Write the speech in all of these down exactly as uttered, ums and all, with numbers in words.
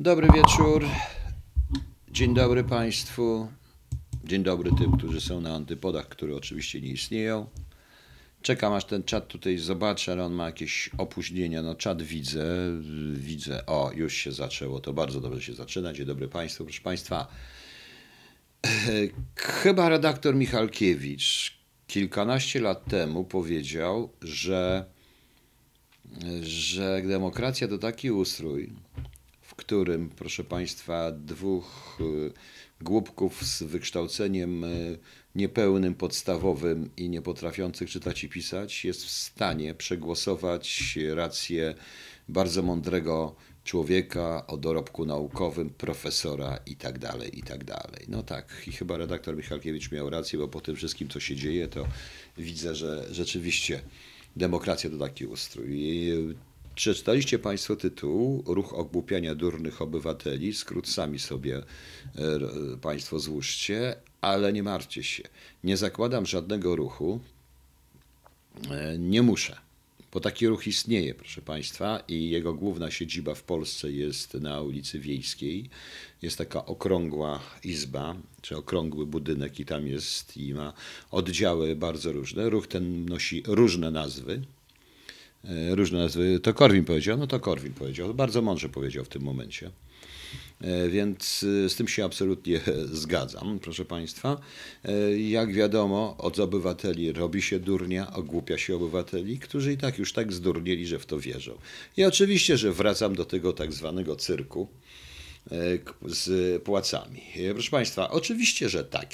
Dobry wieczór, dzień dobry Państwu, dzień dobry tym, którzy są na antypodach, które oczywiście nie istnieją. Czekam aż ten czat tutaj zobaczę, ale on ma jakieś opóźnienia. No czat widzę, widzę, o już się zaczęło, to bardzo dobrze się zaczyna. Dzień dobry Państwu, proszę Państwa. Chyba redaktor Michalkiewicz kilkanaście lat temu powiedział, że, że demokracja to taki ustrój, w którym, proszę Państwa, dwóch głupków z wykształceniem niepełnym, podstawowym i niepotrafiących czytać i pisać jest w stanie przegłosować rację bardzo mądrego człowieka o dorobku naukowym, profesora i tak dalej, i tak dalej. No tak, i chyba redaktor Michalkiewicz miał rację, bo po tym wszystkim, co się dzieje, to widzę, że rzeczywiście demokracja to taki ustrój. Przeczytaliście Państwo tytuł Ruch Ogłupiania Durnych Obywateli, skrót sami sobie Państwo złóżcie, ale nie martwcie się, nie zakładam żadnego ruchu, nie muszę, bo taki ruch istnieje, proszę Państwa, i jego główna siedziba w Polsce jest na ulicy Wiejskiej, jest taka okrągła izba, czy okrągły budynek i tam jest i ma oddziały bardzo różne, ruch ten nosi różne nazwy. Różne nazwy. To Korwin powiedział, no to Korwin powiedział, bardzo mądrze powiedział w tym momencie, więc z tym się absolutnie zgadzam, proszę Państwa. Jak wiadomo, od obywateli robi się durnia, ogłupia się obywateli, którzy i tak już tak zdurnieli, że w to wierzą. I oczywiście, że wracam do tego tak zwanego cyrku z płacami. Proszę Państwa, oczywiście, że tak,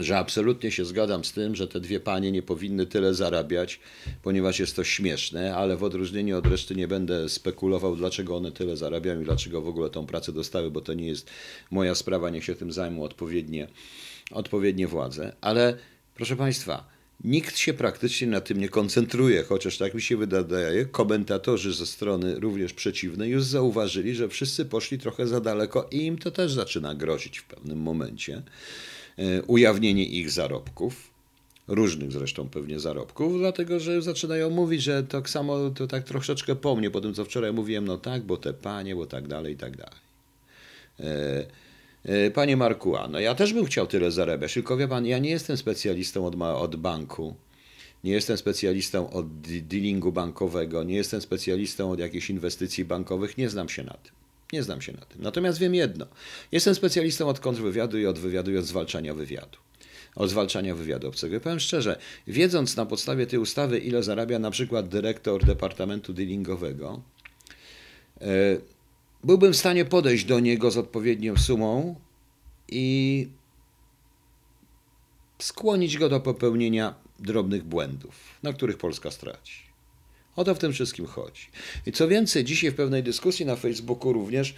że absolutnie się zgadzam z tym, że te dwie panie nie powinny tyle zarabiać, ponieważ jest to śmieszne, ale w odróżnieniu od reszty nie będę spekulował, dlaczego one tyle zarabiają i dlaczego w ogóle tą pracę dostały, bo to nie jest moja sprawa, niech się tym zajmą odpowiednie, odpowiednie władze. Ale proszę Państwa, nikt się praktycznie na tym nie koncentruje, chociaż tak mi się wydaje, komentatorzy ze strony również przeciwnej już zauważyli, że wszyscy poszli trochę za daleko i im to też zaczyna grozić w pewnym momencie. Ujawnienie ich zarobków, różnych zresztą pewnie zarobków, dlatego że zaczynają mówić, że tak samo, to tak troszeczkę po mnie, po tym co wczoraj mówiłem, no tak, bo te panie, bo tak dalej, i tak dalej. Panie Marku, a no ja też bym chciał tyle zarabiać, tylko wie pan, ja nie jestem specjalistą od, od banku, nie jestem specjalistą od dealingu bankowego, nie jestem specjalistą od jakichś inwestycji bankowych, nie znam się na tym. Nie znam się na tym. Natomiast wiem jedno. Jestem specjalistą od kontrwywiadu i od wywiadu i od zwalczania wywiadu. Od zwalczania wywiadu obcego. I powiem szczerze, wiedząc na podstawie tej ustawy, ile zarabia na przykład dyrektor Departamentu Dealingowego, yy, byłbym w stanie podejść do niego z odpowiednią sumą i skłonić go do popełnienia drobnych błędów, na których Polska straci. O to w tym wszystkim chodzi. I co więcej, dzisiaj w pewnej dyskusji na Facebooku również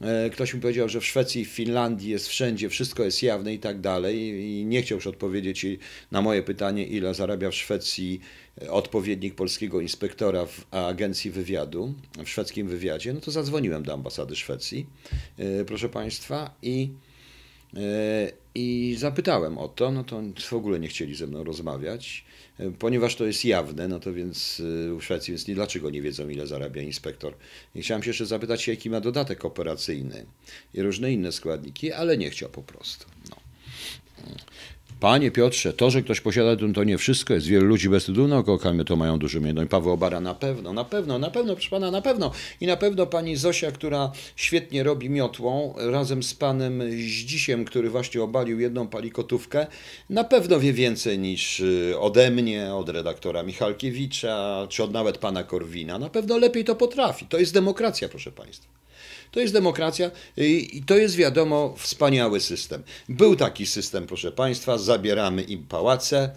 e, ktoś mi powiedział, że w Szwecji, w Finlandii jest wszędzie, wszystko jest jawne i tak dalej. I nie chciał już odpowiedzieć na moje pytanie, ile zarabia w Szwecji odpowiednik polskiego inspektora w agencji wywiadu, w szwedzkim wywiadzie. No to zadzwoniłem do ambasady Szwecji, e, proszę Państwa, i, e, i zapytałem o to. No to w ogóle nie chcieli ze mną rozmawiać. Ponieważ to jest jawne, no to więc w Szwecji, więc nie, dlaczego nie wiedzą, ile zarabia inspektor. I chciałem się jeszcze zapytać, jaki ma dodatek operacyjny i różne inne składniki, ale nie chciał po prostu. No. Panie Piotrze, to, że ktoś posiada dum, to nie wszystko. Jest wielu ludzi bez tytułu naukokami, to mają dużo mniej. No i Paweł Obara na pewno, na pewno, na pewno, proszę pana, na pewno. I na pewno pani Zosia, która świetnie robi miotłą, razem z panem Zdzisiem, który właśnie obalił jedną palikotówkę, na pewno wie więcej niż ode mnie, od redaktora Michalkiewicza, czy od nawet pana Korwina. Na pewno lepiej to potrafi. To jest demokracja, proszę państwa. To jest demokracja i to jest, wiadomo, wspaniały system. Był taki system, proszę Państwa, zabieramy im pałace.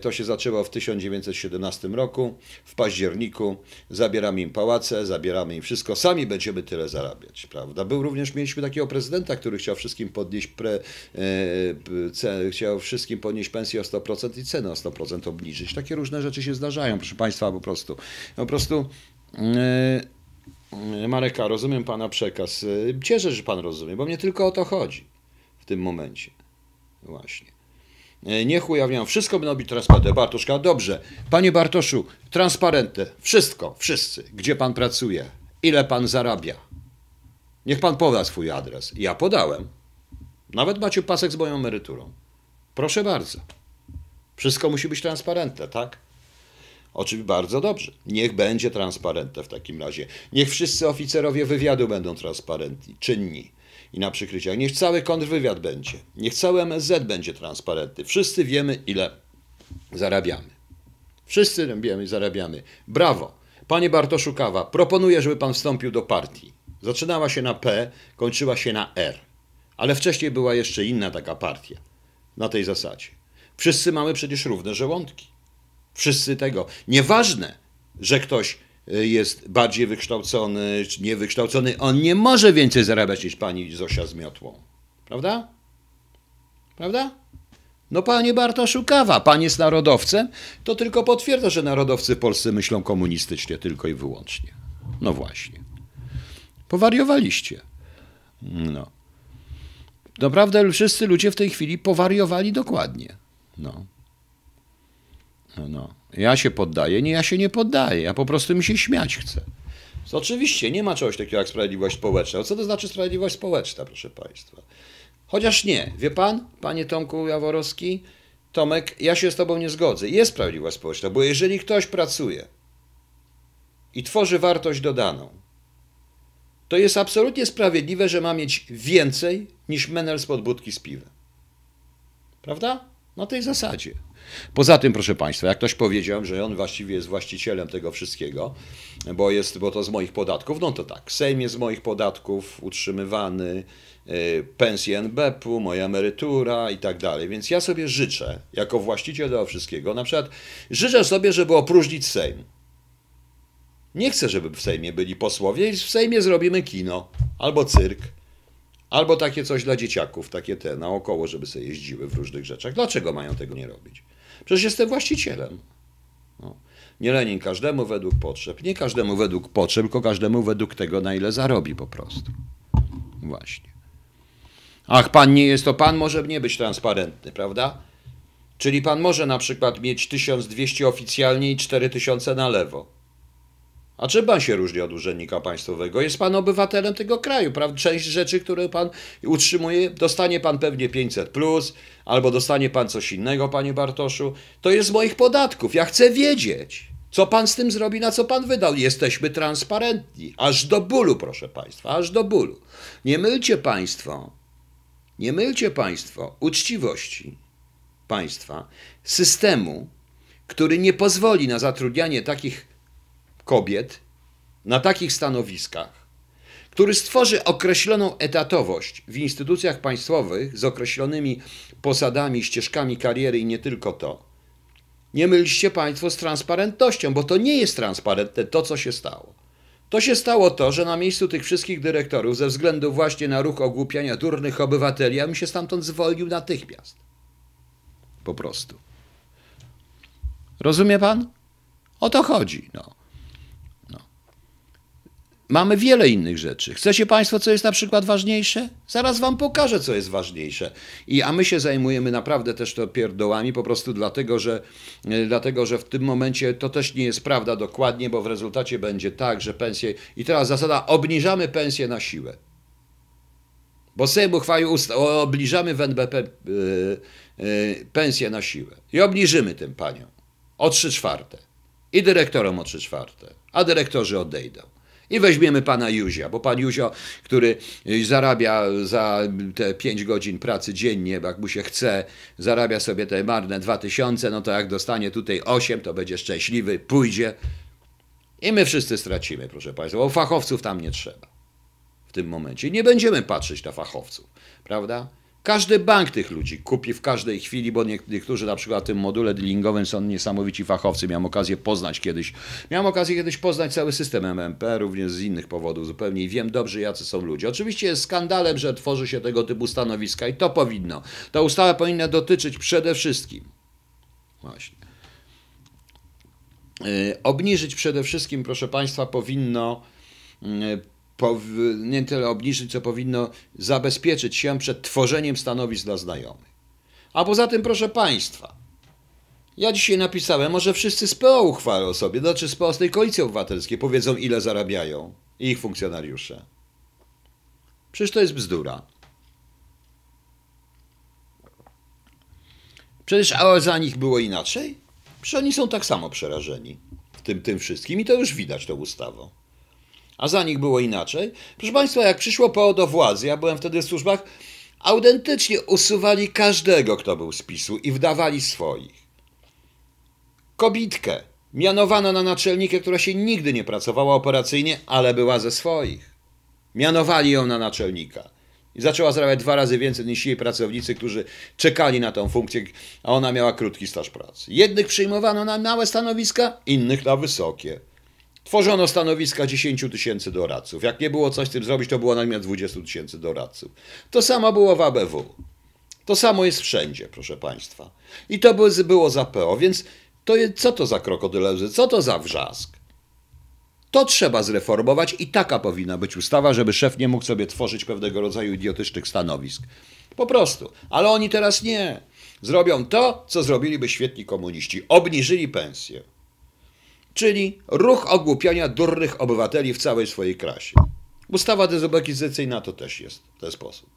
To się zaczęło w tysiąc dziewięćset siedemnastym roku, w październiku. Zabieramy im pałace, zabieramy im wszystko, sami będziemy tyle zarabiać, prawda? Był również, mieliśmy takiego prezydenta, który chciał wszystkim podnieść, pre, e, ce, chciał wszystkim podnieść pensję o sto procent i cenę o sto procent obniżyć. Takie różne rzeczy się zdarzają, proszę Państwa, po prostu. Po prostu... E, Mareka, rozumiem pana przekaz. Cieszę się, że pan rozumie, bo mnie tylko o to chodzi w tym momencie. Właśnie. Niech ujawniam. Wszystko będą być transparentne. Bartoszka, dobrze. Panie Bartoszu, transparentne. Wszystko, wszyscy. Gdzie pan pracuje? Ile pan zarabia? Niech pan poda swój adres. Ja podałem. Nawet macie pasek z moją emeryturą. Proszę bardzo. Wszystko musi być transparentne, tak? Oczywiście bardzo dobrze. Niech będzie transparentne w takim razie. Niech wszyscy oficerowie wywiadu będą transparentni, czynni i na przykryciach. Niech cały kontrwywiad będzie. Niech cały M S Z będzie transparentny. Wszyscy wiemy, ile zarabiamy. Wszyscy wiemy, zarabiamy. Brawo. Panie Bartoszu Kawa, proponuję, żeby pan wstąpił do partii. Zaczynała się na P, kończyła się na R. Ale wcześniej była jeszcze inna taka partia. Na tej zasadzie. Wszyscy mamy przecież równe żołądki. Wszyscy tego. Nieważne, że ktoś jest bardziej wykształcony czy niewykształcony, on nie może więcej zarabiać niż pani Zosia z miotłą. Prawda? Prawda? No panie Bartoszu Kawa, pan jest narodowcem, to tylko potwierdza, że narodowcy polscy myślą komunistycznie tylko i wyłącznie. No właśnie. Powariowaliście. No. Naprawdę wszyscy ludzie w tej chwili powariowali dokładnie. No. No. Ja się poddaję, nie, ja się nie poddaję, ja po prostu mi się śmiać chcę. To oczywiście nie ma czegoś takiego jak sprawiedliwość społeczna. Co to znaczy sprawiedliwość społeczna, proszę państwa? Chociaż nie, wie pan, panie Tomku Jaworowski, Tomek, ja się z tobą nie zgodzę. Jest sprawiedliwość społeczna, bo jeżeli ktoś pracuje i tworzy wartość dodaną, to jest absolutnie sprawiedliwe, że ma mieć więcej niż menel spod budki z piwem. Prawda? Na tej zasadzie. Poza tym, proszę państwa, jak ktoś powiedział, że on właściwie jest właścicielem tego wszystkiego, bo, jest, bo to z moich podatków, no to tak, Sejm jest z moich podatków utrzymywany, yy, pensje N B P u, moja emerytura i tak dalej. Więc ja sobie życzę, jako właściciel tego wszystkiego, na przykład życzę sobie, żeby opróżnić Sejm. Nie chcę, żeby w Sejmie byli posłowie i w Sejmie zrobimy kino albo cyrk. Albo takie coś dla dzieciaków, takie te naokoło, żeby sobie jeździły w różnych rzeczach. Dlaczego mają tego nie robić? Przecież jestem właścicielem. No. Nie Lenin każdemu według potrzeb. Nie każdemu według potrzeb, tylko każdemu według tego, na ile zarobi po prostu. Właśnie. Ach, pan nie jest, to pan może nie być transparentny, prawda? Czyli pan może na przykład mieć tysiąc dwieście oficjalnie i cztery tysiące na lewo. A czy pan się różni od urzędnika państwowego? Jest pan obywatelem tego kraju, prawda? Część rzeczy, które pan utrzymuje, dostanie pan pewnie pięćset plus, albo dostanie pan coś innego, panie Bartoszu. To jest z moich podatków. Ja chcę wiedzieć, co pan z tym zrobi, na co pan wydał. Jesteśmy transparentni. Aż do bólu, proszę państwa, aż do bólu. Nie mylcie państwo, nie mylcie państwo uczciwości państwa, systemu, który nie pozwoli na zatrudnianie takich kobiet na takich stanowiskach, który stworzy określoną etatowość w instytucjach państwowych z określonymi posadami, ścieżkami kariery i nie tylko to. Nie mylcie państwo z transparentnością, bo to nie jest transparentne to, co się stało. To się stało to, że na miejscu tych wszystkich dyrektorów ze względu właśnie na ruch ogłupiania durnych obywateli, ja bym się stamtąd zwolnił natychmiast. Po prostu. Rozumie pan? O to chodzi, no. Mamy wiele innych rzeczy. Chcecie państwo, co jest na przykład ważniejsze? Zaraz wam pokażę, co jest ważniejsze. I, a my się zajmujemy naprawdę też to pierdołami, po prostu dlatego że, dlatego, że w tym momencie to też nie jest prawda dokładnie, bo w rezultacie będzie tak, że pensje... I teraz zasada, obniżamy pensje na siłę. Bo Sejm uchwalił ustawę, obniżamy w N B P yy, yy, pensje na siłę. I obniżymy tym paniom o trzy czwarte. I dyrektorom o trzy czwarte. A dyrektorzy odejdą. I weźmiemy pana Józia, bo pan Józio, który zarabia za te pięć godzin pracy dziennie, jak mu się chce, zarabia sobie te marne dwa tysiące, no to jak dostanie tutaj osiem, to będzie szczęśliwy, pójdzie. I my wszyscy stracimy, proszę państwa, bo fachowców tam nie trzeba w tym momencie. Nie będziemy patrzeć na fachowców, prawda? Każdy bank tych ludzi kupi w każdej chwili, bo niektórzy na przykład w tym module dealingowym są niesamowici fachowcy. Miałem okazję poznać kiedyś, miałem okazję kiedyś poznać cały system M M P, również z innych powodów zupełnie i wiem dobrze, jacy są ludzie. Oczywiście jest skandalem, że tworzy się tego typu stanowiska i to powinno. Ta ustawa powinna dotyczyć przede wszystkim, właśnie, yy, obniżyć przede wszystkim, proszę państwa, powinno... Yy, nie tyle obniżyć, co powinno zabezpieczyć się przed tworzeniem stanowisk dla znajomych. A poza tym, proszę państwa, ja dzisiaj napisałem, może wszyscy z P O uchwalą sobie, znaczy z P O z tej Koalicji Obywatelskiej powiedzą, ile zarabiają ich funkcjonariusze. Przecież to jest bzdura. Przecież a za nich było inaczej? Przecież oni są tak samo przerażeni tym, tym wszystkim i to już widać tą ustawą. A za nich było inaczej? Proszę Państwa, jak przyszło P O do władzy, ja byłem wtedy w służbach, autentycznie usuwali każdego, kto był z PiSu i wdawali swoich. Kobitkę mianowano na naczelnikę, która się nigdy nie pracowała operacyjnie, ale była ze swoich. Mianowali ją na naczelnika. I zaczęła zarabiać dwa razy więcej niż jej pracownicy, którzy czekali na tą funkcję, a ona miała krótki staż pracy. Jednych przyjmowano na małe stanowiska, innych na wysokie. Tworzono stanowiska dziesięciu tysięcy doradców. Jak nie było coś z tym zrobić, to było namiast dwudziestu tysięcy doradców. To samo było w A B W. To samo jest wszędzie, proszę Państwa. I to było za P O, więc to jest, co to za krokodyle łzy, co to za wrzask? To trzeba zreformować i taka powinna być ustawa, żeby szef nie mógł sobie tworzyć pewnego rodzaju idiotycznych stanowisk. Po prostu. Ale oni teraz nie. Zrobią to, co zrobiliby świetni komuniści. Obniżyli pensję. Czyli ruch ogłupiania durnych obywateli w całej swojej krasie. Ustawa dezubekizacyjna to też jest w ten sposób.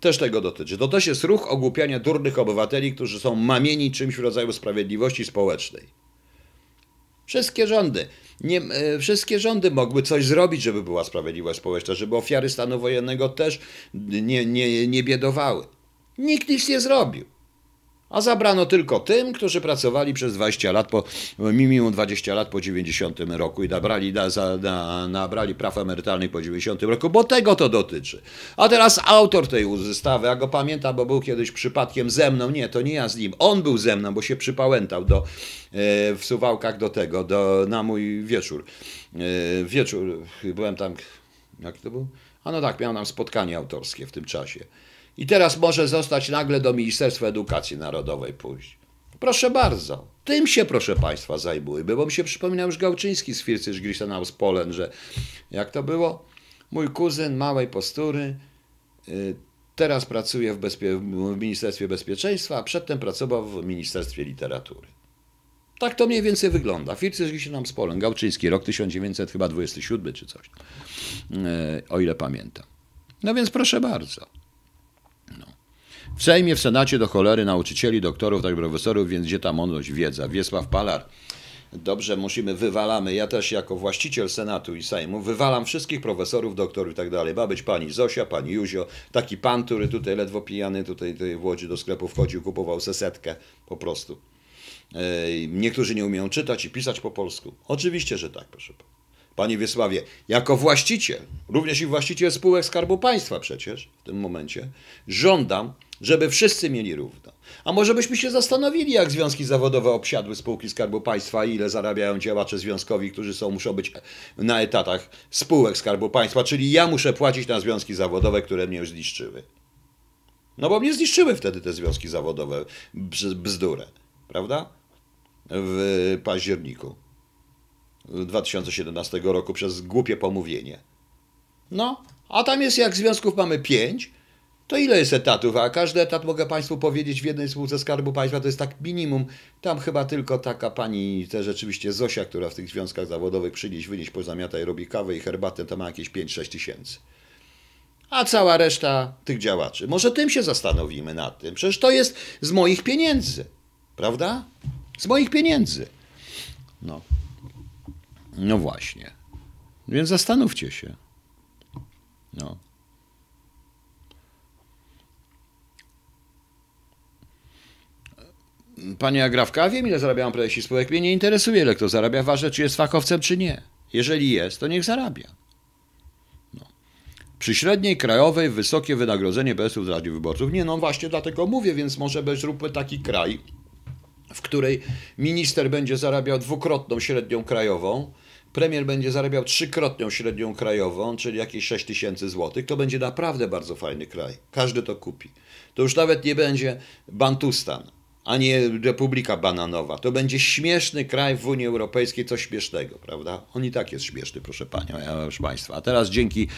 Też tego dotyczy. To też jest ruch ogłupiania durnych obywateli, którzy są mamieni czymś w rodzaju sprawiedliwości społecznej. Wszystkie rządy. Nie, wszystkie rządy mogły coś zrobić, żeby była sprawiedliwość społeczna, żeby ofiary stanu wojennego też nie, nie, nie biedowały. Nikt nic nie zrobił. A zabrano tylko tym, którzy pracowali przez dwadzieścia lat, po, minimum dwadzieścia lat po dziewięćdziesiątym roku i nabrali, na, na, nabrali praw emerytalnych po dziewięćdziesiątym roku, bo tego to dotyczy. A teraz autor tej ustawy, ja go pamiętam, bo był kiedyś przypadkiem ze mną, nie, to nie ja z nim, on był ze mną, bo się przypałętał do, w Suwałkach do tego, do, na mój wieczór. Wieczór, byłem tam, jak to był? A no tak, miałem tam spotkanie autorskie w tym czasie. I teraz może zostać nagle do Ministerstwa Edukacji Narodowej pójść. Proszę bardzo. Tym się, proszę Państwa, zajmujmy, bo mi się przypominał już Gałczyński z Fircysz Grisenau z Polen, że jak to było? Mój kuzyn małej postury y, teraz pracuje w, w Ministerstwie Bezpieczeństwa, a przedtem pracował w Ministerstwie Literatury. Tak to mniej więcej wygląda. Fircysz Grisenau z Polen, Gałczyński, rok tysiąc dziewięćset dwudziesty siódmy czy coś, y, o ile pamiętam. No więc proszę bardzo. W Sejmie, w Senacie do cholery nauczycieli, doktorów, tak profesorów, więc gdzie ta mądrość, wiedza? Wiesław Palar. Dobrze, musimy, wywalamy. Ja też jako właściciel Senatu i Sejmu wywalam wszystkich profesorów, doktorów i tak dalej. Ma być pani Zosia, pani Józio, taki pan, który tutaj ledwo pijany, tutaj, tutaj w Łodzi do sklepu wchodził, kupował sesetkę po prostu. Niektórzy nie umieją czytać i pisać po polsku. Oczywiście, że tak, proszę pana. Panie Wiesławie, jako właściciel, również i właściciel spółek Skarbu Państwa przecież w tym momencie, żądam, żeby wszyscy mieli równo. A może byśmy się zastanowili, jak związki zawodowe obsiadły spółki Skarbu Państwa, ile zarabiają działacze związkowi, którzy są, muszą być na etatach spółek Skarbu Państwa, czyli ja muszę płacić na związki zawodowe, które mnie już zniszczyły. No bo mnie zniszczyły wtedy te związki zawodowe, bzdurę, prawda? W październiku dwa tysiące siedemnastego roku przez głupie pomówienie. No, a tam jest, jak związków mamy pięć, to ile jest etatów? A każdy etat, mogę Państwu powiedzieć, w jednej spółce Skarbu Państwa to jest tak minimum. Tam chyba tylko taka pani, te rzeczywiście Zosia, która w tych związkach zawodowych przynieść, wynieść, pozamiata i robi kawę i herbatę, to ma jakieś pięć-sześć tysięcy. A cała reszta tych działaczy. Może tym się zastanowimy nad tym. Przecież to jest z moich pieniędzy. Prawda? Z moich pieniędzy. No. No właśnie. Więc zastanówcie się. No. Panie Agrawka, wiem, ile zarabiają prezesi spółek. Mnie nie interesuje, ile kto zarabia. Ważne, czy jest fachowcem, czy nie. Jeżeli jest, to niech zarabia. No. Przy średniej krajowej wysokie wynagrodzenie prezesów z Rady Wyborców. Nie, no właśnie dlatego mówię, więc może być, zróbmy taki kraj, w której minister będzie zarabiał dwukrotną średnią krajową, premier będzie zarabiał trzykrotną średnią krajową, czyli jakieś sześć tysięcy złotych, to będzie naprawdę bardzo fajny kraj. Każdy to kupi. To już nawet nie będzie Bantustan, a nie Republika Bananowa. To będzie śmieszny kraj w Unii Europejskiej, coś śmiesznego, prawda? On i tak jest śmieszny, proszę Panią, ja, proszę Państwa. A teraz dzięki,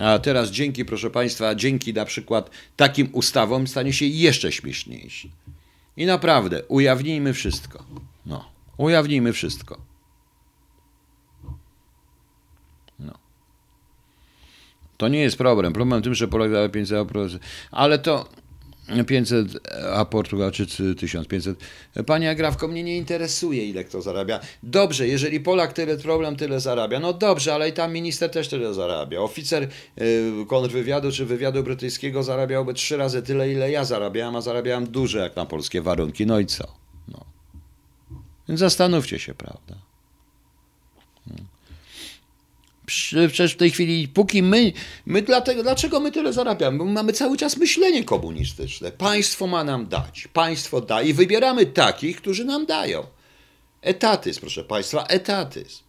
a teraz dzięki, proszę Państwa, dzięki na przykład takim ustawom stanie się jeszcze śmieszniejsi. I naprawdę, ujawnijmy wszystko. No, ujawnijmy wszystko. No. To nie jest problem. Problem w tym, że Polak daje pięćset procent, ale to pięćset, a Portugalczycy tysiąc pięćset. Pani Agrawko, mnie nie interesuje, ile kto zarabia. Dobrze, jeżeli Polak tyle problem, tyle zarabia. No dobrze, ale i tam minister też tyle zarabia. Oficer kontrwywiadu czy wywiadu brytyjskiego zarabiałby trzy razy tyle, ile ja zarabiałam, a zarabiałam dużo jak na polskie warunki. No i co? No. Więc zastanówcie się, prawda? Przecież w tej chwili, póki my, my dlatego, dlaczego my tyle zarabiamy? Bo my mamy cały czas myślenie komunistyczne. Państwo ma nam dać, państwo da i wybieramy takich, którzy nam dają. Etatyzm, proszę państwa, etatyzm.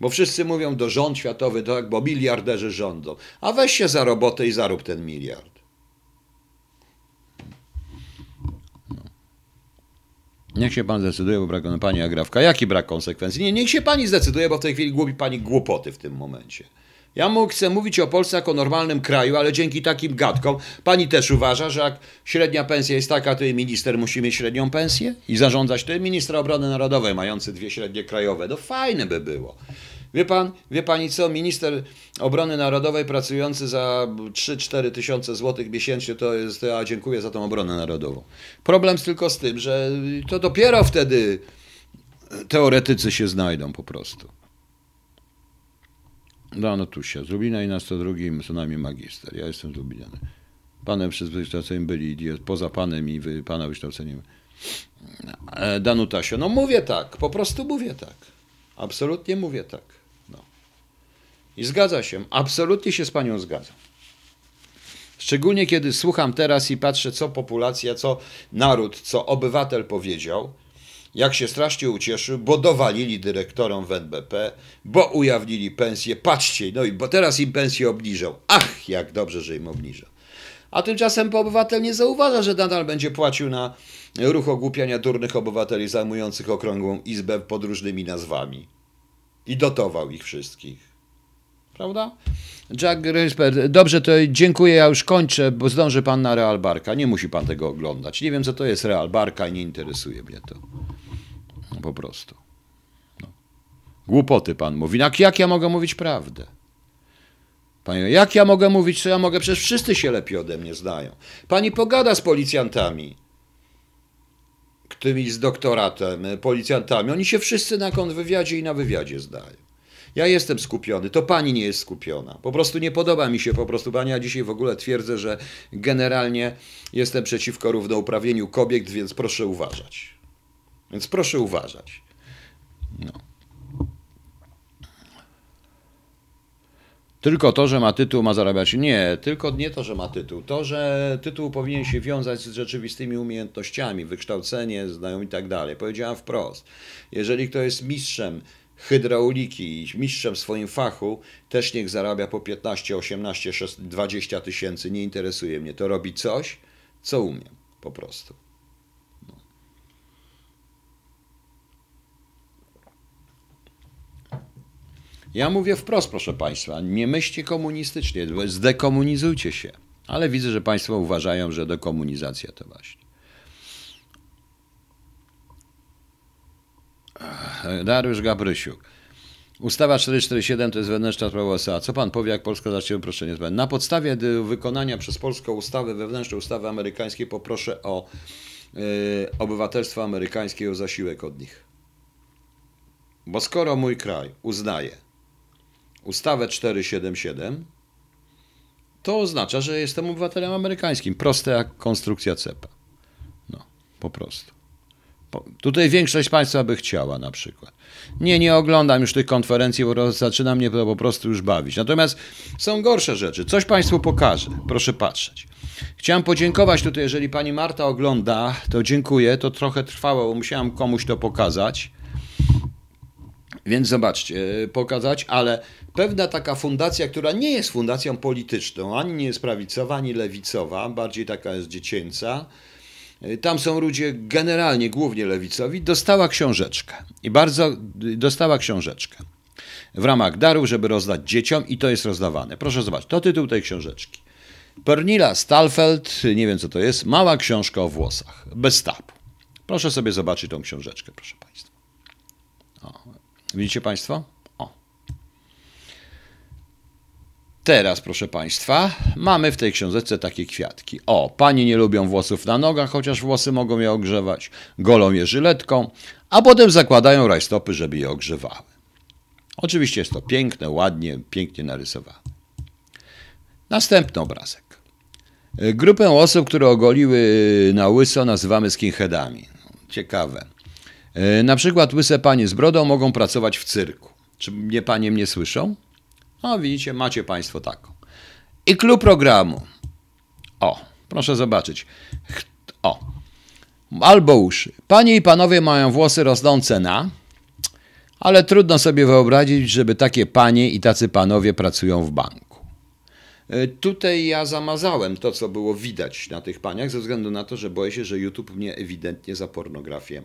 Bo wszyscy mówią, do rząd światowy, tak, bo miliarderzy rządzą. A weź się za robotę i zarób ten miliard. Niech się pan zdecyduje, bo brak, pani Agrawka, jaki brak konsekwencji? Nie, niech się pani zdecyduje, bo w tej chwili głupi pani głupoty w tym momencie. Ja mu chcę mówić o Polsce jako normalnym kraju, ale dzięki takim gadkom pani też uważa, że jak średnia pensja jest taka, to i minister musi mieć średnią pensję i zarządzać tym ministra obrony narodowej mający dwie średnie krajowe. No fajne by było. Wie pan, wie pani co, minister obrony narodowej pracujący za trzy-cztery tysiące złotych miesięcznie to jest, a dziękuję za tą obronę narodową. Problem tylko z tym, że to dopiero wtedy teoretycy się znajdą po prostu. No, no tu się, z Lublina i na sto dwa, co najmniej magister, ja jestem z Lublina. Panem przez wykształceniem byli idiot, poza panem i wy, pana wykształceniem. Danutasio, no mówię tak, po prostu mówię tak. Absolutnie mówię tak. No. I zgadza się. Absolutnie się z panią zgadzam. Szczególnie kiedy słucham teraz i patrzę, co populacja, co naród, co obywatel powiedział, jak się strasznie ucieszył, bo dowalili dyrektorom w N B P, bo ujawnili pensję. Patrzcie, no i bo teraz im pensję obniżą. Ach, jak dobrze, że im obniżą. A tymczasem obywatel nie zauważa, że nadal będzie płacił na ruch ogłupiania durnych obywateli zajmujących okrągłą izbę pod różnymi nazwami. I dotował ich wszystkich. Prawda? Jack Rysper, dobrze, to dziękuję, ja już kończę, bo zdąży pan na Real Barka. Nie musi pan tego oglądać. Nie wiem, co to jest Real Barka i nie interesuje mnie to. Po prostu. No. Głupoty pan mówi. Jak, jak ja mogę mówić prawdę? Panie, jak ja mogę mówić, co ja mogę? Przecież wszyscy się lepiej ode mnie znają. Pani pogada z policjantami, tymi z doktoratem, policjantami. Oni się wszyscy na kontrwywiadzie i na wywiadzie zdają. Ja jestem skupiony, to pani nie jest skupiona. Po prostu nie podoba mi się po prostu pani. Ja dzisiaj w ogóle twierdzę, że generalnie jestem przeciwko równouprawnieniu kobiet, więc proszę uważać. Więc proszę uważać. No. Tylko to, że ma tytuł, ma zarabiać. Nie, tylko nie to, że ma tytuł. To, że tytuł powinien się wiązać z rzeczywistymi umiejętnościami, wykształcenie, znajomość i tak dalej. Powiedziałam wprost. Jeżeli kto jest mistrzem hydrauliki i mistrzem w swoim fachu, też niech zarabia po piętnaście, osiemnaście, dwadzieścia tysięcy. Nie interesuje mnie. To robi coś, co umiem. Po prostu. No. Ja mówię wprost, proszę państwa, nie myślcie komunistycznie, zdekomunizujcie się. Ale widzę, że państwo uważają, że dekomunizacja to właśnie. Dariusz Gabrysiuk. Ustawa czterysta czterdzieści siedem to jest wewnętrzna sprawa U S A. Co pan powie, jak Polska zacznie uproszczenie? Na podstawie wykonania przez Polskę ustawy wewnętrznej, ustawy amerykańskiej poproszę o yy, obywatelstwo amerykańskie i o zasiłek od nich. Bo skoro mój kraj uznaje ustawę czterysta siedemdziesiąt siedem, to oznacza, że jestem obywatelem amerykańskim. Proste jak konstrukcja cepa. No, po prostu. Po, tutaj większość państwa by chciała na przykład. Nie, nie oglądam już tych konferencji, bo zaczyna mnie to po prostu już bawić. Natomiast są gorsze rzeczy. Coś państwu pokażę. Proszę patrzeć. Chciałem podziękować tutaj, jeżeli pani Marta ogląda, to dziękuję. To trochę trwało, bo musiałem komuś to pokazać. Więc zobaczcie, pokazać, ale pewna taka fundacja, która nie jest fundacją polityczną, ani nie jest prawicowa, ani lewicowa, bardziej taka jest dziecięca, tam są ludzie generalnie, głównie lewicowi, dostała książeczkę i bardzo dostała książeczkę w ramach darów, żeby rozdać dzieciom i to jest rozdawane. Proszę zobaczyć, to tytuł tej książeczki. Pernilla Stalfeld, nie wiem co to jest, mała książka o włosach, bez tabu. Proszę sobie zobaczyć tą książeczkę, proszę państwa. O. Widzicie państwo? O. Teraz, proszę Państwa, mamy w tej książeczce takie kwiatki. O, panie nie lubią włosów na nogach, chociaż włosy mogą je ogrzewać. Golą je żyletką, a potem zakładają rajstopy, żeby je ogrzewały. Oczywiście jest to piękne, ładnie, pięknie narysowane. Następny obrazek. Grupę osób, które ogoliły na łyso, nazywamy skinheadami. Ciekawe. Na przykład łyse panie z brodą mogą pracować w cyrku. Czy mnie panie mnie słyszą? No widzicie, macie Państwo taką. I clou programu. O, proszę zobaczyć. O, albo uszy. Panie i panowie mają włosy rosnące na, ale trudno sobie wyobrazić, żeby takie panie i tacy panowie pracują w banku. Tutaj ja zamazałem to, co było widać na tych paniach, ze względu na to, że boję się, że YouTube mnie ewidentnie za pornografię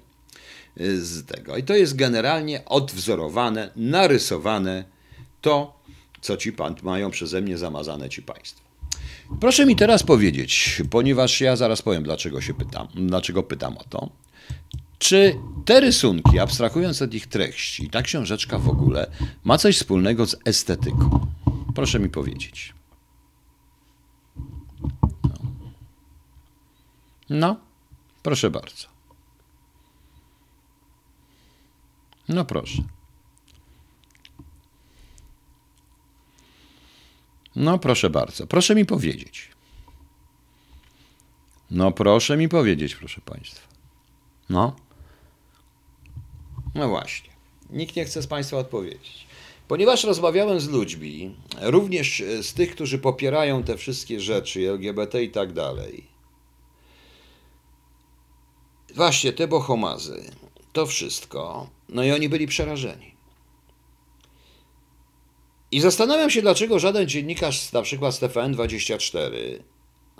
z tego. I to jest generalnie odwzorowane, narysowane to, co ci pan mają przeze mnie zamazane ci państwo. Proszę mi teraz powiedzieć, ponieważ ja zaraz powiem, dlaczego się pytam, dlaczego pytam o to, czy te rysunki, abstrahując od ich treści, ta książeczka w ogóle ma coś wspólnego z estetyką? Proszę mi powiedzieć. No, no proszę bardzo. No proszę. No proszę bardzo. Proszę mi powiedzieć. No proszę mi powiedzieć, proszę Państwa. No. No właśnie. Nikt nie chce z Państwa odpowiedzieć. Ponieważ rozmawiałem z ludźmi, również z tych, którzy popierają te wszystkie rzeczy, L G B T i tak dalej. Właśnie te bohomazy. To wszystko. No i oni byli przerażeni. I zastanawiam się, dlaczego żaden dziennikarz, na przykład z T V N dwadzieścia cztery,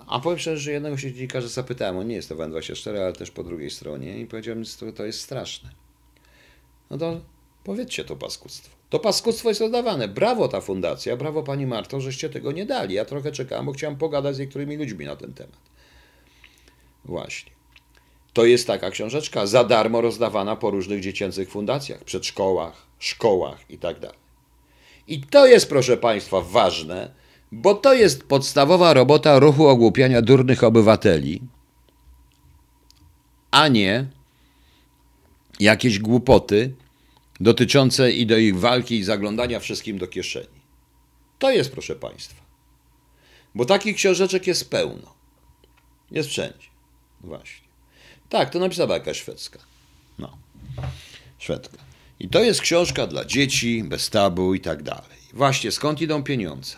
a powiem szczerze, że jednego się dziennikarza zapytałem, on nie jest T V N dwadzieścia cztery, ale też po drugiej stronie, i powiedział mi, że to jest straszne. No to powiedzcie to paskudztwo. To paskudztwo jest oddawane. Brawo ta fundacja, brawo Pani Marto, żeście tego nie dali. Ja trochę czekałem, bo chciałem pogadać z niektórymi ludźmi na ten temat. Właśnie. To jest taka książeczka za darmo rozdawana po różnych dziecięcych fundacjach, przedszkołach, szkołach i tak dalej. I to jest, proszę Państwa, ważne, bo to jest podstawowa robota ruchu ogłupiania durnych obywateli, a nie jakieś głupoty dotyczące i do ich walki i zaglądania wszystkim do kieszeni. To jest, proszę Państwa, bo takich książeczek jest pełno. Jest wszędzie. Właśnie. Tak, to napisała jakaś szwedzka. No, Szwedka. I to jest książka dla dzieci, bez tabu i tak dalej. Właśnie, skąd idą pieniądze?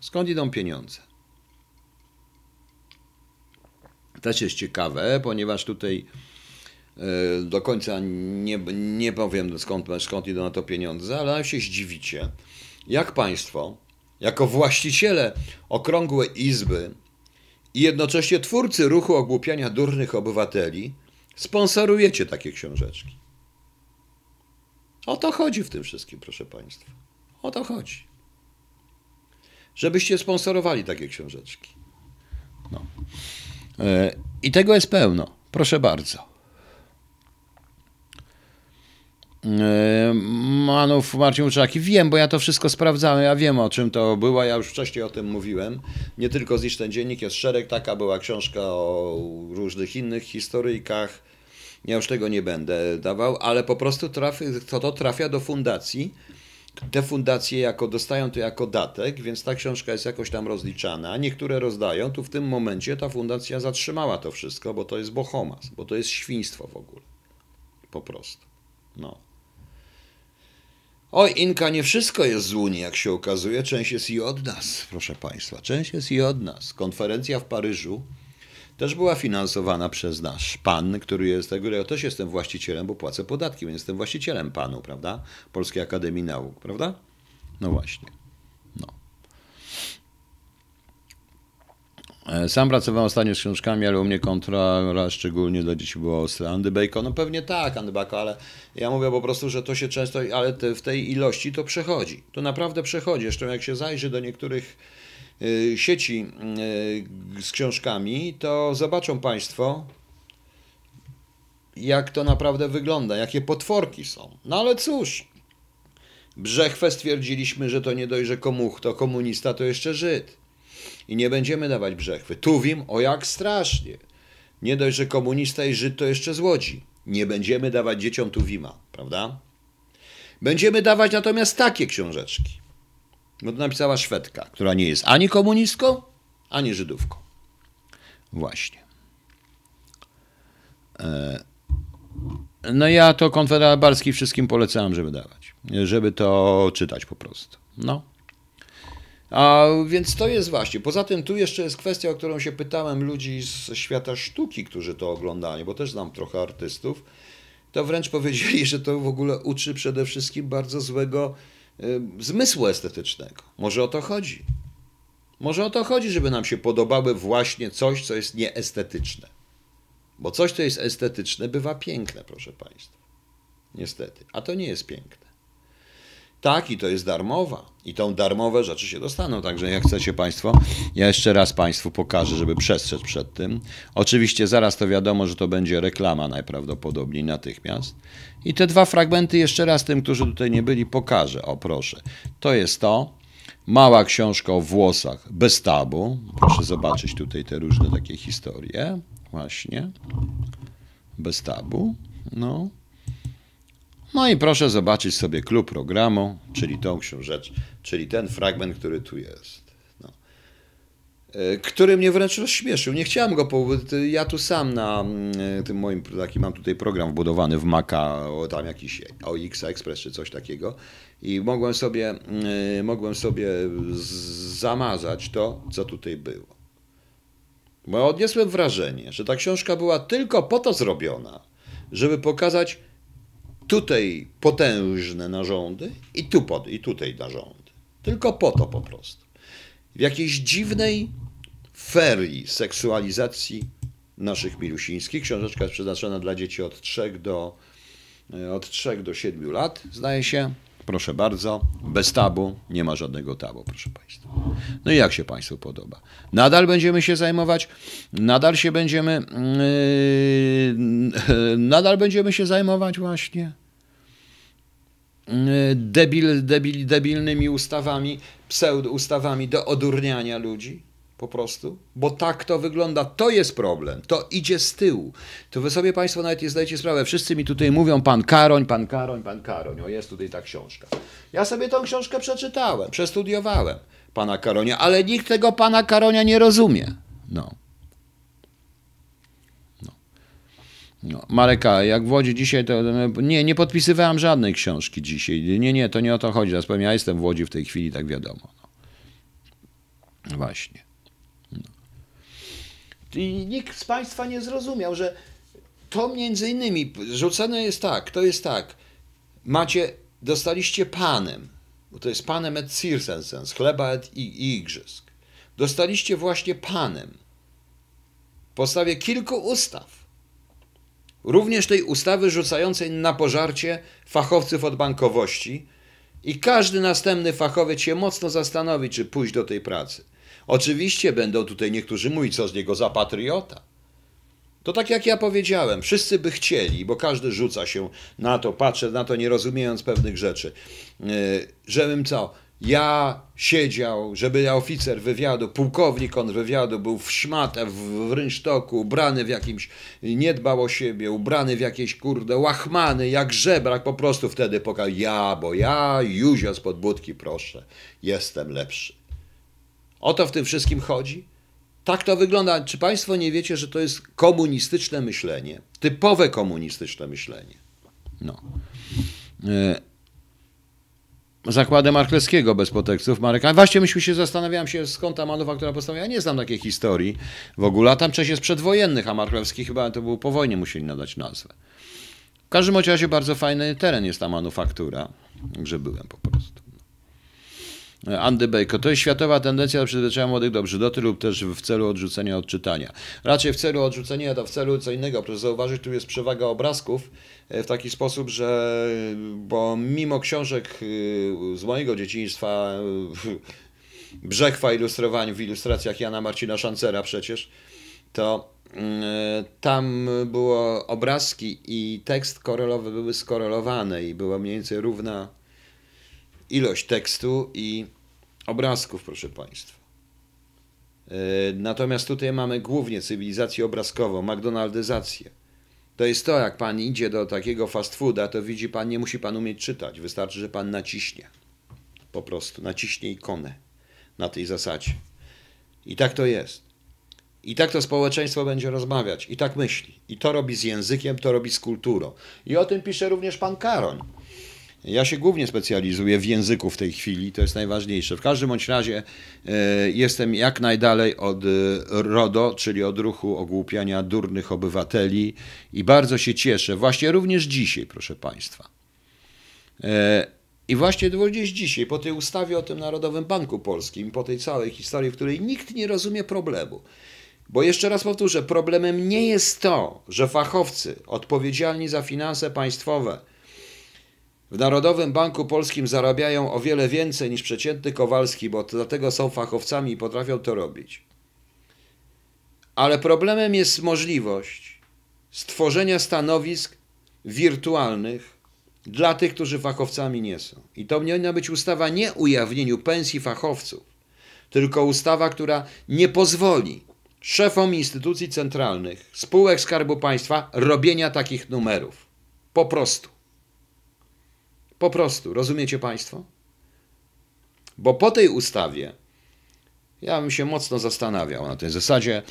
Skąd idą pieniądze? Też jest ciekawe, ponieważ tutaj yy, do końca nie, nie powiem, skąd, skąd idą na to pieniądze, ale się zdziwicie. Jak Państwo, jako właściciele okrągłej izby, i jednocześnie twórcy ruchu ogłupiania durnych obywateli sponsorujecie takie książeczki. O to chodzi w tym wszystkim, proszę Państwa. O to chodzi. Żebyście sponsorowali takie książeczki. No. Yy, I tego jest pełno. Proszę bardzo. Manów Marcin Łuczaki. Wiem, bo ja to wszystko sprawdzałem, ja wiem, o czym to było, ja już wcześniej o tym mówiłem. Nie tylko Zniszcz ten dziennik, jest szereg, taka była książka o różnych innych historyjkach. Ja już tego nie będę dawał, ale po prostu trafi, to, to trafia do fundacji. Te fundacje jako dostają to jako datek, więc ta książka jest jakoś tam rozliczana. Niektóre rozdają, tu w tym momencie ta fundacja zatrzymała to wszystko, bo to jest bohomas, bo to jest świństwo w ogóle. Po prostu. No. Oj, Inka, nie wszystko jest z Unii, jak się okazuje. Część jest i od nas, proszę Państwa. Część jest i od nas. Konferencja w Paryżu też była finansowana przez nasz pan, który jest tego, ja też jestem właścicielem, bo płacę podatki, więc jestem właścicielem panu, prawda? Polskiej Akademii Nauk, prawda? No właśnie. No. Sam pracowałem ostatnio z książkami, ale u mnie kontrola szczególnie dla dzieci była ostra. Andy Bacon, no pewnie tak, Andy Bacon, ale ja mówię po prostu, że to się często, ale te, w tej ilości to przechodzi. To naprawdę przechodzi. Zresztą jak się zajrzy do niektórych y, sieci y, z książkami, to zobaczą Państwo, jak to naprawdę wygląda, jakie potworki są. No ale cóż, Brzechwę stwierdziliśmy, że to nie dość, że komuch, to komunista, to jeszcze Żyd. I nie będziemy dawać brzechwy. Tuwim, o jak strasznie. Nie dość, że komunista i Żyd, to jeszcze złodzi. Nie będziemy dawać dzieciom Tuwima, prawda? Będziemy dawać natomiast takie książeczki. Bo to napisała Szwedka, która nie jest ani komunistką, ani Żydówką. Właśnie. No ja to Konfederat Barski wszystkim polecałem, żeby dawać. Żeby to czytać po prostu. No. A więc to jest właśnie. Poza tym tu jeszcze jest kwestia, o którą się pytałem ludzi z świata sztuki, którzy to oglądali, bo też znam trochę artystów. To wręcz powiedzieli, że to w ogóle uczy przede wszystkim bardzo złego y, zmysłu estetycznego. Może o to chodzi. Może o to chodzi, żeby nam się podobały właśnie coś, co jest nieestetyczne. Bo coś, co jest estetyczne, bywa piękne, proszę Państwa. Niestety. A to nie jest piękne. Tak, i to jest darmowa. I tą darmowe rzeczy się dostaną. Także jak chcecie Państwo, ja jeszcze raz Państwu pokażę, żeby przestrzec przed tym. Oczywiście zaraz to wiadomo, że to będzie reklama najprawdopodobniej natychmiast. I te dwa fragmenty jeszcze raz tym, którzy tutaj nie byli, pokażę. O, proszę. To jest to. Mała książka o włosach bez tabu. Proszę zobaczyć tutaj te różne takie historie. Właśnie. Bez tabu. No. No i proszę zobaczyć sobie klub programu, czyli tą książeczkę, czyli ten fragment, który tu jest. No. Który mnie wręcz rozśmieszył. Nie chciałem go po... Ja tu sam na tym moim... Taki mam tutaj program wbudowany w Maca, o tam jakiś O X Express czy coś takiego. I mogłem sobie, mogłem sobie zamazać to, co tutaj było. Bo odniosłem wrażenie, że ta książka była tylko po to zrobiona, żeby pokazać tutaj potężne narządy i, tu pod, i tutaj narządy. Tylko po to po prostu. W jakiejś dziwnej ferii seksualizacji naszych milusińskich. Książeczka jest przeznaczona dla dzieci od trzech do siedmiu lat, zdaje się. Proszę bardzo, bez tabu, nie ma żadnego tabu, proszę Państwa. No i jak się Państwu podoba? Nadal będziemy się zajmować, nadal się będziemy, yy, nadal będziemy się zajmować właśnie yy, debil, debil, debilnymi ustawami, pseudoustawami do odurniania ludzi, po prostu, bo tak to wygląda, to jest problem, to idzie z tyłu. To wy sobie Państwo nawet nie zdajecie sprawę, wszyscy mi tutaj mówią, pan Karoń, pan Karoń, pan Karoń, o jest tutaj ta książka. Ja sobie tą książkę przeczytałem, przestudiowałem pana Karonia, ale nikt tego pana Karonia nie rozumie. No. No. No. Mareka, jak w Łodzi dzisiaj, to nie, nie podpisywałem żadnej książki dzisiaj, nie, nie, to nie o to chodzi, teraz powiem, ja jestem w Łodzi w tej chwili, tak wiadomo. No. Właśnie. I nikt z Państwa nie zrozumiał, że to między innymi rzucane jest tak, to jest tak, macie, dostaliście panem, bo to jest panem et circenses, chleba et i igrzysk. Dostaliście właśnie panem w podstawie kilku ustaw, również tej ustawy rzucającej na pożarcie fachowców od bankowości i każdy następny fachowiec się mocno zastanowi, czy pójść do tej pracy. Oczywiście będą tutaj niektórzy mówić, co z niego za patriota. To tak jak ja powiedziałem, wszyscy by chcieli, bo każdy rzuca się na to, patrzy na to, nie rozumiejąc pewnych rzeczy, żebym co, ja siedział, żeby ja oficer wywiadu, pułkownik kontrwywiadu był w szmatę, w rynsztoku, ubrany w jakimś, nie dbał o siebie, ubrany w jakieś kurde łachmany, jak żebrak, po prostu wtedy pokazał, ja, bo ja, Józio spod budki, proszę, jestem lepszy. O to w tym wszystkim chodzi? Tak to wygląda. Czy Państwo nie wiecie, że to jest komunistyczne myślenie? Typowe komunistyczne myślenie. No. Yy. Zakłady Marklewskiego bez podtekstów. Marek... Właśnie myśmy się zastanawiałem się, skąd ta manufaktura powstała. Ja nie znam takiej historii w ogóle, a tam część jest przedwojennych, a Marklewski chyba to było po wojnie, musieli nadać nazwę. W każdym razie bardzo fajny teren jest ta manufaktura, że byłem po prostu. Andy Bejko. To jest światowa tendencja do przyzwyczajenia młodych do brzydoty lub też w celu odrzucenia od czytania. Raczej w celu odrzucenia, to w celu co innego. Proszę zauważyć, tu jest przewaga obrazków w taki sposób, że bo mimo książek z mojego dzieciństwa, brzechwa ilustrowań w ilustracjach Jana Marcina Szancera przecież, to tam było obrazki i tekst korelowy były skorelowane i była mniej więcej równa ilość tekstu i obrazków, proszę Państwa. Natomiast tutaj mamy głównie cywilizację obrazkową, McDonaldyzację. To jest to, jak Pan idzie do takiego fast fooda, to widzi Pan, nie musi Pan umieć czytać. Wystarczy, że Pan naciśnie. Po prostu naciśnie ikonę na tej zasadzie. I tak to jest. I tak to społeczeństwo będzie rozmawiać. I tak myśli. I to robi z językiem, to robi z kulturą. I o tym pisze również Pan Karoń. Ja się głównie specjalizuję w języku w tej chwili, to jest najważniejsze. W każdym bądź razie y, jestem jak najdalej od y, RODO, czyli od ruchu ogłupiania durnych obywateli i bardzo się cieszę, właśnie również dzisiaj, proszę Państwa. Y, I właśnie gdzieś dzisiaj, po tej ustawie o tym Narodowym Banku Polskim, po tej całej historii, w której nikt nie rozumie problemu. Bo jeszcze raz powtórzę, problemem nie jest to, że fachowcy odpowiedzialni za finanse państwowe w Narodowym Banku Polskim zarabiają o wiele więcej niż przeciętny Kowalski, bo to dlatego są fachowcami i potrafią to robić. Ale problemem jest możliwość stworzenia stanowisk wirtualnych dla tych, którzy fachowcami nie są. I to powinna być ustawa nie o ujawnieniu pensji fachowców, tylko ustawa, która nie pozwoli szefom instytucji centralnych, spółek Skarbu Państwa robienia takich numerów. Po prostu. Po prostu. Rozumiecie Państwo? Bo po tej ustawie ja bym się mocno zastanawiał na tej zasadzie,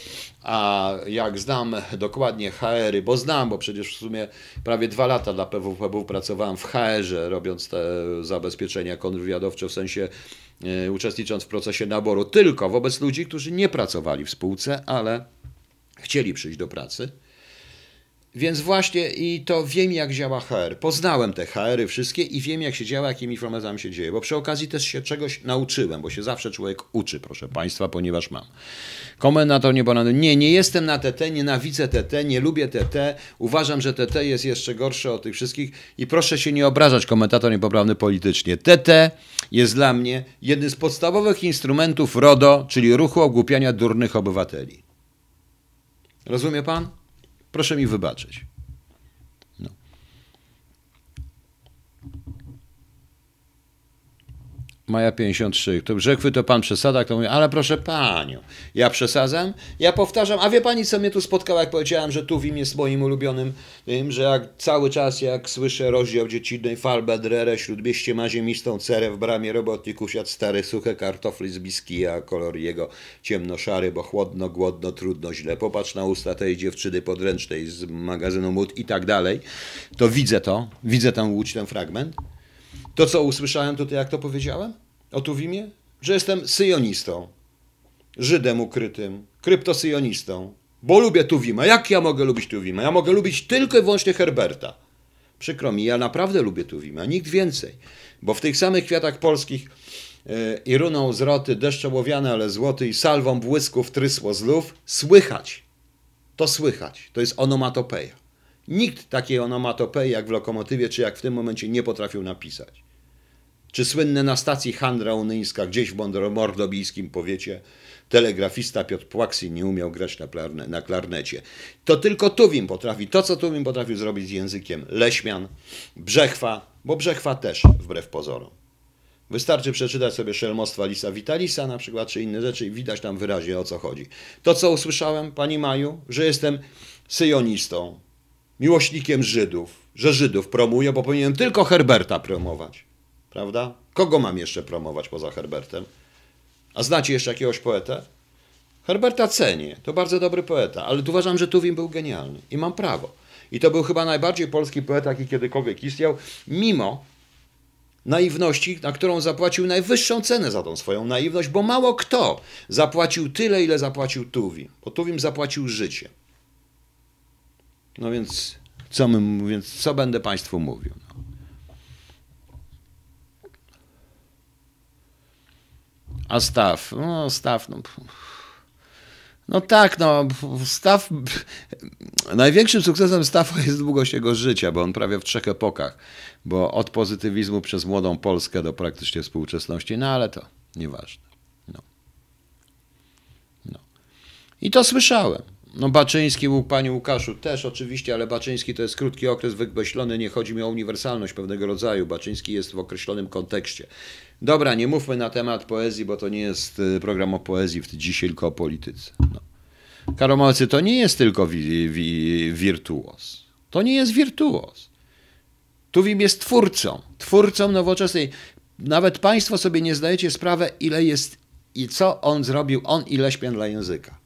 a jak znam dokładnie ha ery, bo znam, bo przecież w sumie prawie dwa lata dla P W P W pracowałem w ha erze, robiąc te zabezpieczenia kontrwywiadowcze, w sensie yy, uczestnicząc w procesie naboru tylko wobec ludzi, którzy nie pracowali w spółce, ale chcieli przyjść do pracy. Więc właśnie i to wiem, jak działa ha er. Poznałem te ha ery wszystkie i wiem, jak się działa, jakimi informacjami się dzieje. Bo przy okazji też się czegoś nauczyłem, bo się zawsze człowiek uczy, proszę Państwa, ponieważ mam. Komentator nie banany. Nie, nie jestem na T T, nienawidzę T T, nie lubię T T, uważam, że T T jest jeszcze gorsze od tych wszystkich i proszę się nie obrażać, komentator niepoprawny politycznie. T T jest dla mnie jednym z podstawowych instrumentów RODO, czyli ruchu ogłupiania durnych obywateli. Rozumie Pan? Proszę mi wybaczyć. No. Maja pięćdziesiąt trzy. To brzechwy to pan przesada, to mówię, ale proszę panią, ja przesadzam, ja powtarzam, a wie pani, co mnie tu spotkało, jak powiedziałem, że Tuwim jest moim ulubionym, wiem, że jak cały czas, jak słyszę rozdział dziecinnej falbę drere, śródmieście ma ziemistą cerę, w bramie robotników siadł stary, suche kartofli z biskija, kolor jego ciemnoszary, bo chłodno, głodno, trudno, źle. Popatrz na usta tej dziewczyny podręcznej z magazynu Mód i tak dalej. To widzę to, widzę tam łódź, ten fragment. To, co usłyszałem tutaj, jak to powiedziałem o Tuwimie, że jestem syjonistą, Żydem ukrytym, kryptosyjonistą, bo lubię Tuwima. Jak ja mogę lubić Tuwima? Ja mogę lubić tylko i wyłącznie Herberta. Przykro mi, ja naprawdę lubię Tuwima, nikt więcej, bo w tych samych kwiatach polskich yy, i runą z roty, deszcz ołowiany, ale złoty i salwą błysków trysło z lów, słychać, to słychać, to jest onomatopeja. Nikt takiej onomatopei jak w Lokomotywie, czy jak w tym momencie nie potrafił napisać. Czy słynne na stacji Handra Unyńska, gdzieś w mordobijskim powiecie, telegrafista Piotr Płaksi nie umiał grać na, klarne, na klarnecie. To tylko Tuwim potrafi, to co Tuwim potrafił zrobić z językiem Leśmian, Brzechwa, bo Brzechwa też, wbrew pozorom. Wystarczy przeczytać sobie Szelmostwa Lisa Witalisa na przykład, czy inne rzeczy i widać tam wyraźnie, o co chodzi. To co usłyszałem, Pani Maju, że jestem syjonistą, miłośnikiem Żydów, że Żydów promuję, bo powinienem tylko Herberta promować. Prawda? Kogo mam jeszcze promować poza Herbertem? A znacie jeszcze jakiegoś poetę? Herberta cenię, to bardzo dobry poeta, ale tu uważam, że Tuwim był genialny i mam prawo. I to był chyba najbardziej polski poeta, jaki kiedykolwiek istniał, mimo naiwności, na którą zapłacił najwyższą cenę za tą swoją naiwność, bo mało kto zapłacił tyle, ile zapłacił Tuwim, bo Tuwim zapłacił życie. No więc co, my, więc co będę Państwu mówił? No. A staw? No staw, no, no tak, no staw, największym sukcesem Stawa jest długość jego życia, bo on prawie w trzech epokach, bo od pozytywizmu przez młodą Polskę do praktycznie współczesności, no ale to nieważne. No. No. I to słyszałem. No Baczyński, Panie Łukaszu, też oczywiście, ale Baczyński to jest krótki okres wykreślony, nie chodzi mi o uniwersalność pewnego rodzaju. Baczyński jest w określonym kontekście. Dobra, nie mówmy na temat poezji, bo to nie jest program o poezji dzisiaj, tylko o polityce. No. Karomalcy to nie jest tylko wi wi wirtuos. To nie jest wirtuos. Tuwim jest twórcą, twórcą nowoczesnej. Nawet państwo sobie nie zdajecie sprawy, ile jest i co on zrobił, on i Leśpian dla języka.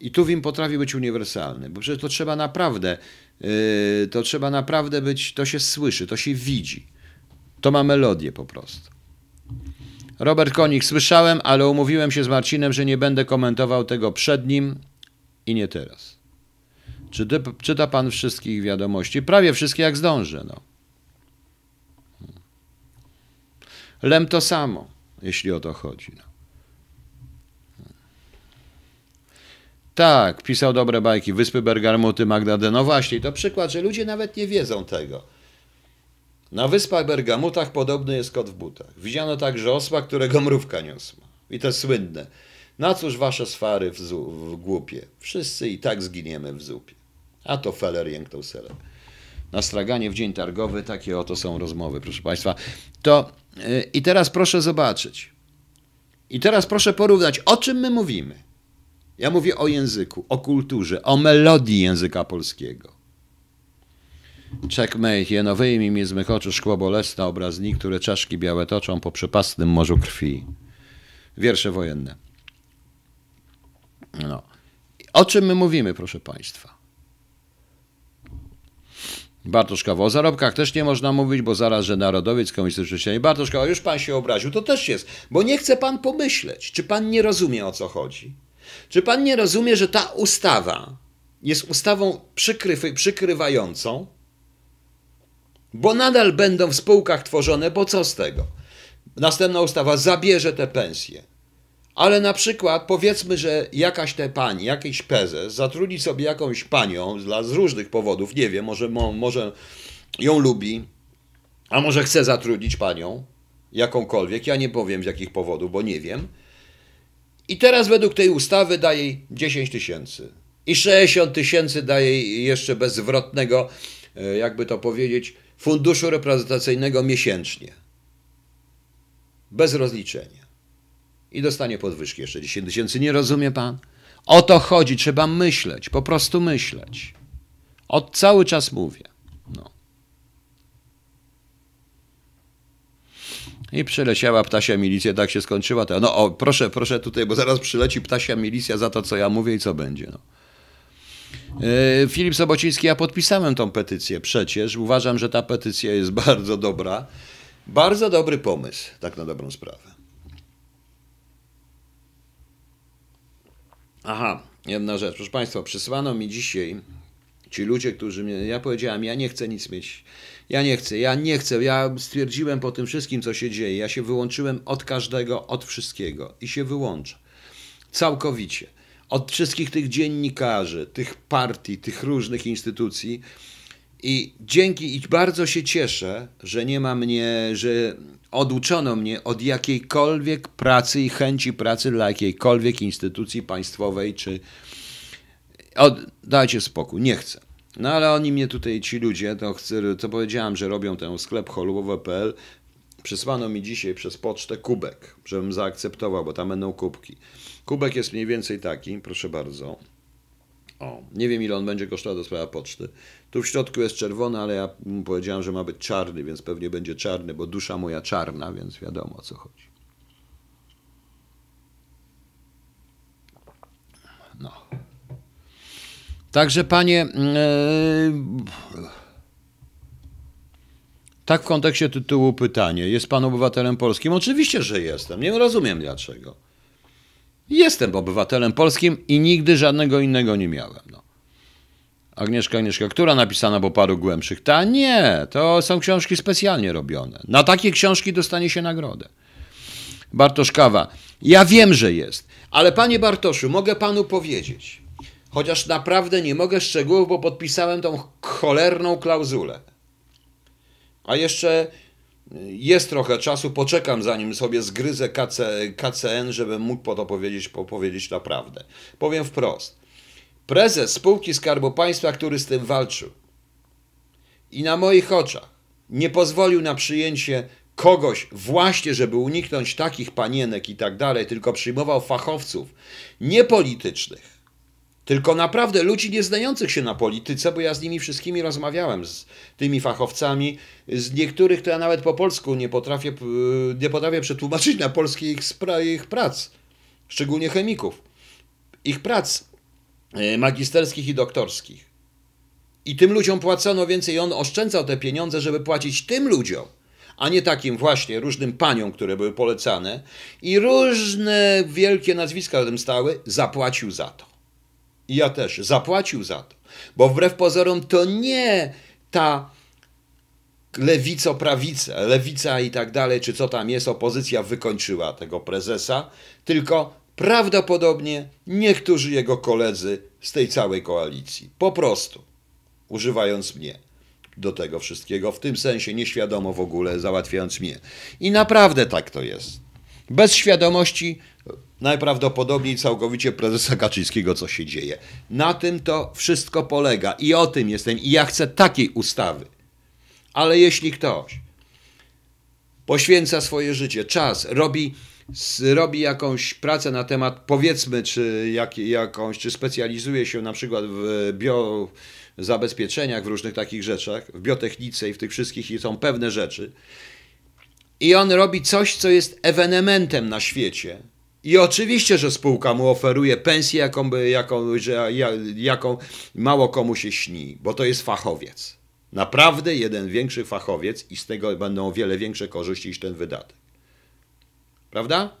I Tuwim potrafi być uniwersalny, bo przecież to trzeba naprawdę, yy, to trzeba naprawdę być, to się słyszy, to się widzi. To ma melodię po prostu. Robert Konik, słyszałem, ale umówiłem się z Marcinem, że nie będę komentował tego przed nim i nie teraz. Czy ty, czyta pan wszystkich wiadomości? Prawie wszystkie, jak zdążę. No. Lem to samo, jeśli o to chodzi. No. Tak, pisał dobre bajki, Wyspy Bergamoty, Magdalena. No właśnie, to przykład, że ludzie nawet nie wiedzą tego. Na Wyspach Bergamutach podobny jest kot w butach. Widziano także osła, którego mrówka niosła. I te słynne. Na cóż wasze swary w, w głupie? Wszyscy i tak zginiemy w zupie. A to feller jęknął seler. Na straganie w dzień targowy takie oto są rozmowy, proszę państwa. To yy, i teraz proszę zobaczyć. I teraz proszę porównać, o czym my mówimy. Ja mówię o języku, o kulturze, o melodii języka polskiego. Checkmate, jenowymi mi mi zmychoczy szkło bolesne, obraznik, które czaszki białe toczą po przepastnym morzu krwi. Wiersze wojenne. No. O czym my mówimy, proszę państwa? Bartosz Kawa, o zarobkach też nie można mówić, bo zaraz, że narodowiec, komunistyczny. Bartosz Kawa, już pan się obraził, to też jest, bo nie chce pan pomyśleć, czy pan nie rozumie, o co chodzi. Czy pan nie rozumie, że ta ustawa jest ustawą przykry, przykrywającą? Bo nadal będą w spółkach tworzone, bo co z tego? Następna ustawa zabierze te pensje. Ale na przykład powiedzmy, że jakaś te pani, jakiś prezes zatrudni sobie jakąś panią dla, z różnych powodów, nie wiem, może, mo, może ją lubi, a może chce zatrudnić panią jakąkolwiek, ja nie powiem z jakich powodów, bo nie wiem. I teraz według tej ustawy daje jej dziesięć tysięcy. I sześćdziesiąt tysięcy daje jej jeszcze bezzwrotnego, jakby to powiedzieć, funduszu reprezentacyjnego miesięcznie. Bez rozliczenia. I dostanie podwyżki jeszcze dziesięć tysięcy. Nie rozumie pan? O to chodzi. Trzeba myśleć. Po prostu myśleć. Od cały czas mówię. No. I przyleciała ptasia milicja, tak się skończyła. Ta... No o, proszę, proszę tutaj, bo zaraz przyleci ptasia milicja za to, co ja mówię i co będzie. No. Yy, Filip Sobociński, ja podpisałem tą petycję przecież. Uważam, że ta petycja jest bardzo dobra. Bardzo dobry pomysł, tak na dobrą sprawę. Aha, jedna rzecz. Proszę państwa, przysłano mi dzisiaj ci ludzie, którzy mnie... Ja powiedziałem, ja nie chcę nic mieć... Ja nie chcę, ja nie chcę, ja stwierdziłem po tym wszystkim, co się dzieje, ja się wyłączyłem od każdego, od wszystkiego i się wyłączę całkowicie, od wszystkich tych dziennikarzy, tych partii, tych różnych instytucji i dzięki, i bardzo się cieszę, że nie ma mnie, że oduczono mnie od jakiejkolwiek pracy i chęci pracy dla jakiejkolwiek instytucji państwowej, czy od... dajcie spokój, nie chcę. No ale oni mnie tutaj, ci ludzie, to, chcę, to powiedziałem, że robią ten sklep holubowe kropka p l. Przysłano mi dzisiaj przez pocztę kubek, żebym zaakceptował, bo tam będą kubki. Kubek jest mniej więcej taki, proszę bardzo. O, nie wiem ile on będzie kosztował, do sprawy poczty. Tu w środku jest czerwony, ale ja powiedziałem, że ma być czarny, więc pewnie będzie czarny, bo dusza moja czarna, więc wiadomo o co chodzi. No. Także, panie, yy, tak w kontekście tytułu pytanie. Jest pan obywatelem polskim? Oczywiście, że jestem. Nie rozumiem dlaczego. Jestem obywatelem polskim i nigdy żadnego innego nie miałem. No. Agnieszka, Agnieszka, która napisana po paru głębszych? Ta nie, to są książki specjalnie robione. Na takie książki dostanie się nagrodę. Bartosz Kawa, ja wiem, że jest, ale panie Bartoszu, mogę panu powiedzieć... Chociaż naprawdę nie mogę szczegółów, bo podpisałem tą cholerną klauzulę. A jeszcze jest trochę czasu, poczekam zanim sobie zgryzę K C N, żebym mógł po to powiedzieć, powiedzieć naprawdę. Powiem wprost. Prezes spółki Skarbu Państwa, który z tym walczył i na moich oczach nie pozwolił na przyjęcie kogoś właśnie, żeby uniknąć takich panienek i tak dalej, tylko przyjmował fachowców niepolitycznych, tylko naprawdę ludzi nie znających się na polityce, bo ja z nimi wszystkimi rozmawiałem, z tymi fachowcami, z niektórych to ja nawet po polsku nie potrafię, nie potrafię przetłumaczyć na polski ich, ich prac, szczególnie chemików, ich prac magisterskich i doktorskich. I tym ludziom płacono więcej, on oszczędzał te pieniądze, żeby płacić tym ludziom, a nie takim właśnie różnym paniom, które były polecane i różne wielkie nazwiska na tym stały, zapłacił za to. I ja też zapłacił za to, bo wbrew pozorom to nie ta lewico-prawica, lewica i tak dalej, czy co tam jest, opozycja wykończyła tego prezesa, tylko prawdopodobnie niektórzy jego koledzy z tej całej koalicji. Po prostu, używając mnie do tego wszystkiego, w tym sensie nieświadomo w ogóle załatwiając mnie. I naprawdę tak to jest. Bez świadomości najprawdopodobniej całkowicie prezesa Kaczyńskiego, co się dzieje. Na tym to wszystko polega i o tym jestem i ja chcę takiej ustawy. Ale jeśli ktoś poświęca swoje życie, czas, robi... robi jakąś pracę na temat, powiedzmy, czy, jak, jakąś, czy specjalizuje się na przykład w biozabezpieczeniach, w różnych takich rzeczach, w biotechnice i w tych wszystkich i są pewne rzeczy. I on robi coś, co jest ewenementem na świecie. I oczywiście, że spółka mu oferuje pensję, jaką, jaką, że, jaką mało komu się śni, bo to jest fachowiec. Naprawdę jeden większy fachowiec i z tego będą o wiele większe korzyści niż ten wydatek. Prawda?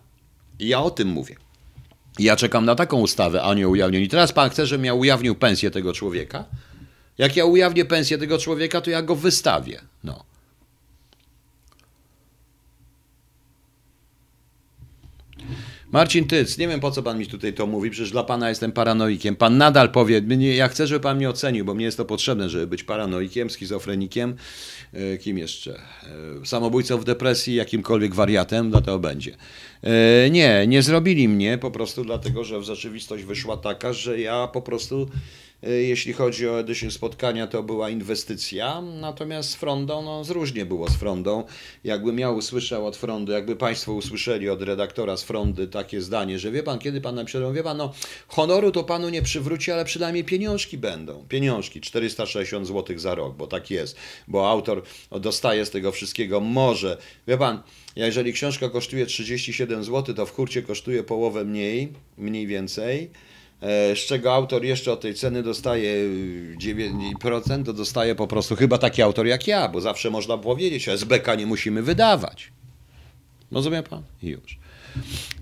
I ja o tym mówię. Ja czekam na taką ustawę, a nie ujawnię. I teraz pan chce, żebym ja ujawnił pensję tego człowieka. Jak ja ujawnię pensję tego człowieka, to ja go wystawię. No. Marcin Tyc, nie wiem po co pan mi tutaj to mówi, przecież dla pana jestem paranoikiem. Pan nadal powie, ja chcę, żeby pan mnie ocenił, bo mnie jest to potrzebne, żeby być paranoikiem, schizofrenikiem, kim jeszcze? Samobójcą w depresji, jakimkolwiek wariatem, dlatego będzie. Nie, nie zrobili mnie po prostu dlatego, że rzeczywistość wyszła taka, że ja po prostu, jeśli chodzi o edycję spotkania, to była inwestycja, natomiast z Frondą, no różnie było z Frondą. Jakbym ja usłyszał od Frondy, jakby państwo usłyszeli od redaktora z Frondy takie zdanie, że wie pan, kiedy pan nam przerwał, wie pan, no honoru to panu nie przywróci, ale przynajmniej pieniążki będą. Pieniążki, czterysta sześćdziesiąt złotych za rok, bo tak jest, bo autor dostaje z tego wszystkiego może. Wie pan, jeżeli książka kosztuje trzydzieści siedem złotych, to w hurcie kosztuje połowę mniej, mniej więcej. Z czego autor jeszcze od tej ceny dostaje dziewięć procent, to dostaje po prostu chyba taki autor jak ja, bo zawsze można powiedzieć, że S B K nie musimy wydawać. Rozumie pan? Już.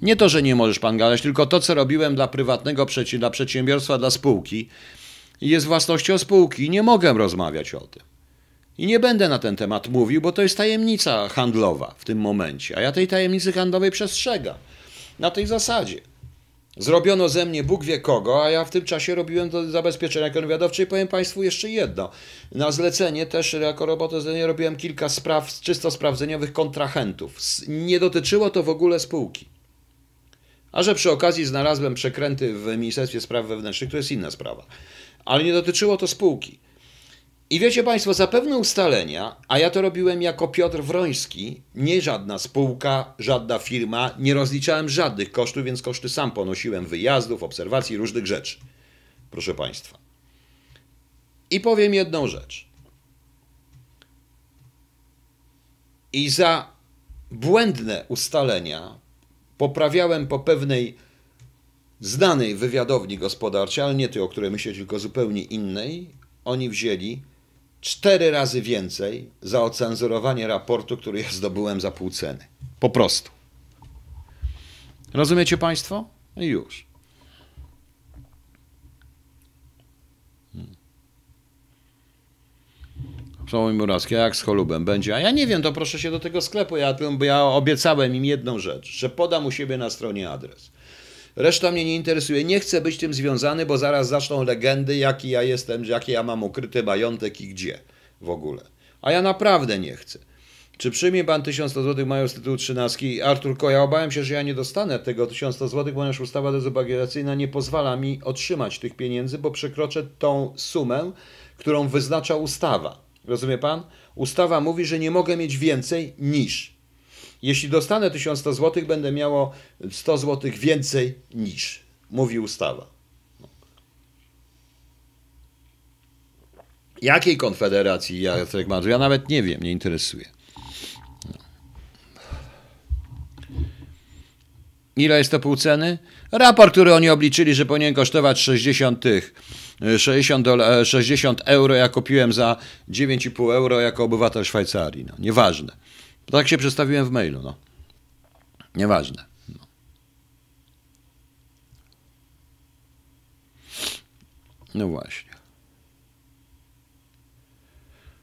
Nie to, że nie możesz pan gadać, tylko to, co robiłem dla prywatnego dla przedsiębiorstwa, dla spółki, jest własnością spółki i nie mogę rozmawiać o tym. I nie będę na ten temat mówił, bo to jest tajemnica handlowa w tym momencie, a ja tej tajemnicy handlowej przestrzegam. Na tej zasadzie. Zrobiono ze mnie Bóg wie kogo, a ja w tym czasie robiłem do zabezpieczenia kontrwywiadowcze i powiem Państwu jeszcze jedno. Na zlecenie też, jako robotę zlecenia robiłem kilka spraw czysto sprawdzeniowych kontrahentów. Nie dotyczyło to w ogóle spółki. A że przy okazji znalazłem przekręty w Ministerstwie Spraw Wewnętrznych, to jest inna sprawa. Ale nie dotyczyło to spółki. I wiecie Państwo, za pewne ustalenia, a ja to robiłem jako Piotr Wroński, nie żadna spółka, żadna firma, nie rozliczałem żadnych kosztów, więc koszty sam ponosiłem wyjazdów, obserwacji, różnych rzeczy. Proszę Państwa. I powiem jedną rzecz. I za błędne ustalenia poprawiałem po pewnej znanej wywiadowni gospodarczej, ale nie tej, o której myślę, tylko zupełnie innej, oni wzięli cztery razy więcej za ocenzurowanie raportu, który ja zdobyłem za pół ceny. Po prostu. Rozumiecie Państwo? I już. Przełom Murowski, jak z Holubem będzie? A ja nie wiem, to proszę się do tego sklepu, ja, bo ja obiecałem im jedną rzecz, że podam u siebie na stronie adres. Reszta mnie nie interesuje, nie chcę być tym związany, bo zaraz zaczną legendy, jaki ja jestem, jaki ja mam ukryty majątek i gdzie w ogóle. A ja naprawdę nie chcę. Czy przyjmie pan tysiąc sto złotych mają z tytułu trzynastki? Artur Koja, ja obawiam się, że ja nie dostanę tego tysiąc sto złotych, ponieważ ustawa dezobligacyjna nie pozwala mi otrzymać tych pieniędzy, bo przekroczę tą sumę, którą wyznacza ustawa. Rozumie pan? Ustawa mówi, że nie mogę mieć więcej niż. Jeśli dostanę tysiąc sto złotych, będę miało sto złotych więcej niż, mówi ustawa. Jakiej konfederacji, Jacek Marzu? Ja nawet nie wiem, nie interesuje. Ile jest to pół ceny? Raport, który oni obliczyli, że powinien kosztować sześćdziesiąt, tych, sześćdziesiąt, sześćdziesiąt euro, ja kupiłem za dziewięć i pół euro jako obywatel Szwajcarii. No, nieważne. Tak się przedstawiłem w mailu. No. Nieważne. No. No właśnie.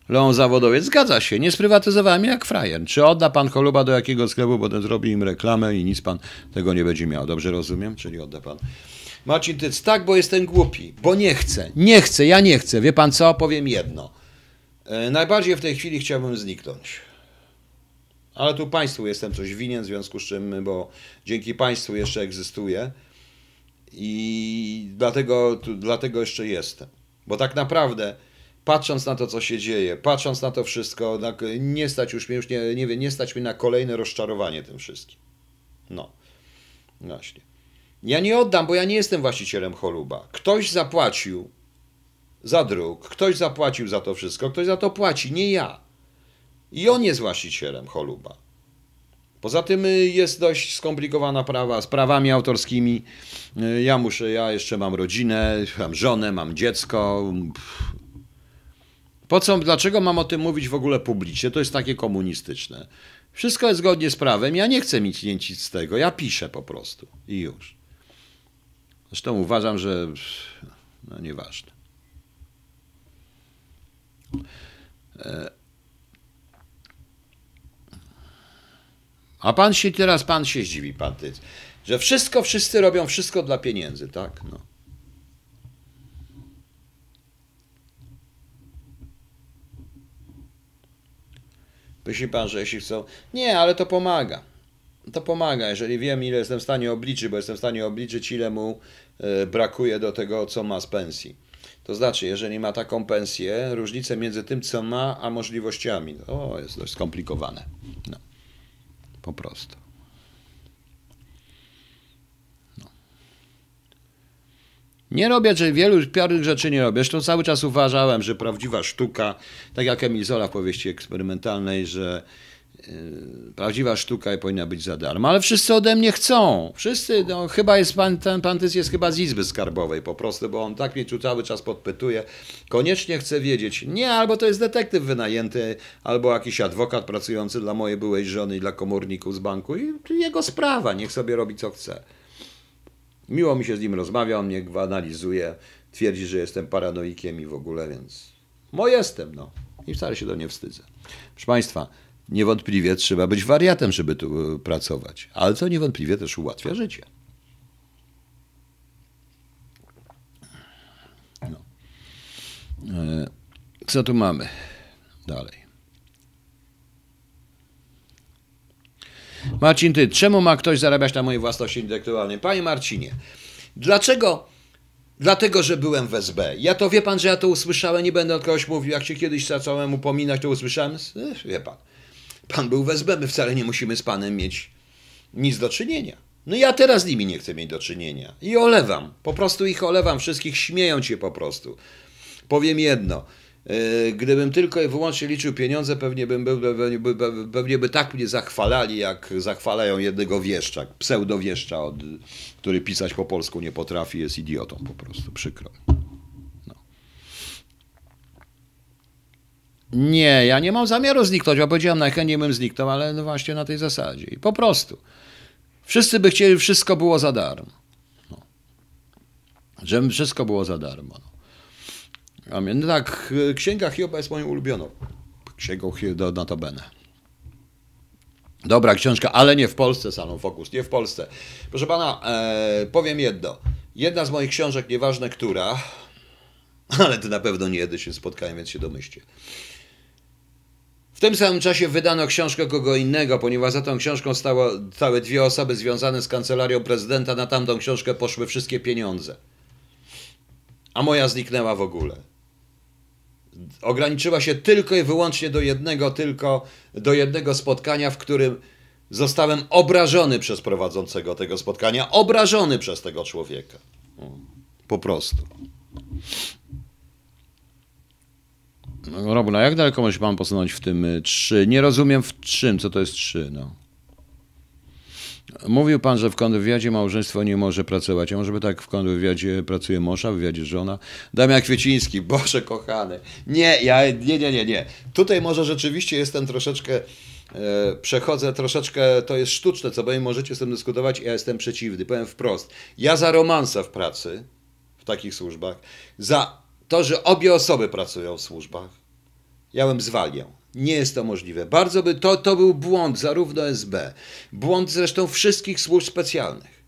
Leon Zawodowiec, zgadza się, nie sprywatyzowałem jak frajer. Czy odda pan Choluba do jakiego sklepu, bo ten zrobi im reklamę i nic pan tego nie będzie miał. Dobrze rozumiem? Czyli odda pan. Marcin Tyc, tak, bo jestem głupi, bo nie chcę, nie chcę, ja nie chcę. Wie pan co? Powiem jedno. E, najbardziej w tej chwili chciałbym zniknąć. Ale tu państwu jestem coś winien, w związku z czym, bo dzięki państwu jeszcze egzystuję i dlatego, tu, dlatego jeszcze jestem. Bo tak naprawdę... Patrząc na to, co się dzieje, patrząc na to wszystko, nie stać już mnie, już nie, nie, nie stać mi na kolejne rozczarowanie tym wszystkim. No, właśnie. Ja nie oddam, bo ja nie jestem właścicielem Choluba. Ktoś zapłacił za dróg, ktoś zapłacił za to wszystko, ktoś za to płaci, nie ja. I on jest właścicielem Choluba. Poza tym jest dość skomplikowana sprawa z prawami autorskimi. Ja muszę, ja jeszcze mam rodzinę, mam żonę, mam dziecko. Pff. Po co, dlaczego mam o tym mówić w ogóle publicznie? To jest takie komunistyczne. Wszystko jest zgodnie z prawem. Ja nie chcę mieć nic z tego. Ja piszę po prostu. I już. Zresztą uważam, że... No nieważne. A pan się teraz, pan się zdziwi, pan ty, że wszystko, wszyscy robią wszystko dla pieniędzy, tak? No. Myśli pan, że jeśli chcą... Nie, ale to pomaga. To pomaga, jeżeli wiem, ile jestem w stanie obliczyć, bo jestem w stanie obliczyć, ile mu brakuje do tego, co ma z pensji. To znaczy, jeżeli ma taką pensję, różnicę między tym, co ma, a możliwościami. O, jest dość skomplikowane. No. Po prostu. No. Nie robię, że wielu piarnych rzeczy nie robię. Zresztą cały czas uważałem, że prawdziwa sztuka, tak jak Emil Zola w powieści eksperymentalnej, że yy, prawdziwa sztuka powinna być za darmo. Ale wszyscy ode mnie chcą. Wszyscy, no, chyba jest pan, ten pan Tyc jest chyba z Izby Skarbowej po prostu, bo on tak mnie tu cały czas podpytuje. Koniecznie chcę wiedzieć. Nie, albo to jest detektyw wynajęty, albo jakiś adwokat pracujący dla mojej byłej żony i dla komorników z banku. I jego sprawa, niech sobie robi co chce. Miło mi się z nim rozmawia, on mnie analizuje, twierdzi, że jestem paranoikiem i w ogóle, więc... Mo jestem, no. I wcale się do nie wstydzę. Proszę państwa, niewątpliwie trzeba być wariatem, żeby tu pracować, ale to niewątpliwie też ułatwia życie. No. Co tu mamy? Dalej. Marcin Ty, czemu ma ktoś zarabiać na mojej własności intelektualnej? Panie Marcinie, dlaczego? Dlatego, że byłem w S B. Ja to, wie pan, że ja to usłyszałem, nie będę od kogoś mówił, jak się kiedyś zacząłem upominać, to usłyszałem, Ech, wie pan, pan był w S B, my wcale nie musimy z panem mieć nic do czynienia. No ja teraz z nimi nie chcę mieć do czynienia i olewam, po prostu ich olewam, wszystkich śmieją się po prostu. Powiem jedno. Gdybym tylko i wyłącznie liczył pieniądze, pewnie, bym był, pewnie by tak mnie zachwalali, jak zachwalają jednego wieszcza, pseudowieszcza, od, który pisać po polsku nie potrafi, jest idiotą po prostu, przykro. No. Nie, ja nie mam zamiaru zniknąć, bo powiedziałem, najchętniej bym zniknął, ale no właśnie na tej zasadzie. I po prostu. Wszyscy by chcieli, wszystko było za darmo. No. Żeby wszystko było za darmo. No. No tak, Księga Hioba jest moją ulubioną księgą Hioba, notabene. Dobra książka, ale nie w Polsce, Salon Focus, nie w Polsce. Proszę pana, e, powiem jedno. Jedna z moich książek, nieważne która, ale to na pewno nie jedynie się spotkałem, więc się domyślcie. W tym samym czasie wydano książkę kogo innego, ponieważ za tą książką stało całe dwie osoby związane z kancelarią prezydenta. Na tamtą książkę poszły wszystkie pieniądze. A moja zniknęła w ogóle. Ograniczyła się tylko i wyłącznie do jednego, tylko do jednego spotkania, w którym zostałem obrażony przez prowadzącego tego spotkania. Obrażony przez tego człowieka. Po prostu. No, Robula, jak daleko możesz pan posunąć w tym trzy? Nie rozumiem w czym, co to jest trzy, no. Mówił pan, że w kontrwywiadzie małżeństwo nie może pracować. A może by tak w kontrwywiadzie pracuje mosza, w wywiadzie żona? Damian Kwieciński, Boże kochany. Nie, ja, nie, nie, nie, nie. Tutaj może rzeczywiście jestem troszeczkę, yy, przechodzę troszeczkę, to jest sztuczne, co powiem, możecie z tym dyskutować, ja jestem przeciwny, powiem wprost. Ja za romanse w pracy, w takich służbach, za to, że obie osoby pracują w służbach, ja bym zwalniał. Nie jest to możliwe. Bardzo by to, to był błąd zarówno S B, błąd zresztą wszystkich służb specjalnych.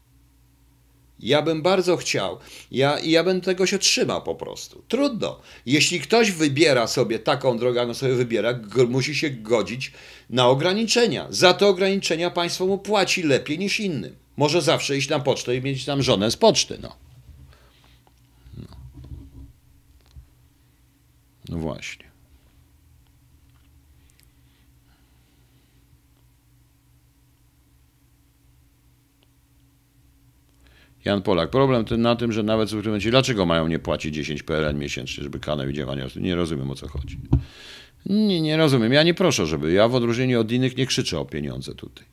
Ja bym bardzo chciał, ja, ja bym tego się trzymał po prostu. Trudno. Jeśli ktoś wybiera sobie taką drogę, on sobie wybiera, musi się godzić na ograniczenia. Za te ograniczenia państwo mu płaci lepiej niż innym. Może zawsze iść na pocztę i mieć tam żonę z poczty, no. No właśnie. Jan Polak. Problem ten na tym, że nawet w tym momencie, dlaczego mają nie płacić dziesięć PLN miesięcznie, żeby kanał i działania. Nie rozumiem, o co chodzi. Nie, nie rozumiem. Ja nie proszę, żeby. Ja w odróżnieniu od innych nie krzyczę o pieniądze tutaj.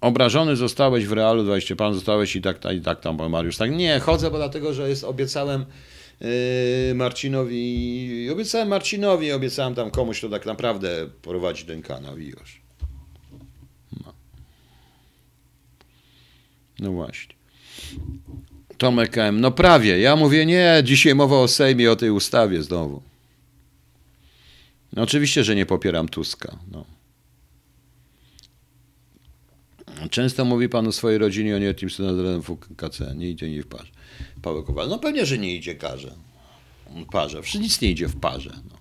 Obrażony zostałeś w Realu dwadzieścia, pan zostałeś i tak, i tak tam, bo Mariusz tak. Nie, chodzę, bo dlatego, że jest, obiecałem Marcinowi, obiecałem Marcinowi, obiecałem tam komuś, kto tak naprawdę prowadzi ten kanał i już. No, no właśnie. Tomek M. No prawie. Ja mówię nie, dzisiaj mowa o Sejmie, o tej ustawie znowu. No oczywiście, że nie popieram Tuska. No. Często mówi pan o swojej rodzinie, o nieletnim synu w K C. Nie idzie nie w parze. Paweł Kowal. No pewnie, że nie idzie karze. Parze. Nic nie idzie w parze. No.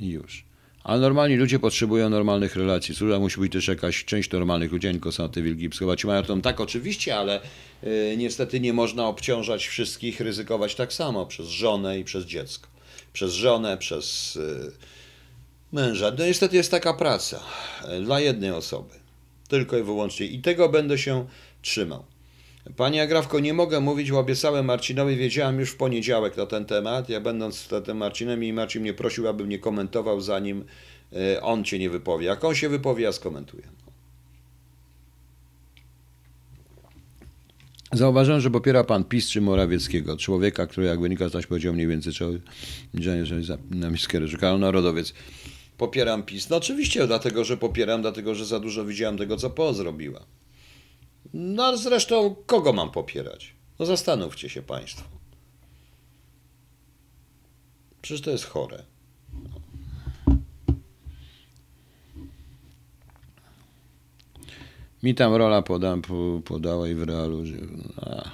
I już. Ale normalni ludzie potrzebują normalnych relacji. Służba musi być też jakaś część normalnych ludzi, tylko są te wilki. Chyba ci mają tam tak oczywiście, ale yy, niestety nie można obciążać wszystkich, ryzykować tak samo przez żonę i przez dziecko. Przez żonę, przez yy, męża. No niestety jest taka praca yy, dla jednej osoby. Tylko i wyłącznie. I tego będę się trzymał. Pani Agrawko, nie mogę mówić, bo obiecałem Marcinowi, wiedziałem już w poniedziałek na ten temat. Ja będąc wtedy Marcinem i Marcin mnie prosił, abym nie komentował, zanim on cię nie wypowie. Jak on się wypowie, ja skomentuję. Zauważyłem, że popiera pan PiS czy Morawieckiego, człowieka, który jak wynika z powiedział mniej więcej, czy na miskę rzeka, narodowiec. Popieram PiS. No oczywiście dlatego, że popieram, dlatego, że za dużo widziałem tego, co P O zrobiła. No ale zresztą kogo mam popierać? No zastanówcie się państwo. Przecież to jest chore. Mi tam rola podam, podała i w Realu. Że... A,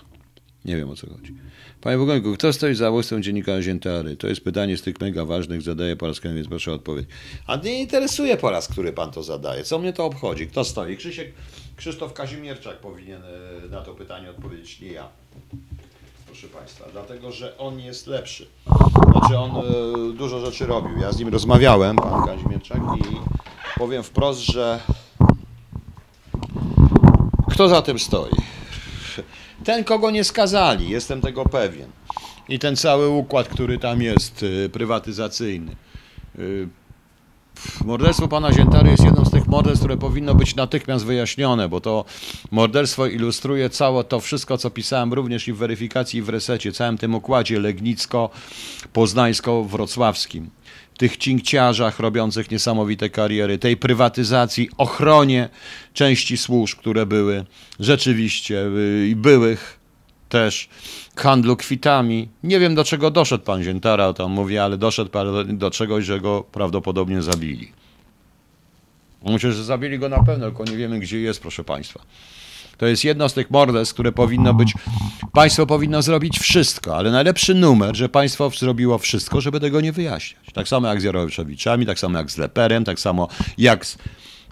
nie wiem o co chodzi. Panie Bogonku, kto stoi za zabójstwem dziennikarza Ziętary? To jest pytanie z tych mega ważnych, zadaję po raz kolejny, więc proszę o odpowiedź. A mnie interesuje po raz, który pan to zadaje. Co mnie to obchodzi? Kto stoi? Krzysiek, Krzysztof Kazimierczak powinien na to pytanie odpowiedzieć, nie ja. Proszę państwa, dlatego, że on jest lepszy. Znaczy on dużo rzeczy robił. Ja z nim rozmawiałem, pan Kazimierczak, i powiem wprost, że kto za tym stoi? Ten, kogo nie skazali, jestem tego pewien. I ten cały układ, który tam jest, prywatyzacyjny. Morderstwo pana Ziętary jest jedną z tych morderstw, które powinno być natychmiast wyjaśnione, bo to morderstwo ilustruje całe to wszystko, co pisałem również i w weryfikacji, i w resecie, całym tym układzie legnicko-poznańsko-wrocławskim. Tych cinkciarzach robiących niesamowite kariery, tej prywatyzacji, ochronie części służb, które były rzeczywiście i byłych też, handlu kwitami. Nie wiem, do czego doszedł pan Ziętara, tam mówi, ale doszedł do czegoś, że go prawdopodobnie zabili. Myślę, że zabili go na pewno, tylko nie wiemy, gdzie jest, proszę państwa. To jest jedno z tych morderstw, które powinno być... Państwo powinno zrobić wszystko, ale najlepszy numer, że państwo zrobiło wszystko, żeby tego nie wyjaśniać. Tak samo jak z Jaroszewiczami, tak samo jak z Leperem, tak samo jak z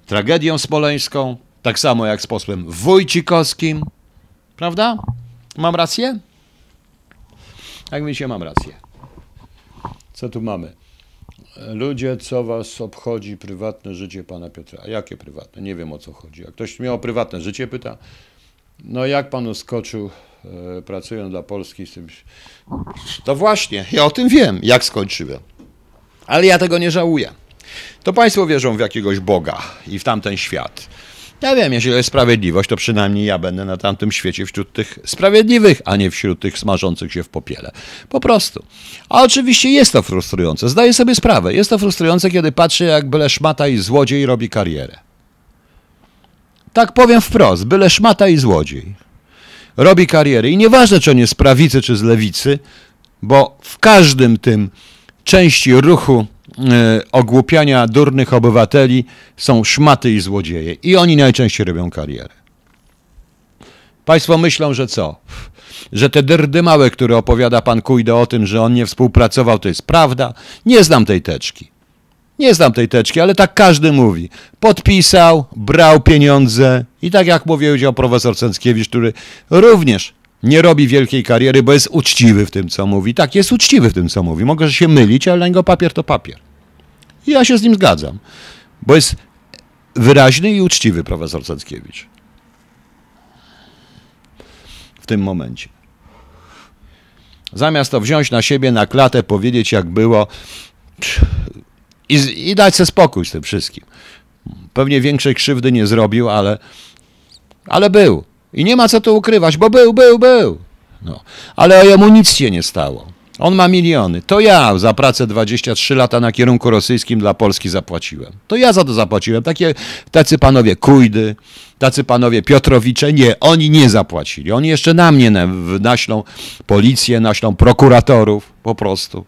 tragedią smoleńską, tak samo jak z posłem Wójcikowskim. Prawda? Mam rację? Jak myślicie, mam rację. Co tu mamy? Ludzie, co was obchodzi prywatne życie pana Piotra? A jakie prywatne? Nie wiem, o co chodzi. Jak ktoś mnie o prywatne życie pyta, no jak panu skoczył, e, pracując dla Polski z tym... To właśnie, ja o tym wiem, jak skończyłem. Ale ja tego nie żałuję. To państwo wierzą w jakiegoś Boga i w tamten świat. Ja wiem, jeśli jest sprawiedliwość, to przynajmniej ja będę na tamtym świecie wśród tych sprawiedliwych, a nie wśród tych smażących się w popiele. Po prostu. A oczywiście jest to frustrujące. Zdaję sobie sprawę. Jest to frustrujące, kiedy patrzę, jak byle szmata i złodziej robi karierę. Tak powiem wprost. Byle szmata i złodziej robi karierę. I nieważne, czy on jest z prawicy, czy z lewicy, bo w każdym tym części ruchu ogłupiania durnych obywateli są szmaty i złodzieje. I oni najczęściej robią karierę. Państwo myślą, że co? Że te dyrdymałe, które opowiada pan Kujda o tym, że on nie współpracował, to jest prawda? Nie znam tej teczki. Nie znam tej teczki, ale tak każdy mówi. Podpisał, brał pieniądze i tak jak mówił profesor Cenckiewicz, który również nie robi wielkiej kariery, bo jest uczciwy w tym, co mówi. Tak, jest uczciwy w tym, co mówi. Mogę się mylić, ale dla niego papier to papier. I ja się z nim zgadzam, bo jest wyraźny i uczciwy profesor Cenckiewicz. W tym momencie. Zamiast to wziąć na siebie, na klatę, powiedzieć jak było i, i dać sobie spokój z tym wszystkim. Pewnie większej krzywdy nie zrobił, ale, ale był. I nie ma co tu ukrywać, bo był, był, był. No. Ale jemu nic się nie stało. On ma miliony. To ja za pracę dwadzieścia trzy lata na kierunku rosyjskim dla Polski zapłaciłem. To ja za to zapłaciłem. Takie, tacy panowie Kujdy, tacy panowie Piotrowicze, nie, oni nie zapłacili. Oni jeszcze na mnie naślą policję, naślą prokuratorów po prostu.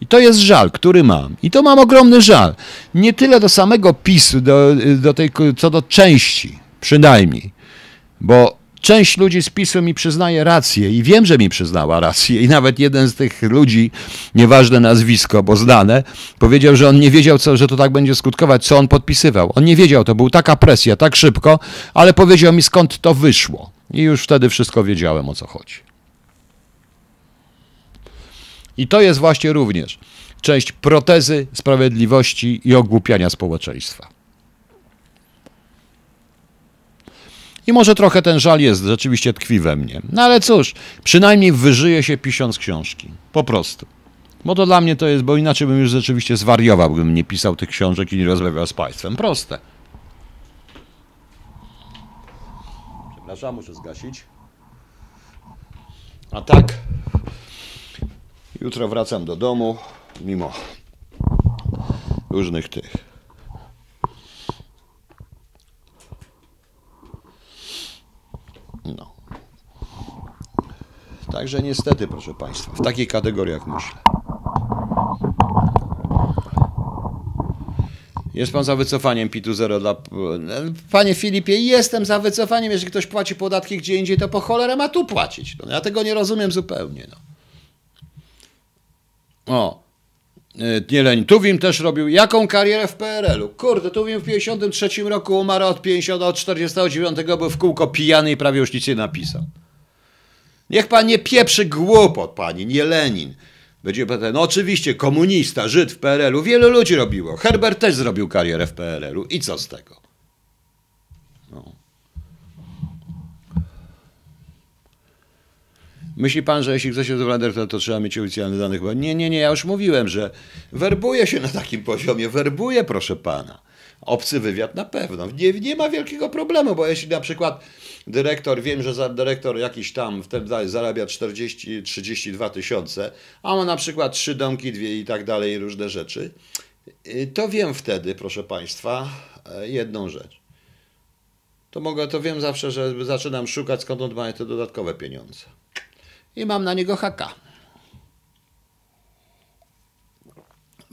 I to jest żal, który mam. I to mam ogromny żal. Nie tyle do samego PiSu, do, do tej, co do części przynajmniej. Bo część ludzi z PiSu mi przyznaje rację i wiem, że mi przyznała rację i nawet jeden z tych ludzi, nieważne nazwisko, bo znane, powiedział, że on nie wiedział, co, że to tak będzie skutkować, co on podpisywał. On nie wiedział, to była taka presja, tak szybko, ale powiedział mi, skąd to wyszło. I już wtedy wszystko wiedziałem, o co chodzi. I to jest właśnie również część protezy sprawiedliwości i ogłupiania społeczeństwa. I może trochę ten żal jest, rzeczywiście tkwi we mnie. No ale cóż, przynajmniej wyżyję się pisząc książki. Po prostu. Bo to dla mnie to jest, bo inaczej bym już rzeczywiście zwariował, gdybym nie pisał tych książek i nie rozmawiał z państwem. Proste. Przepraszam, muszę zgasić. A tak, jutro wracam do domu, mimo różnych tych. No. Także niestety, proszę państwa, w takiej kategorii jak myślę. Jest pan za wycofaniem P zero dla... Panie Filipie, jestem za wycofaniem. Jeżeli ktoś płaci podatki gdzie indziej, to po cholerę ma tu płacić. No, ja tego nie rozumiem zupełnie. No. O. Nie leń. Tuwim też robił jaką karierę w P R L-u. Kurde, Tuwim w pięćdziesiątym trzecim roku umarł, od pięćdziesiątego do czterdziestego dziewiątego był w kółko pijany i prawie już nic nie napisał. Niech pan nie pieprzy głupot, pani, nie Lenin. Będzie ten, no oczywiście, komunista, Żyd w P R L-u, wielu ludzi robiło. Herbert też zrobił karierę w P R L-u i co z tego? No. Myśli pan, że jeśli chce się zwracać, to, to trzeba mieć oficjalne dane? Chyba nie, nie, nie, ja już mówiłem, że werbuje się na takim poziomie, werbuje, proszę pana. Obcy wywiad na pewno. Nie, nie ma wielkiego problemu, bo jeśli na przykład dyrektor, wiem, że za dyrektor jakiś tam w tym dalej zarabia czterdzieści, trzydzieści dwa tysiące, a ma na przykład trzy domki, dwie i tak dalej, różne rzeczy, to wiem wtedy, proszę państwa, jedną rzecz. To mogę, to wiem zawsze, że zaczynam szukać, skąd mają te dodatkowe pieniądze. I mam na niego haka.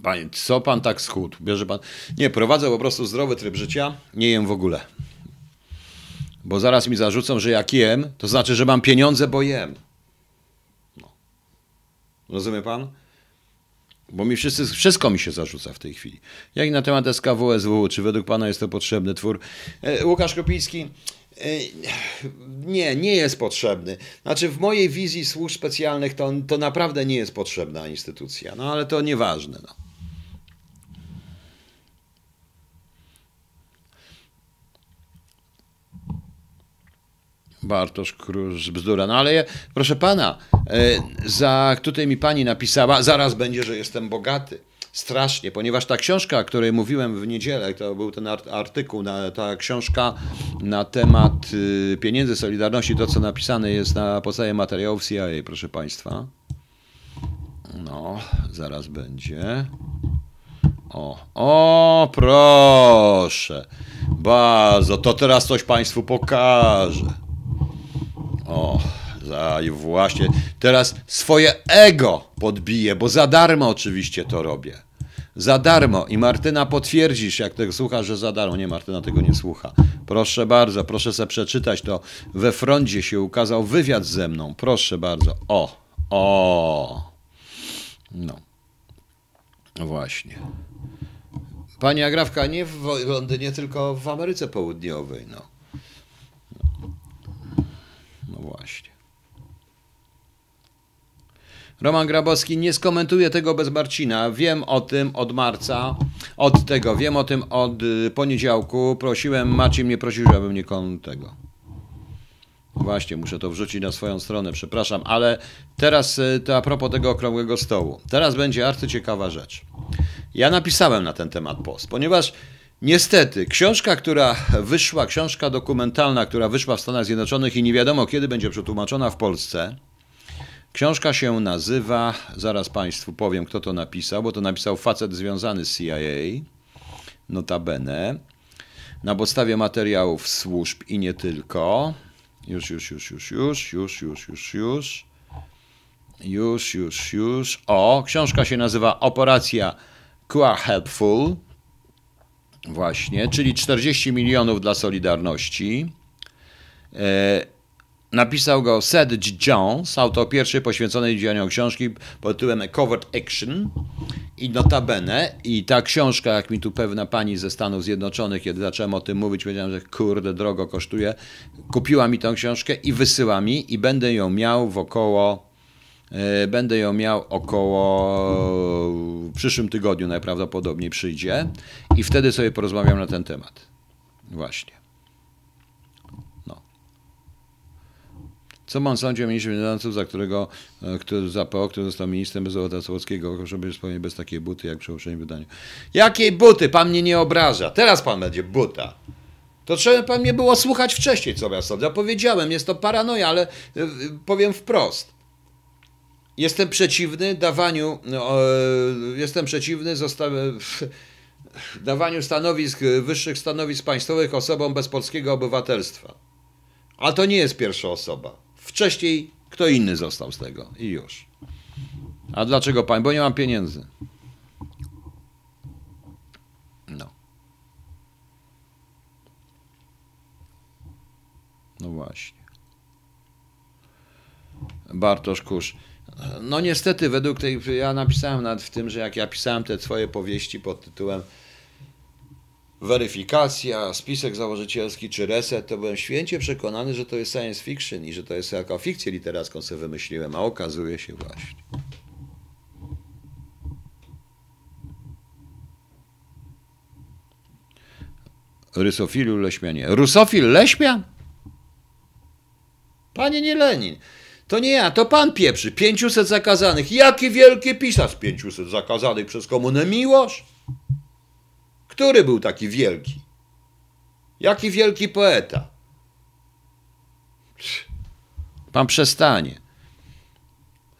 Panie, co pan tak schudł? Bierze pan... Nie, prowadzę po prostu zdrowy tryb życia. Nie jem w ogóle. bo zaraz mi zarzucą, że jak jem, to znaczy, że mam pieniądze, bo jem. No. Rozumie pan? Bo mi wszyscy, wszystko mi się zarzuca w tej chwili. Jak i na temat S K W S W, czy według pana jest to potrzebny twór? E, Łukasz Kopiński, e, nie, nie jest potrzebny. Znaczy w mojej wizji służb specjalnych to, to naprawdę nie jest potrzebna instytucja. No ale to nieważne. No. Bartosz Krusz, bzdura. No ale ja, proszę pana, e, za, tutaj mi pani napisała, zaraz będzie, że jestem bogaty. Strasznie, ponieważ ta książka, o której mówiłem w niedzielę, to był ten artykuł, na, ta książka na temat y, pieniędzy, Solidarności, to co napisane jest na podstawie materiałów C I A, proszę państwa. No, zaraz będzie. O, o, proszę. Bardzo, to teraz coś państwu pokażę. O, za, i właśnie teraz swoje ego podbiję, bo za darmo oczywiście to robię. Za darmo. I Martyna potwierdzisz, jak tego słuchasz, że za darmo. Nie, Martyna tego nie słucha. Proszę bardzo, proszę sobie przeczytać to. We Frondzie się ukazał wywiad ze mną. Proszę bardzo. O, o. No. Właśnie. Pani Agrawka, nie w Londynie, tylko w Ameryce Południowej. No. No właśnie. Roman Grabowski, nie skomentuje tego bez Marcina. Wiem o tym od marca, od tego, wiem o tym od poniedziałku. Prosiłem, Marcin mnie prosił, żebym nie kon tego. Właśnie, muszę to wrzucić na swoją stronę, przepraszam, ale teraz to a propos tego okrągłego stołu. Teraz będzie arcyciekawa rzecz. Ja napisałem na ten temat post, ponieważ niestety, książka, która wyszła, książka dokumentalna, która wyszła w Stanach Zjednoczonych i nie wiadomo kiedy będzie przetłumaczona w Polsce, książka się nazywa, zaraz państwu powiem, kto to napisał, bo to napisał facet związany z C I A, notabene, na podstawie materiałów służb i nie tylko. Już, już, już, już, już, już, już, już, już, już, już, już. O, książka się nazywa Operacja Q A Helpful. Właśnie, czyli czterdzieści milionów dla Solidarności. E, napisał go Seth Jones, autor pierwszej poświęconej działaniom książki pod tytułem Covert Action. I notabene, i ta książka, jak mi tu pewna pani ze Stanów Zjednoczonych, kiedy zacząłem o tym mówić, powiedziałem, że kurde, drogo kosztuje, kupiła mi tą książkę i wysyła mi i będę ją miał wokoło... Będę ją miał około w przyszłym tygodniu, najprawdopodobniej przyjdzie i wtedy sobie porozmawiam na ten temat. Właśnie. No. Co mam sądzić o ministrze finansów, za którego, który, za P O, który został ministrem bez Złota Słowackiego, żeby wspomnieć bez takiej buty, jak przy poprzednim wydaniu. Jakiej buty? Pan mnie nie obraża. Teraz pan będzie buta. To trzeba pan mnie było słuchać wcześniej, co ja sądzę. Ja powiedziałem, jest to paranoja, ale powiem wprost. Jestem przeciwny dawaniu, no, e, jestem przeciwny zostaw, dawaniu stanowisk, wyższych stanowisk państwowych osobom bez polskiego obywatelstwa. A to nie jest pierwsza osoba. Wcześniej kto inny został z tego i już. A dlaczego pan? Bo nie mam pieniędzy. No. No właśnie. Bartosz Kusz. No niestety, według tej, ja napisałem nawet w tym, że jak ja pisałem te swoje powieści pod tytułem Weryfikacja, Spisek Założycielski czy Reset, to byłem święcie przekonany, że to jest science fiction i że to jest jako fikcję literacką sobie wymyśliłem, a okazuje się właśnie. Rysofilu Leśmianie. Rusofil Leśmian? Panie nie Lenin. To nie ja, to pan pieprzy. pięćset zakazanych. Jaki wielki pisarz pięćset zakazanych przez komunę Miłosz? Który był taki wielki? Jaki wielki poeta? Pan przestanie.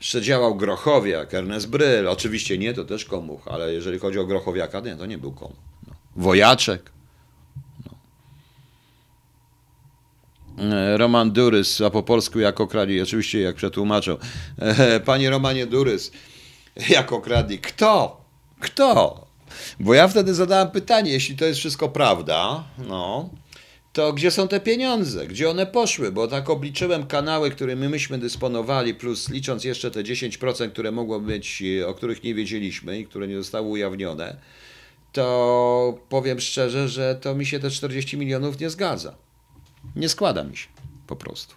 Jeszcze działał Grochowiak, Ernest Bryl. Oczywiście nie, to też komuch, ale jeżeli chodzi o Grochowiaka, nie, to nie był komuch. No. Wojaczek. Roman Durys, a po polsku jak okradli, oczywiście jak przetłumaczą. Panie Romanie Durys, jak okradli, kto? Kto? Bo ja wtedy zadałem pytanie, jeśli to jest wszystko prawda, no, to gdzie są te pieniądze? Gdzie one poszły? Bo tak obliczyłem kanały, którymi myśmy dysponowali, plus licząc jeszcze te dziesięć procent, które mogło być, o których nie wiedzieliśmy i które nie zostały ujawnione, to powiem szczerze, że to mi się te czterdzieści milionów nie zgadza. Nie składa mi się po prostu.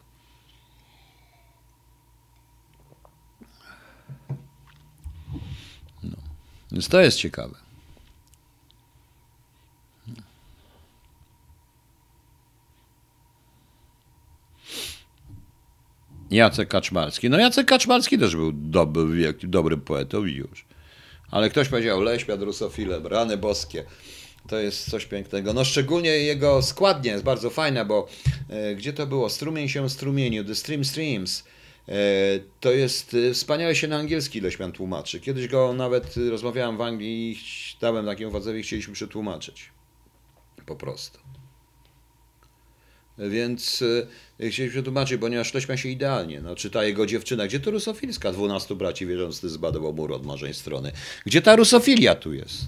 No. Więc to jest ciekawe. Jacek Kaczmarski. No Jacek Kaczmarski też był dobry, dobrym poetą i już. Ale ktoś powiedział, Leśmiad rusofilem, rany boskie. To jest coś pięknego. No szczególnie jego składnia jest bardzo fajna, bo e, gdzie to było? Strumień się strumieniu, the stream streams. E, to jest e, wspaniałe się na angielski Leśmian tłumaczy. Kiedyś go nawet rozmawiałem w Anglii i dałem takim wadze, chcieliśmy przetłumaczyć. Po prostu. Więc e, chcieliśmy przetłumaczyć, ponieważ Leśmian się idealnie. No, czy ta jego dziewczyna, gdzie to rusofilska? dwunastu braci wierzących zbadał mur od marzeń strony. Gdzie ta rusofilia tu jest?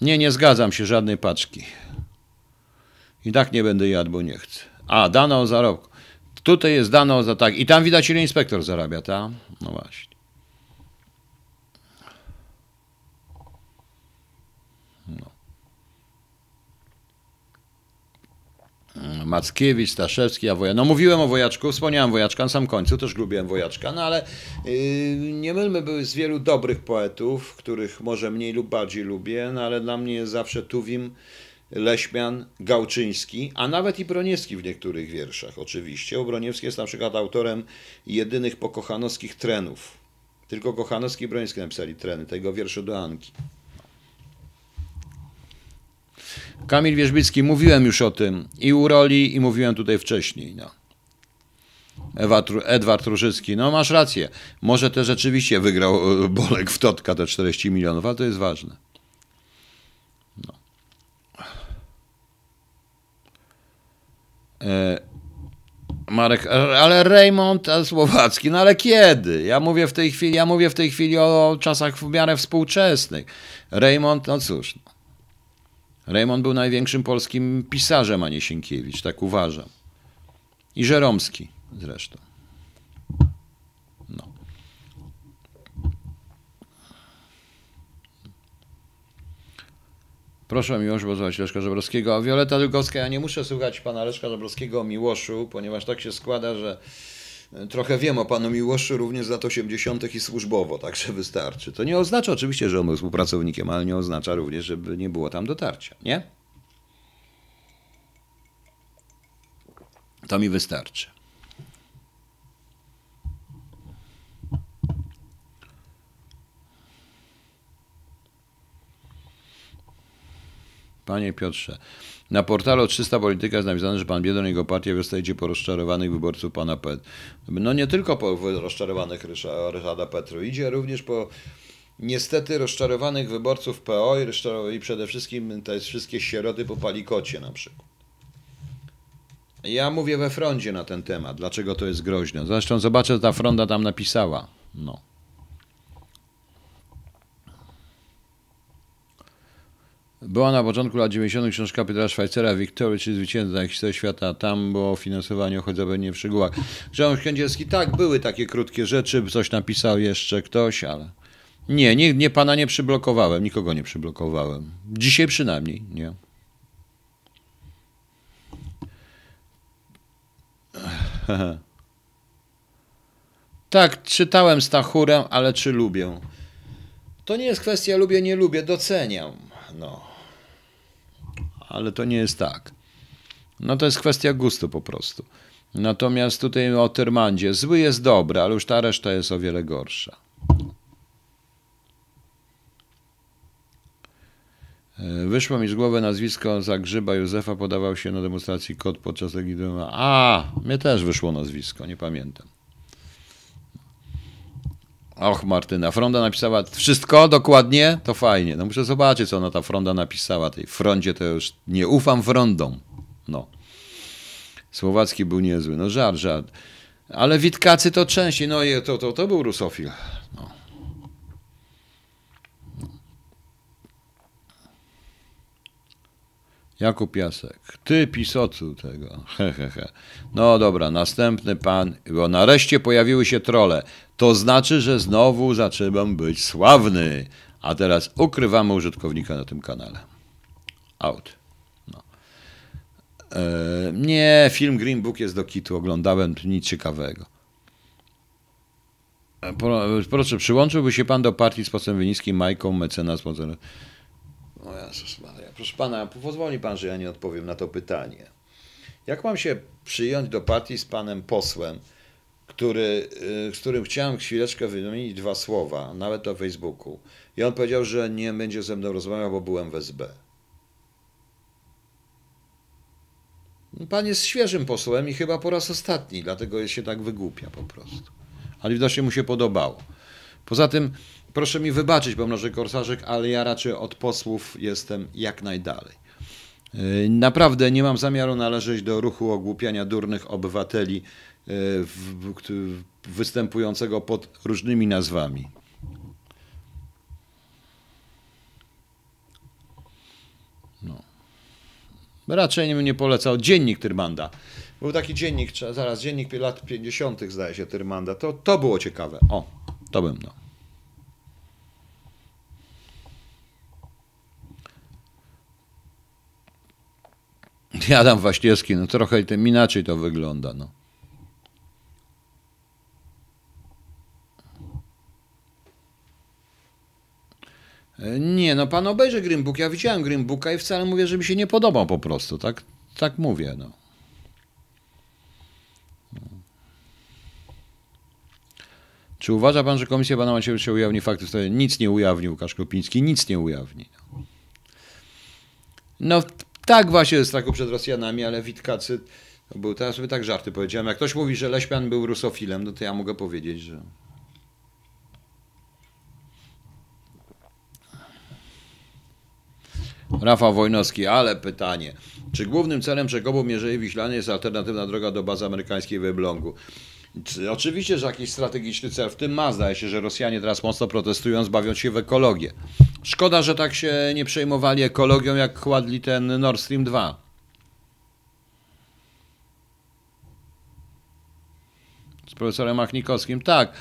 Nie, nie zgadzam się, żadnej paczki. I tak nie będę jadł, bo nie chcę. A, dane o zarobku. Tutaj jest dane o tak. I tam widać, ile inspektor zarabia, ta? No właśnie. No. Mackiewicz, Staszewski, a Wojaczka. No mówiłem o Wojaczku, wspomniałem Wojaczka, na sam końcu też lubiłem Wojaczka, no ale yy, nie mylmy, były z wielu dobrych poetów, których może mniej lub bardziej lubię, no ale dla mnie jest zawsze Tuwim, Leśmian, Gałczyński, a nawet i Broniewski w niektórych wierszach oczywiście. Broniewski jest na przykład autorem jedynych pokochanowskich trenów. Tylko Kochanowski i Broniewski napisali treny, tego wierszu do Anki. Kamil Wierzbicki, mówiłem już o tym i u Roli, i mówiłem tutaj wcześniej. No. Ewa, Edward Różycki, no masz rację, może też rzeczywiście wygrał Bolek w Totka te czterdzieści milionów, ale to jest ważne. No. E, Marek, ale Raymond Słowacki, no ale kiedy? Ja mówię w tej chwili, ja mówię w tej chwili o czasach w miarę współczesnych. Raymond, no cóż... No. Rejmont był największym polskim pisarzem, a nie Sienkiewicz, tak uważam. I Żeromski zresztą. No. Proszę o Miłoszu posłuchać Leszka Żebrowskiego. A Wioleta Długowska, ja nie muszę słuchać pana Leszka Żebrowskiego o Miłoszu, ponieważ tak się składa, że trochę wiem o panu Miłoszu również z lat osiemdziesiątych i służbowo, także wystarczy. To nie oznacza oczywiście, że on był współpracownikiem, ale nie oznacza również, żeby nie było tam dotarcia, nie? To mi wystarczy. Panie Piotrze, na portalu trzysta polityka jest napisane, że pan Biedroń i jego partia zostajecie po rozczarowanych wyborców pana Pet. No nie tylko po rozczarowanych Ryszarda Petru, idzie również po niestety rozczarowanych wyborców P O i, i przede wszystkim te wszystkie sieroty po Palikocie na przykład. Ja mówię we Frondzie na ten temat, dlaczego to jest groźne. Zresztą zobaczę, co ta Fronda tam napisała. No. Była na początku lat dziewięćdziesiątych książka Piotra Szwajcera Wiktory, czy zwycięzca na historii świata. Tam było finansowanie, choć zapewne w szczegółach. Grzegorz Kędzierski, tak, były takie krótkie rzeczy, coś napisał jeszcze ktoś, ale... Nie, nie, nie, pana nie przyblokowałem, nikogo nie przyblokowałem. Dzisiaj przynajmniej, nie. Tak, czytałem Stachurę, ale czy lubię? To nie jest kwestia lubię, nie lubię, doceniam. No... Ale to nie jest tak. No to jest kwestia gustu po prostu. Natomiast tutaj o Tyrmandzie. Zły jest dobry, ale już ta reszta jest o wiele gorsza. Wyszło mi z głowy nazwisko Zagrzyba Józefa, podawał się na demonstracji kot podczas legitymacji. A, mnie też wyszło nazwisko, nie pamiętam. Och, Martyna, Fronda napisała wszystko dokładnie, to fajnie. No muszę zobaczyć, co ona ta Fronda napisała. Tej Frondzie to już nie ufam Frondom. No. Słowacki był niezły. No żart, żart. Ale Witkacy to częściej. No i to, to, to był rusofil. No. Jakub Jasek. Ty pisocu tego. He, he, he. No dobra, następny pan. Bo nareszcie pojawiły się trolle. To znaczy, że znowu zaczynam być sławny. A teraz ukrywamy użytkownika na tym kanale. Out. No. Eee, nie, film Green Book jest do kitu. Oglądałem, nic ciekawego. Proszę, przyłączyłby się pan do partii z posłem Winnickim, Majką, mecenas, mecenas. O Jezus Maria. Proszę pana, pozwoli pan, że ja nie odpowiem na to pytanie. Jak mam się przyjąć do partii z panem posłem, który, z którym chciałem chwileczkę wymienić dwa słowa, nawet na Facebooku, i on powiedział, że nie będzie ze mną rozmawiał, bo byłem w S B. Pan jest świeżym posłem i chyba po raz ostatni, dlatego się tak wygłupia po prostu. Ale widocznie mu się podobało. Poza tym, proszę mi wybaczyć, pomnoży korsarzek, ale ja raczej od posłów jestem jak najdalej. Naprawdę nie mam zamiaru należeć do ruchu ogłupiania durnych obywateli występującego pod różnymi nazwami. No. Raczej nie polecał dziennik Tyrmanda. Był taki dziennik, zaraz, dziennik lat pięćdziesiątych, zdaje się, Tyrmanda. To, to było ciekawe. O, to bym, no. Adam Waśniewski, no trochę tym inaczej to wygląda, no. Nie, no pan obejrzy Green Book. Ja widziałem Green Booka i wcale mówię, że mi się nie podobał po prostu. Tak, tak mówię, no. Czy uważa pan, że komisja pana Macierewicza ujawni fakty? Nic nie ujawni Łukasz Kopiński, nic nie ujawni. No tak właśnie jest strachu przed Rosjanami, ale Witkacy, był, teraz sobie tak żarty powiedziałem, jak ktoś mówi, że Leśmian był rusofilem, no to ja mogę powiedzieć, że... Rafał Wojnowski, ale pytanie. Czy głównym celem przekopu Mierzei Wiślany jest alternatywna droga do bazy amerykańskiej w Elblągu? Oczywiście, że jakiś strategiczny cel w tym ma. Zdaje się, że Rosjanie teraz mocno protestują, bawiąc się w ekologię. Szkoda, że tak się nie przejmowali ekologią, jak kładli ten Nord Stream dwa. Z profesorem Machnikowskim. Tak,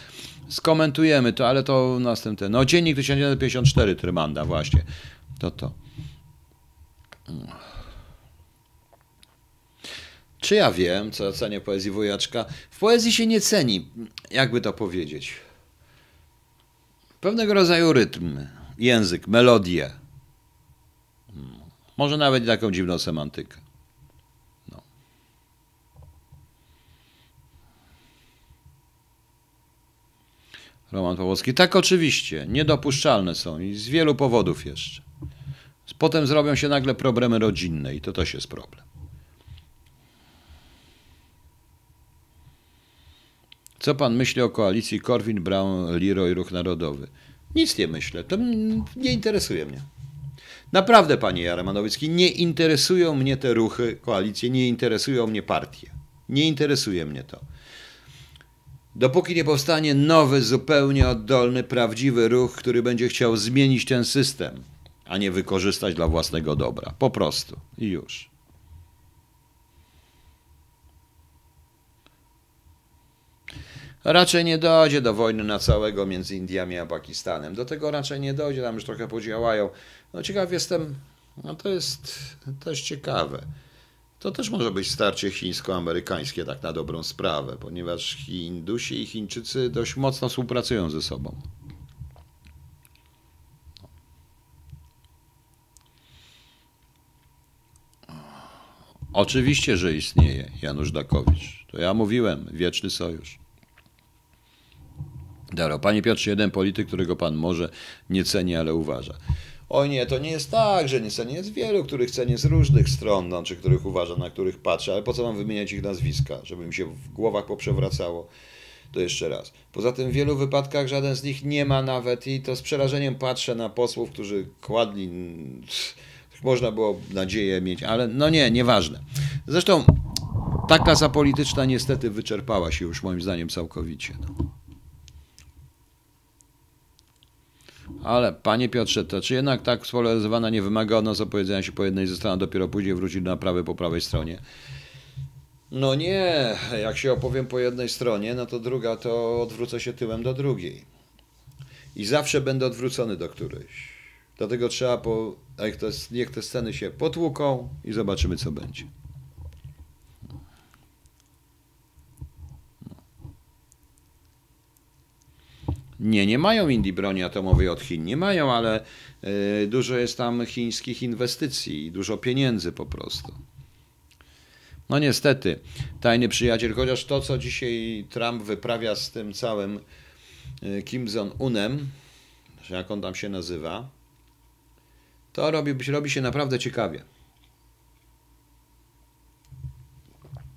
skomentujemy to, ale to następne. No, dziennik tysiąc dziewięćset pięćdziesiąty czwarty Trymanda właśnie. To to. Czy ja wiem, co ja cenię poezji Wojaczka? W poezji się nie ceni, jakby to powiedzieć. Pewnego rodzaju rytm, język, melodię. Może nawet taką dziwną semantykę. No. Roman Pawłowski. Tak, oczywiście. Niedopuszczalne są i z wielu powodów jeszcze. Potem zrobią się nagle problemy rodzinne i to też jest problem. Co pan myśli o koalicji Korwin, Braun, Leroy, Ruch Narodowy? Nic nie myślę, to nie interesuje mnie. Naprawdę, panie Jaremanowicki, nie interesują mnie te ruchy, koalicje, nie interesują mnie partie. Nie interesuje mnie to. Dopóki nie powstanie nowy, zupełnie oddolny, prawdziwy ruch, który będzie chciał zmienić ten system, a nie wykorzystać dla własnego dobra. Po prostu. I już. Raczej nie dojdzie do wojny na całego między Indiami a Pakistanem. Do tego raczej nie dojdzie, tam już trochę podziałają. No ciekaw jestem, no to jest też ciekawe. To też może być starcie chińsko-amerykańskie, tak na dobrą sprawę, ponieważ Hindusi i Chińczycy dość mocno współpracują ze sobą. Oczywiście, że istnieje Janusz Dakowicz. To ja mówiłem, wieczny sojusz. Daro, panie Piotrze, jeden polityk, którego pan może nie ceni, ale uważa. O nie, to nie jest tak, że nie ceni. Jest wielu, których cenię z różnych stron, znaczy których uważa, na których patrzę, ale po co mam wymieniać ich nazwiska, żeby mi się w głowach poprzewracało? To jeszcze raz. Poza tym w wielu wypadkach żaden z nich nie ma nawet i to z przerażeniem patrzę na posłów, którzy kładli... Można było nadzieję mieć, ale no nie, nieważne. Zresztą ta klasa polityczna niestety wyczerpała się już moim zdaniem całkowicie. No. Ale panie Piotrze, to czy jednak tak spolaryzowana nie wymaga od nas opowiedzenia się po jednej ze stron, a dopiero później wrócić do naprawy po prawej stronie? No nie, jak się opowiem po jednej stronie, no to druga, to odwrócę się tyłem do drugiej. I zawsze będę odwrócony do którejś. Dlatego trzeba, po, niech te sceny się potłuką i zobaczymy, co będzie. Nie, nie mają Indii broni atomowej od Chin, nie mają, ale y, dużo jest tam chińskich inwestycji i dużo pieniędzy po prostu. No niestety, tajny przyjaciel, chociaż to, co dzisiaj Trump wyprawia z tym całym y, Kim Jong-unem, jak on tam się nazywa, to robi, robi się naprawdę ciekawie.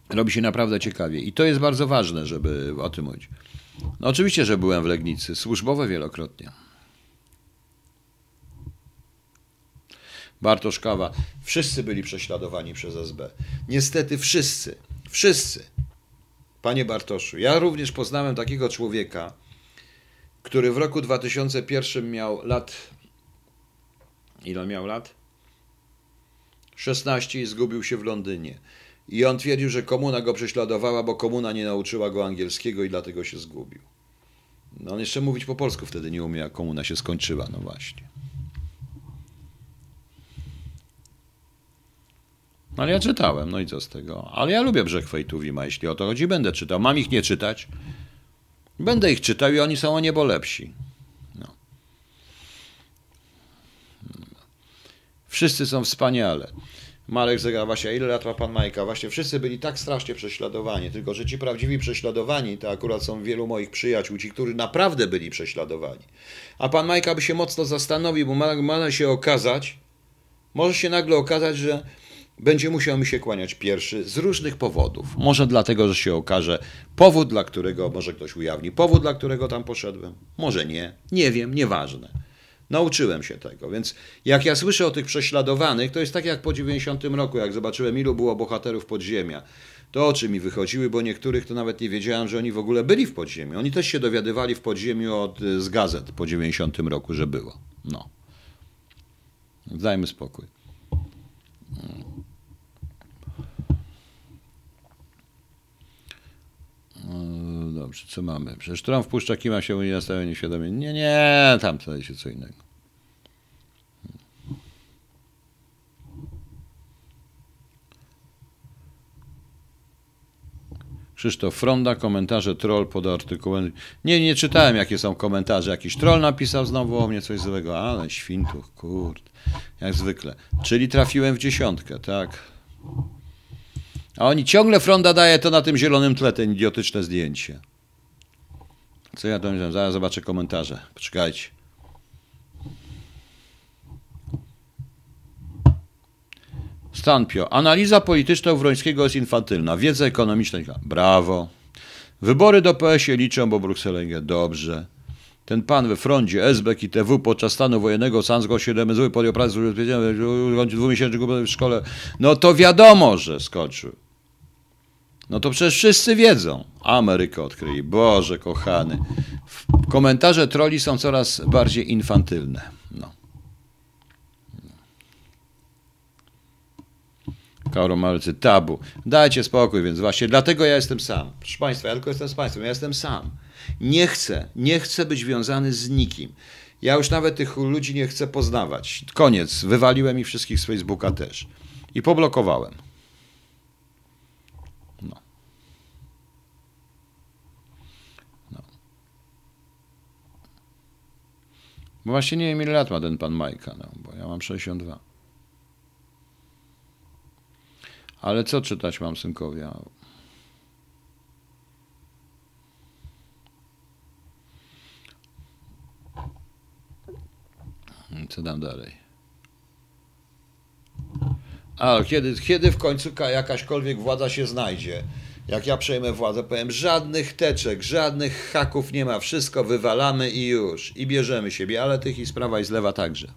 Robi się naprawdę ciekawie i to jest bardzo ważne, żeby o tym mówić. No oczywiście, że byłem w Legnicy, służbowo wielokrotnie. Bartosz Kawa. Wszyscy byli prześladowani przez S B. Niestety wszyscy, wszyscy. Panie Bartoszu, ja również poznałem takiego człowieka, który w roku dwa tysiące pierwszym miał lat... Ile miał lat? szesnaście i zgubił się w Londynie. I on twierdził, że komuna go prześladowała, bo komuna nie nauczyła go angielskiego i dlatego się zgubił. No on jeszcze mówić po polsku wtedy nie umiał, jak komuna się skończyła, no właśnie. No ale ja czytałem, no i co z tego? Ale ja lubię Brzechwę i Tuwima, jeśli o to chodzi, będę czytał. Mam ich nie czytać? Będę ich czytał i oni są o niebo lepsi. No. Wszyscy są wspaniale. Marek Zegara, właśnie, ile lat ma pan Majka? Właśnie, wszyscy byli tak strasznie prześladowani, tylko że ci prawdziwi prześladowani to akurat są wielu moich przyjaciół, ci, którzy naprawdę byli prześladowani. A pan Majka by się mocno zastanowił, bo ma, ma się okazać, może się nagle okazać, że będzie musiał mi się kłaniać pierwszy z różnych powodów. Może dlatego, że się okaże powód, dla którego, może ktoś ujawni powód, dla którego tam poszedłem, może nie, nie wiem, nieważne. Nauczyłem się tego, więc jak ja słyszę o tych prześladowanych, to jest tak jak po dziewięćdziesiątym roku, jak zobaczyłem, ilu było bohaterów podziemia. To oczy mi wychodziły, bo niektórych to nawet nie wiedziałem, że oni w ogóle byli w podziemiu. Oni też się dowiadywali w podziemiu od, z gazet po dziewięćdziesiątym roku, że było. No. Dajmy spokój. Dobrze, co mamy? Przecież Trump wpuszcza Kima się i nastawienie nieświadomie. Nie, nie, tam tutaj się co innego. Krzysztof Fronda, komentarze troll pod artykułem. Nie, nie czytałem, jakie są komentarze. Jakiś troll napisał znowu o mnie coś złego. Ale świntuch, kurde. Jak zwykle. Czyli trafiłem w dziesiątkę, tak. A oni ciągle Fronda daje to na tym zielonym tle, ten idiotyczne zdjęcie. Co ja tam myślałem? Zaraz zobaczę komentarze. Poczekajcie. Stanpio. Analiza polityczna Wrońskiego jest infantylna. Wiedza ekonomiczna. Brawo. Wybory do P S się liczą, bo Brukselę dobrze. Ten pan we frondzie, Esbek i T W podczas stanu wojennego, sam zgłosił siedem zły, podjął pracę w dwumiesięczny w szkole. No to wiadomo, że skończył. No to przecież wszyscy wiedzą. Amerykę odkryli. Boże kochany. Komentarze troli są coraz bardziej infantylne. No. Karomarcy, tabu. Dajcie spokój, więc właśnie dlatego ja jestem sam. Proszę państwa, ja tylko jestem z państwem, ja jestem sam. Nie chcę, nie chcę być wiązany z nikim. Ja już nawet tych ludzi nie chcę poznawać. Koniec, wywaliłem ich wszystkich z Facebooka też. I poblokowałem. No. No. Bo właśnie nie wiem, ile lat ma ten pan Majka, no, bo ja mam sześćdziesiąt dwa. Ale co czytać mam, synkowie? Co dam dalej? A kiedy, kiedy w końcu jakaśkolwiek władza się znajdzie? Jak ja przejmę władzę, powiem, żadnych teczek, żadnych haków nie ma, wszystko wywalamy i już. I bierzemy siebie, ale tych i z prawa i z lewa także.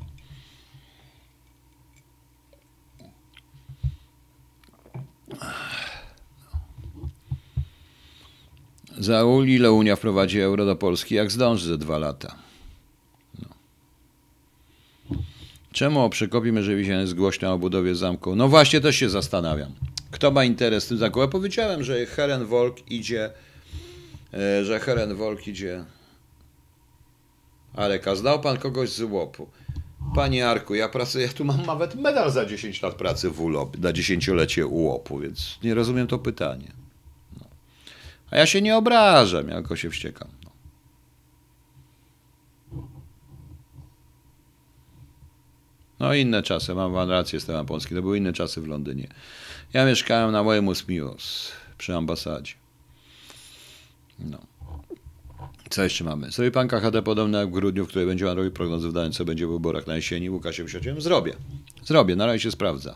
Zaul, ile Unia wprowadzi euro do Polski, jak zdąży ze dwa lata? Czemu o Przykopie Mierzewiczanie jest głośno o budowie zamku? No właśnie, też się zastanawiam. Kto ma interes w tym zamku? Ja powiedziałem, że Herrenvolk idzie, że Herrenvolk idzie. Aleka, znał pan kogoś z U L O P-u? Panie Arku, ja pracuję, ja tu mam nawet medal za dziesięć lat pracy w U L O P, na dziesięciolecie U L O P-u, więc nie rozumiem to pytanie. No. A ja się nie obrażam, ja tylko się wściekam. No. no inne czasy, mam wam rację, Stefan Polski, to były inne czasy w Londynie. Ja mieszkałem na Weymouth Mews przy ambasadzie. No. Co jeszcze mamy? Zrobi pan K H D podobne jak w grudniu, w której będzie pan robił prognozy, wdając co będzie w wyborach na jesieni. Łukasiem siedziem zrobię. Zrobię, na razie się sprawdza.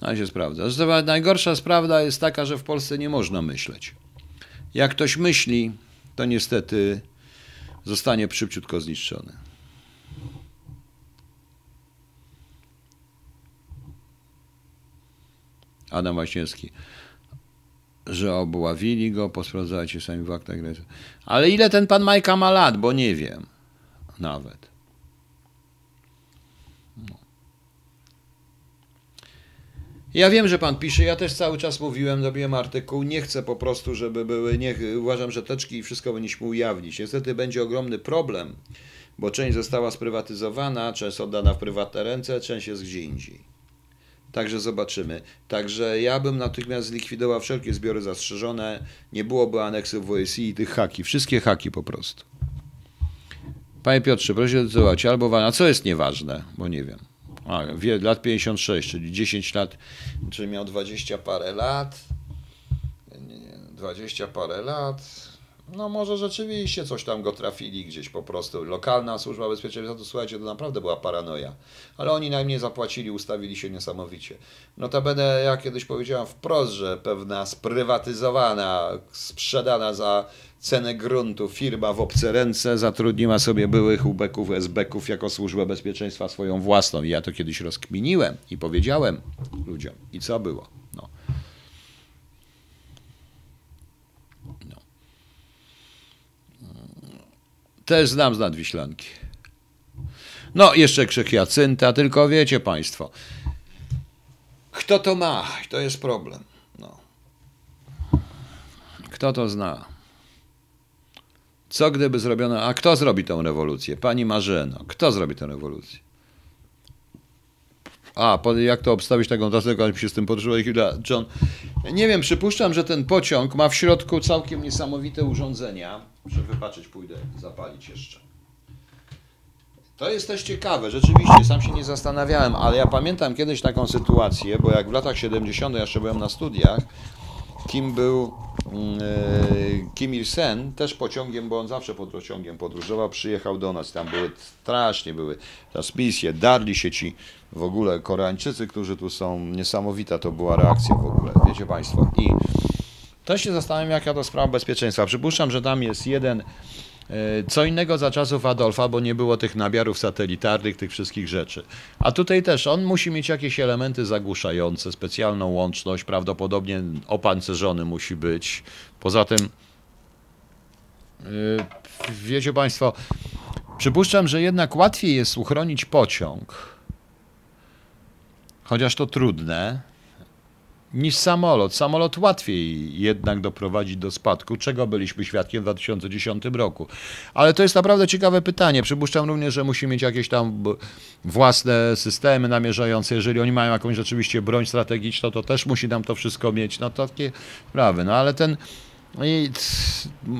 Na razie się sprawdza. Zresztą najgorsza sprawa jest taka, że w Polsce nie można myśleć. Jak ktoś myśli, to niestety zostanie szybciutko zniszczony. Adam Waśniewski. Że obławili go, posprawdzajcie sami w aktach. Ale ile ten pan Majka ma lat, bo nie wiem. Nawet. No. Ja wiem, że pan pisze, ja też cały czas mówiłem, robiłem artykuł, nie chcę po prostu, żeby były, niech, uważam, że teczki i wszystko powinniśmy ujawnić. Niestety będzie ogromny problem, bo część została sprywatyzowana, część oddana w prywatne ręce, część jest gdzie indziej. Także zobaczymy. Także ja bym natychmiast zlikwidował wszelkie zbiory zastrzeżone, nie byłoby aneksów w O S I i tych haki, wszystkie haki po prostu. Panie Piotrze, proszę decydować, albo wam, a co jest nieważne, bo nie wiem. A, lat pięćdziesiąt sześć, czyli dziesięć lat, czyli miał dwadzieścia parę lat, dwadzieścia parę lat, no może rzeczywiście coś tam go trafili gdzieś po prostu. Lokalna służba bezpieczeństwa, to słuchajcie, to naprawdę była paranoja. Ale oni najmniej zapłacili, ustawili się niesamowicie. Notabene ja kiedyś powiedziałem wprost, że pewna sprywatyzowana, sprzedana za cenę gruntu firma w obce ręce zatrudniła sobie byłych ubeków, esbeków jako służbę bezpieczeństwa swoją własną. I ja to kiedyś rozkminiłem i powiedziałem ludziom. I co było? No. Też znam z Nadwiślanki. No, jeszcze krzyk Jacynta, tylko wiecie państwo, kto to ma, to jest problem. No. Kto to zna? Co gdyby zrobiono, a kto zrobi tą rewolucję? Pani Marzeno, kto zrobi tę rewolucję? A, jak to obstawić taką trasę, jak się z tym podróżyło? John, nie wiem, przypuszczam, że ten pociąg ma w środku całkiem niesamowite urządzenia. Muszę wypaczyć, pójdę zapalić jeszcze. To jest też ciekawe, rzeczywiście, sam się nie zastanawiałem, ale ja pamiętam kiedyś taką sytuację, bo jak w latach siedemdziesiątych, ja jeszcze byłem na studiach, kim był yy, Kim Il-sen, też pociągiem, bo on zawsze pod pociągiem podróżował, przyjechał do nas, tam były strasznie, były transmisje, darli się ci w ogóle Koreańczycy, którzy tu są, niesamowita to była reakcja w ogóle, wiecie państwo. I to się zastanawiam, jaka to sprawa bezpieczeństwa. Przypuszczam, że tam jest jeden, co innego za czasów Adolfa, bo nie było tych nabiarów satelitarnych, tych wszystkich rzeczy. A tutaj też on musi mieć jakieś elementy zagłuszające, specjalną łączność, prawdopodobnie opancerzony musi być. Poza tym, wiecie państwo, przypuszczam, że jednak łatwiej jest uchronić pociąg, chociaż to trudne, niż samolot. Samolot łatwiej jednak doprowadzić do spadku, czego byliśmy świadkiem w dwa tysiące dziesiątym roku. Ale to jest naprawdę ciekawe pytanie. Przypuszczam również, że musi mieć jakieś tam własne systemy namierzające. Jeżeli oni mają jakąś rzeczywiście broń strategiczną, to też musi nam to wszystko mieć. No to takie sprawy. No ale ten...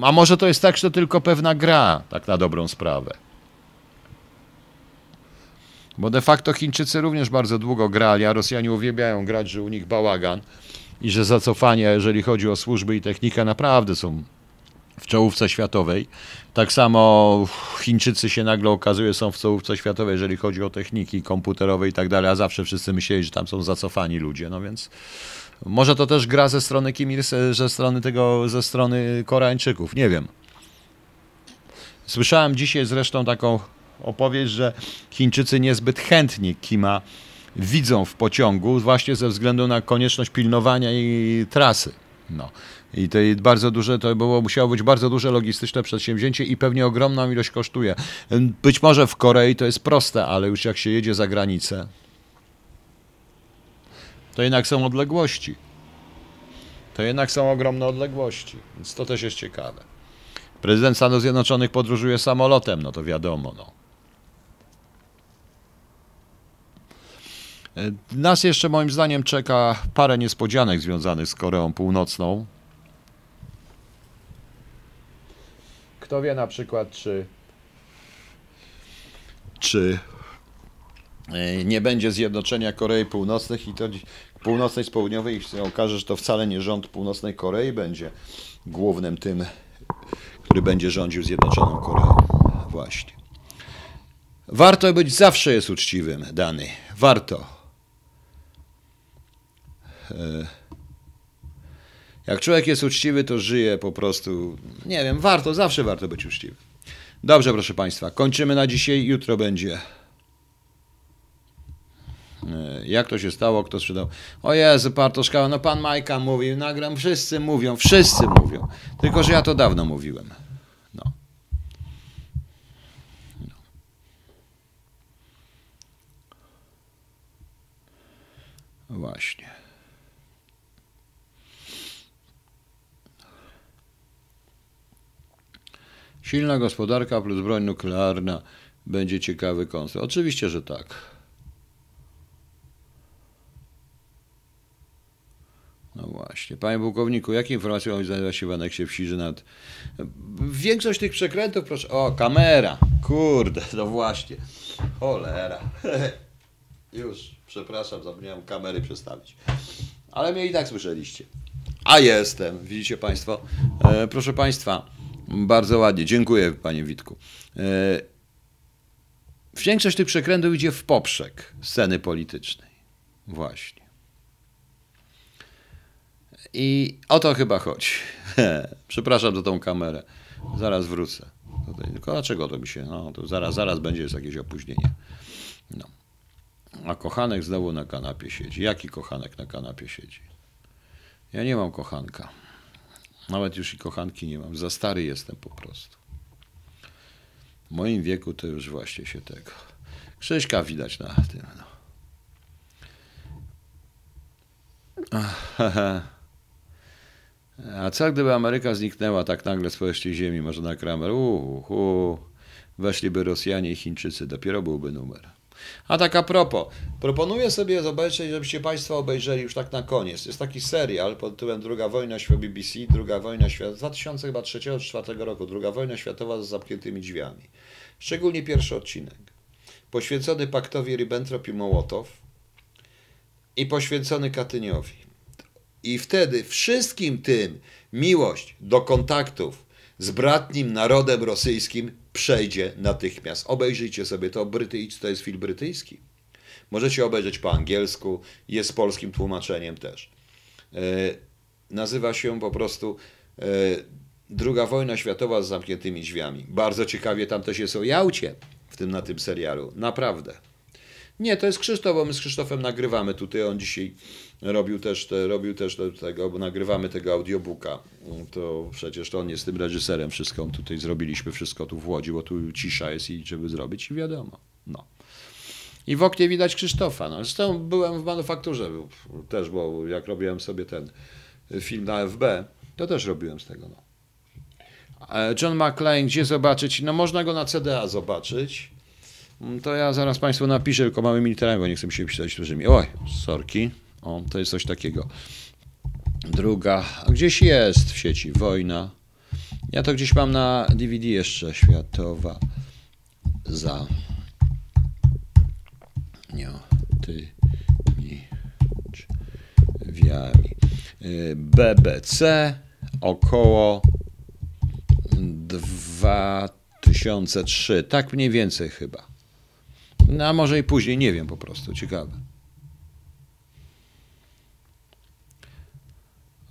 A może to jest tak, że to tylko pewna gra, tak na dobrą sprawę. Bo de facto Chińczycy również bardzo długo grali, a Rosjanie uwielbiają grać, że u nich bałagan i że zacofania, jeżeli chodzi o służby i technikę, naprawdę są w czołówce światowej. Tak samo Chińczycy się nagle okazuje są w czołówce światowej, jeżeli chodzi o techniki komputerowe i tak dalej, a zawsze wszyscy myśleli, że tam są zacofani ludzie, no więc może to też gra ze strony Kim Il, ze strony tego, ze strony Koreańczyków, nie wiem. Słyszałem dzisiaj zresztą taką opowieść, że Chińczycy niezbyt chętnie Kima widzą w pociągu właśnie ze względu na konieczność pilnowania jej trasy. No. I to bardzo duże, to było, musiało być bardzo duże logistyczne przedsięwzięcie i pewnie ogromną ilość kosztuje. Być może w Korei to jest proste, ale już jak się jedzie za granicę, to jednak są odległości. To jednak są ogromne odległości, więc to też jest ciekawe. Prezydent Stanów Zjednoczonych podróżuje samolotem, no to wiadomo, no. Nas jeszcze moim zdaniem czeka parę niespodzianek związanych z Koreą Północną. Kto wie na przykład, czy, czy nie będzie zjednoczenia Korei Północnych i to Północnej z Południowej i się okaże, że to wcale nie rząd Północnej Korei będzie głównym tym, który będzie rządził Zjednoczoną Koreą. Właśnie. Warto być, zawsze jest uczciwym, Dany. Warto. Jak człowiek jest uczciwy, to żyje po prostu, nie wiem, warto, zawsze warto być uczciwy. Dobrze, proszę Państwa, kończymy na dzisiaj, jutro będzie. Jak to się stało, kto sprzedał? O Jezu, Partoszka, no pan Majka mówił, nagram, wszyscy mówią, wszyscy mówią, tylko że ja to dawno mówiłem. No. No. Właśnie. Silna gospodarka plus broń nuklearna będzie ciekawy koncept. Oczywiście, że tak. No właśnie. Panie pułkowniku, jakie informacje znajdują się w aneksie wsi, że nad... Większość tych przekrętów, proszę... O, kamera! Kurde, no właśnie. Cholera. Już, przepraszam, zapomniałem kamery przestawić. Ale mnie i tak słyszeliście. A jestem, widzicie Państwo. E, proszę Państwa, bardzo ładnie, dziękuję Panie Witku. Większość tych przekrętów idzie w poprzek sceny politycznej. Właśnie. I o to chyba chodzi. Przepraszam za tą kamerę. Zaraz wrócę. Tylko dlaczego to mi się... No, to zaraz, zaraz będzie jakieś opóźnienie. No. A kochanek znowu na kanapie siedzi. Jaki kochanek na kanapie siedzi? Ja nie mam kochanka. Nawet już i kochanki nie mam. Za stary jestem po prostu. W moim wieku to już właśnie się tego... Krzyśka widać na tym. No. A co gdyby Ameryka zniknęła tak nagle z powierzchni ziemi? Może na Kramer? Uhu. Weszliby Rosjanie i Chińczycy. Dopiero byłby numer. A tak a propos. Proponuję sobie zobaczyć, żebyście Państwo obejrzeli już tak na koniec. Jest taki serial pod tytułem Druga wojna światowa, B B C, Druga wojna światowa, dwa tysiące trzeciego dwa tysiące czwartego roku, Druga wojna światowa z zamkniętymi drzwiami. Szczególnie pierwszy odcinek. Poświęcony paktowi Ribbentrop i Mołotow i poświęcony Katyniowi. I wtedy wszystkim tym miłość do kontaktów z bratnim narodem rosyjskim przejdzie natychmiast. Obejrzyjcie sobie to. Brytyjski, to jest film brytyjski. Możecie obejrzeć po angielsku. Jest z polskim tłumaczeniem też. Yy, nazywa się po prostu yy, Druga wojna światowa z zamkniętymi drzwiami. Bardzo ciekawie tam też jest o Jałcie w tym, na tym serialu. Naprawdę. Nie, to jest Krzysztof, bo my z Krzysztofem nagrywamy tutaj. On dzisiaj robił też, te, robił też te, tego, bo nagrywamy tego audiobooka. To przecież to on jest tym reżyserem. Wszystko tutaj zrobiliśmy, wszystko tu w Łodzi, bo tu cisza jest i żeby zrobić i wiadomo. No. I w oknie widać Krzysztofa. No. Zresztą byłem w manufakturze też, bo jak robiłem sobie ten film na F B, to też robiłem z tego. No. John McClane, gdzie zobaczyć? No można go na C D A zobaczyć. To ja zaraz Państwu napiszę, tylko małymi literami, bo nie chcę się pisać dużymi. Oj, sorki. O, to jest coś takiego. Druga. Gdzieś jest w sieci wojna. Ja to gdzieś mam na D V D jeszcze. Światowa za tymi drzwiami. B B C około dwa tysiące trzy. Tak mniej więcej chyba. No, a może i później, nie wiem po prostu, ciekawe.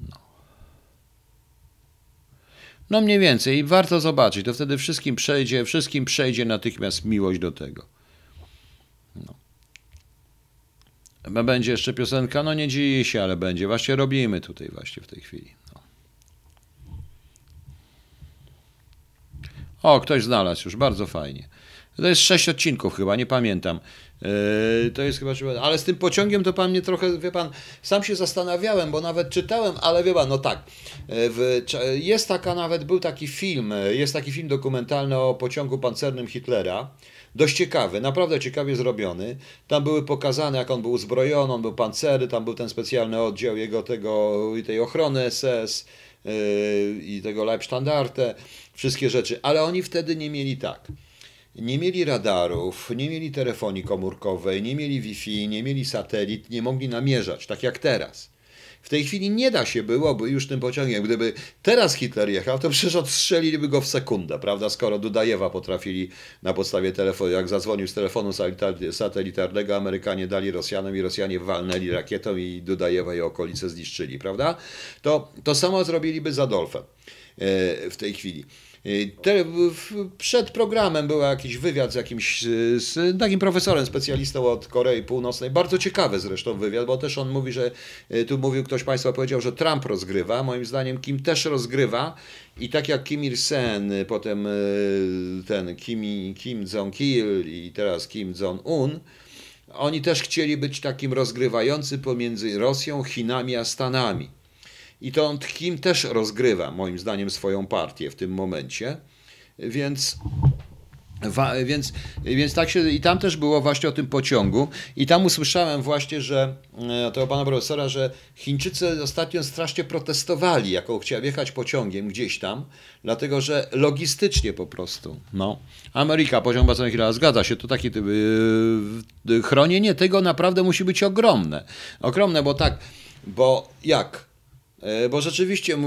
No. No mniej więcej i warto zobaczyć, to wtedy wszystkim przejdzie, wszystkim przejdzie natychmiast miłość do tego. No. Będzie jeszcze piosenka, no nie dziś, ale będzie, właśnie robimy tutaj właśnie w tej chwili. No. O, ktoś znalazł już, bardzo fajnie. To jest sześć odcinków chyba, nie pamiętam. Yy, to jest chyba, ale z tym pociągiem to pan mnie trochę, wie pan, sam się zastanawiałem, bo nawet czytałem, ale wie pan, no tak, w, jest taka nawet, był taki film, jest taki film dokumentalny o pociągu pancernym Hitlera, dość ciekawy, naprawdę ciekawie zrobiony. Tam były pokazane, jak on był uzbrojony, on był pancerny, tam był ten specjalny oddział jego tego i tej ochrony S S yy, i tego Leibstandarte, wszystkie rzeczy, ale oni wtedy nie mieli tak. Nie mieli radarów, nie mieli telefonii komórkowej, nie mieli Wi-Fi, nie mieli satelit, nie mogli namierzać, tak jak teraz. W tej chwili nie da się byłoby już tym pociągiem. Gdyby teraz Hitler jechał, to przecież odstrzeliliby go w sekundę, prawda? Skoro Dudajewa potrafili na podstawie telefonu, jak zadzwonił z telefonu satelitarnego, Amerykanie dali Rosjanom i Rosjanie walnęli rakietą i Dudajewa i okolice zniszczyli, prawda? To, to samo zrobiliby z Adolfem w tej chwili. Te, przed programem był jakiś wywiad z jakimś z takim profesorem, specjalistą od Korei Północnej, bardzo ciekawy zresztą wywiad, bo też on mówi, że tu mówił ktoś państwa, powiedział, że Trump rozgrywa, moim zdaniem Kim też rozgrywa i tak jak Kim Il-sen, potem ten Kim, Kim Jong-il i teraz Kim Jong-un, oni też chcieli być takim rozgrywającym pomiędzy Rosją, Chinami a Stanami. I to on Kim też rozgrywa, moim zdaniem, swoją partię w tym momencie, więc, więc, więc tak się, i tam też było właśnie o tym pociągu i tam usłyszałem właśnie, że tego pana profesora, że Chińczycy ostatnio strasznie protestowali, jako chciał jechać pociągiem gdzieś tam, dlatego że logistycznie po prostu, no, Ameryka, pociąg pancerny Hitlera, zgadza się, to takie yy, chronienie tego naprawdę musi być ogromne, ogromne, bo tak, bo jak? Bo rzeczywiście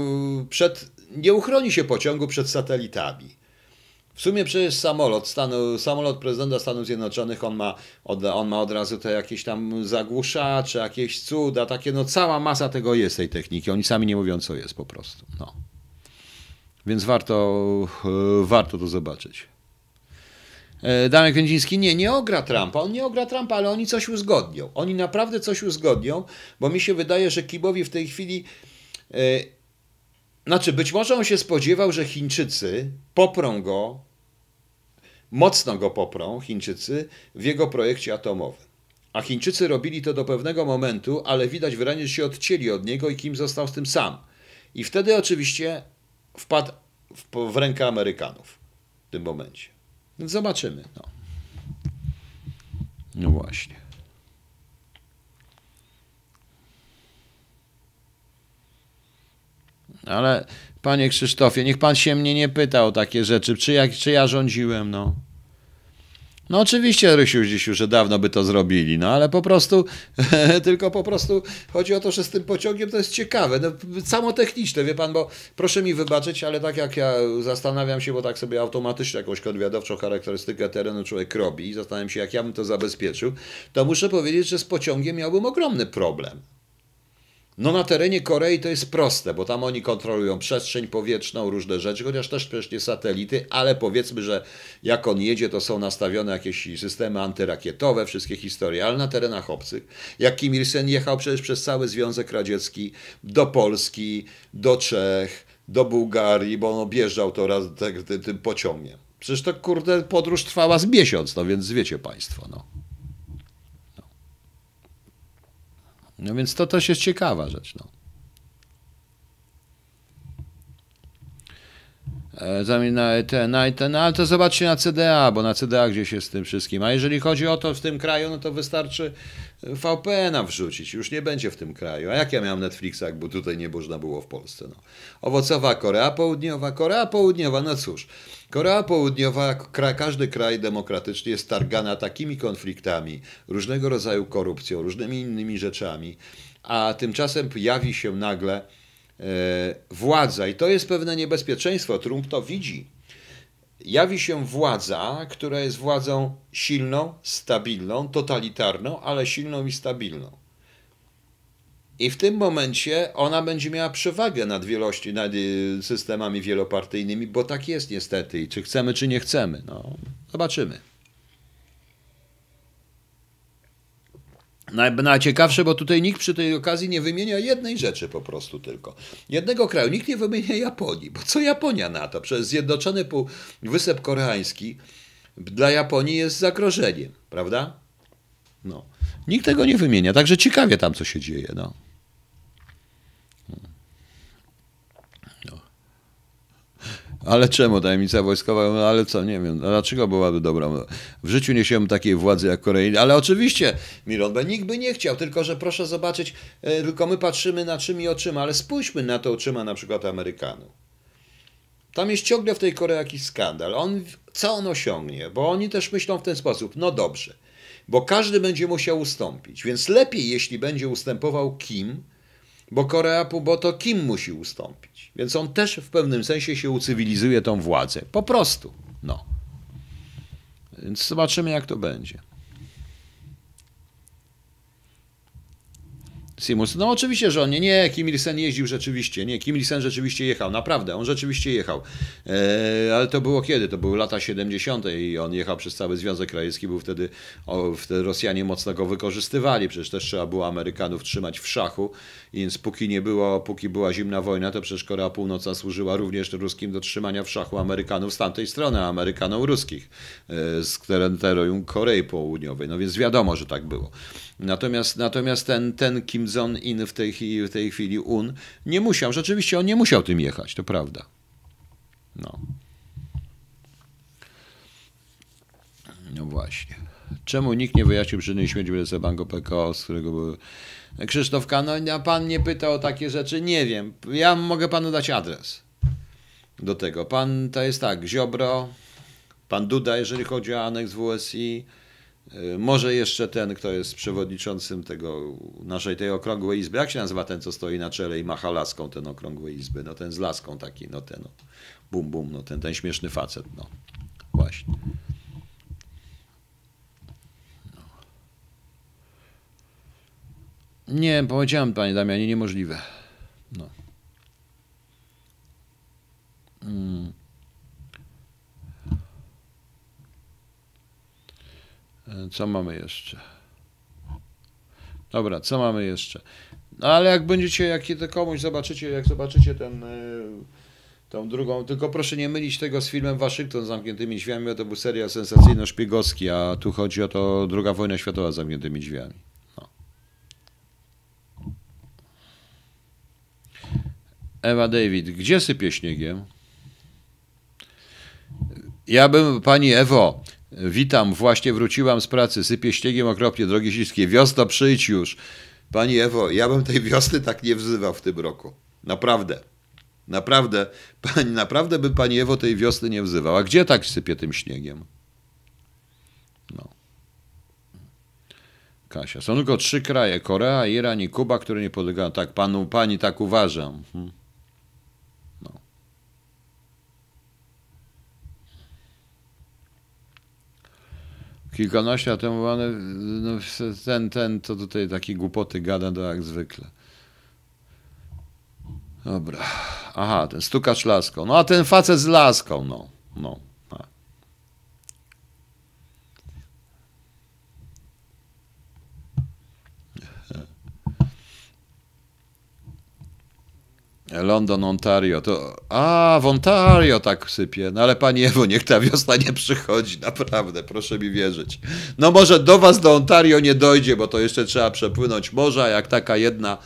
przed, nie uchroni się pociągu przed satelitami. W sumie przecież samolot, stanu, samolot prezydenta Stanów Zjednoczonych, on ma od, on ma od razu te jakieś tam zagłuszacze, jakieś cuda, takie no cała masa tego jest, tej techniki. Oni sami nie mówią co jest po prostu. No. Więc warto, warto to zobaczyć. Darek Kędziński, nie, nie ogra Trumpa, on nie ogra Trumpa, ale oni coś uzgodnią. Oni naprawdę coś uzgodnią, bo mi się wydaje, że Kimowi w tej chwili... Znaczy, być może on się spodziewał, że Chińczycy poprą go, mocno go poprą Chińczycy w jego projekcie atomowym. A Chińczycy robili to do pewnego momentu, ale widać wyraźnie, że się odcięli od niego i Kim został z tym sam. I wtedy oczywiście wpadł w, w rękę Amerykanów w tym momencie. Więc zobaczymy. No, no właśnie. Ale panie Krzysztofie, niech pan się mnie nie pyta o takie rzeczy, czy, jak, czy ja rządziłem, no. No oczywiście, Rysiu, dziś już, że dawno by to zrobili, no ale po prostu, tylko po prostu chodzi o to, że z tym pociągiem to jest ciekawe, no, samo techniczne, wie pan, bo proszę mi wybaczyć, ale tak jak ja zastanawiam się, bo tak sobie automatycznie jakąś odwiadowczą charakterystykę terenu człowiek robi i zastanawiam się, jak ja bym to zabezpieczył, to muszę powiedzieć, że z pociągiem miałbym ogromny problem. No na terenie Korei to jest proste, bo tam oni kontrolują przestrzeń powietrzną, różne rzeczy, chociaż też przecież nie satelity, ale powiedzmy, że jak on jedzie, to są nastawione jakieś systemy antyrakietowe, wszystkie historie, ale na terenach obcych. Jak Kim Il-sen jechał przecież przez cały Związek Radziecki do Polski, do Czech, do Bułgarii, bo on objeżdżał to raz tym, tym pociągiem. Przecież to kurde podróż trwała z miesiąc, no więc wiecie państwo, no. No więc to też jest ciekawa rzecz. No. Na, te, na, te, no, ale to zobaczcie na C D A, bo na C D A gdzieś jest z tym wszystkim. A jeżeli chodzi o to w tym kraju, no to wystarczy V P N-a wrzucić. Już nie będzie w tym kraju. A jak ja miałem Netflixa, jakby tutaj nie można było w Polsce. No. Owocowa Korea Południowa. Korea Południowa, no cóż. Korea Południowa, każdy kraj demokratyczny jest targana takimi konfliktami, różnego rodzaju korupcją, różnymi innymi rzeczami, a tymczasem pojawi się nagle yy, władza i to jest pewne niebezpieczeństwo, Trump to widzi. Jawi się władza, która jest władzą silną, stabilną, totalitarną, ale silną i stabilną. I w tym momencie ona będzie miała przewagę nad wielości, nad systemami wielopartyjnymi, bo tak jest niestety. I czy chcemy, czy nie chcemy. No, zobaczymy. najciekawsze, bo tutaj nikt przy tej okazji nie wymienia jednej rzeczy po prostu tylko. Jednego kraju. Nikt nie wymienia Japonii, bo co Japonia na to? Przez Zjednoczony Półwysep Koreański dla Japonii jest zagrożeniem, prawda? No. Nikt tego nie wymienia, także ciekawie tam co się dzieje. No. No. Ale czemu tajemnica wojskowa? No, ale co, nie wiem, dlaczego byłaby dobra? W życiu nie chciałbym takiej władzy jak Korei. Ale oczywiście, Miron, bo nikt by nie chciał, tylko że proszę zobaczyć, tylko my patrzymy na czym i oczyma, ale spójrzmy na to oczyma na przykład Amerykanów. Tam jest ciągle w tej Korei jakiś skandal. On, co on osiągnie? Bo oni też myślą w ten sposób, no dobrze, bo każdy będzie musiał ustąpić. Więc lepiej, jeśli będzie ustępował Kim, bo Korea, bo to Kim musi ustąpić. Więc on też w pewnym sensie się ucywilizuje tą władzę. Po prostu. No. Więc zobaczymy, jak to będzie. Simus, no oczywiście, że on nie, nie, Kim Il-sen jeździł rzeczywiście, nie, Kim Il-sen rzeczywiście jechał, naprawdę, on rzeczywiście jechał, eee, ale to było kiedy? To były lata siedemdziesiąte i on jechał przez cały Związek Radziecki, był wtedy, o, wtedy Rosjanie mocno go wykorzystywali, przecież też trzeba było Amerykanów trzymać w szachu, więc póki nie było, póki była zimna wojna, to przecież Korea Północna służyła również Ruskim do trzymania w szachu Amerykanów z tamtej strony, Amerykanom ruskich, eee, z terytorium Korei Południowej, no więc wiadomo, że tak było. Natomiast, natomiast ten, ten Kim Jong-un w tej, w tej chwili un nie musiał, rzeczywiście on nie musiał tym jechać, to prawda. No, no właśnie. Czemu nikt nie wyjaśnił przyczyny śmierci prezesa banku P K O, z którego był... Krzysztof Kanon, a pan nie pytał o takie rzeczy? Nie wiem. Ja mogę panu dać adres do tego. Pan, to jest tak, Ziobro, pan Duda, jeżeli chodzi o aneks W S I, może jeszcze ten, kto jest przewodniczącym tego, naszej tej okrągłej izby. Jak się nazywa ten, co stoi na czele i macha laską, ten okrągłej izby? No ten z laską taki, no ten, no, bum, bum, no ten, ten śmieszny facet, no właśnie. No. Nie, powiedziałem, panie Damianie, niemożliwe. No. Mm. Co mamy jeszcze? Dobra, co mamy jeszcze? No ale jak będziecie, jak to komuś zobaczycie, jak zobaczycie ten, tą drugą, tylko proszę nie mylić tego z filmem Waszyngton z zamkniętymi drzwiami, bo to był serial sensacyjno-szpiegowski, a tu chodzi o to druga wojna światowa z zamkniętymi drzwiami. No. Ewa David, gdzie sypie śniegiem? Ja bym, pani Ewo, witam, właśnie wróciłam z pracy, sypie śniegiem okropnie, drogi śliskie, wiosna przyjdź już. Pani Ewo, ja bym tej wiosny tak nie wzywał w tym roku. Naprawdę, naprawdę, pani, naprawdę bym pani Ewo tej wiosny nie wzywał. A gdzie tak sypie tym śniegiem? No. Kasia, są tylko trzy kraje, Korea, Iran i Kuba, które nie podlegają. Tak, panu, pani tak uważam. Hmm. Kilkanaście lat temu, no, ten, ten, to tutaj taki głupoty gada, to jak zwykle. Dobra. Aha, ten stukacz laską. No a ten facet z laską, no. No. A. London, Ontario. To... A, w Ontario tak sypie. No ale pani Ewo, niech ta wiosna nie przychodzi. Naprawdę, proszę mi wierzyć. No może do was, do Ontario nie dojdzie, bo to jeszcze trzeba przepłynąć morza, jak taka jedna,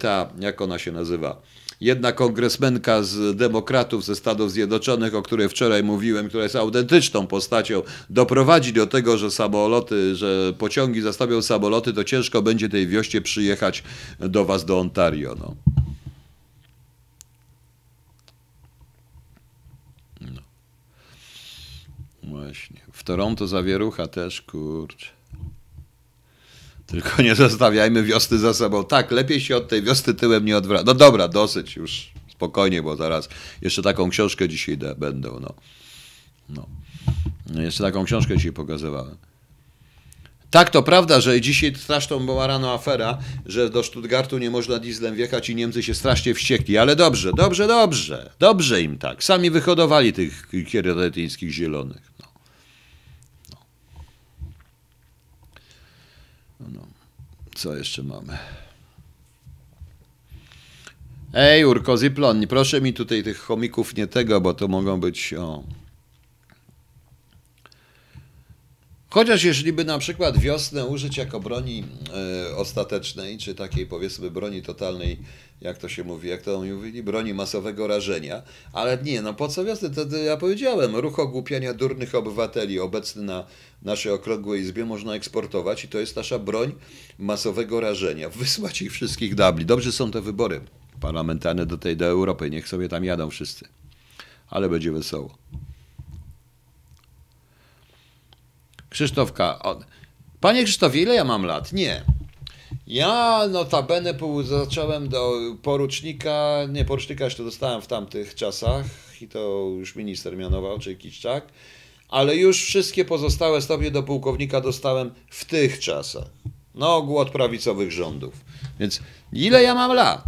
ta, jak ona się nazywa, jedna kongresmenka z demokratów ze Stanów Zjednoczonych, o której wczoraj mówiłem, która jest autentyczną postacią, doprowadzi do tego, że samoloty, że pociągi zastawią samoloty, to ciężko będzie tej wiośnie przyjechać do was, do Ontario. No. Właśnie. W Toronto zawierucha też, kurczę. Tylko nie zostawiajmy wiosny za sobą. Tak, lepiej się od tej wiosny tyłem nie odwracać. No dobra, dosyć już. Spokojnie, bo zaraz jeszcze taką książkę dzisiaj będą. No. No. Jeszcze taką książkę dzisiaj pokazywałem. Tak, to prawda, że dzisiaj straszną była rano afera, że do Stuttgartu nie można dieslem wjechać i Niemcy się strasznie wściekli, ale dobrze, dobrze, dobrze, dobrze im tak. Sami wyhodowali tych kieroletyńskich zielonych. No. No. No. Co jeszcze mamy? Ej, Urko Ziplon, proszę mi tutaj tych chomików nie tego, bo to mogą być... O. Chociaż jeżeli by na przykład wiosnę użyć jako broni y, ostatecznej, czy takiej powiedzmy broni totalnej, jak to się mówi, jak to mówili, broni masowego rażenia, ale nie, no po co wiosnę, to ja powiedziałem, ruch ogłupiania durnych obywateli obecny na naszej okrągłej izbie można eksportować i to jest nasza broń masowego rażenia. Wysłać ich wszystkich dabli. Dobrze są te wybory parlamentarne do tej do Europy, niech sobie tam jadą wszyscy, ale będzie wesoło. Krzysztofka. Panie Krzysztofie, ile ja mam lat? Nie. Ja notabene zacząłem do porucznika, nie porucznika jeszcze dostałem w tamtych czasach i to już minister mianował, czyli Kiszczak, ale już wszystkie pozostałe stopnie do pułkownika dostałem w tych czasach. No ogół od prawicowych rządów. Więc ile ja mam lat?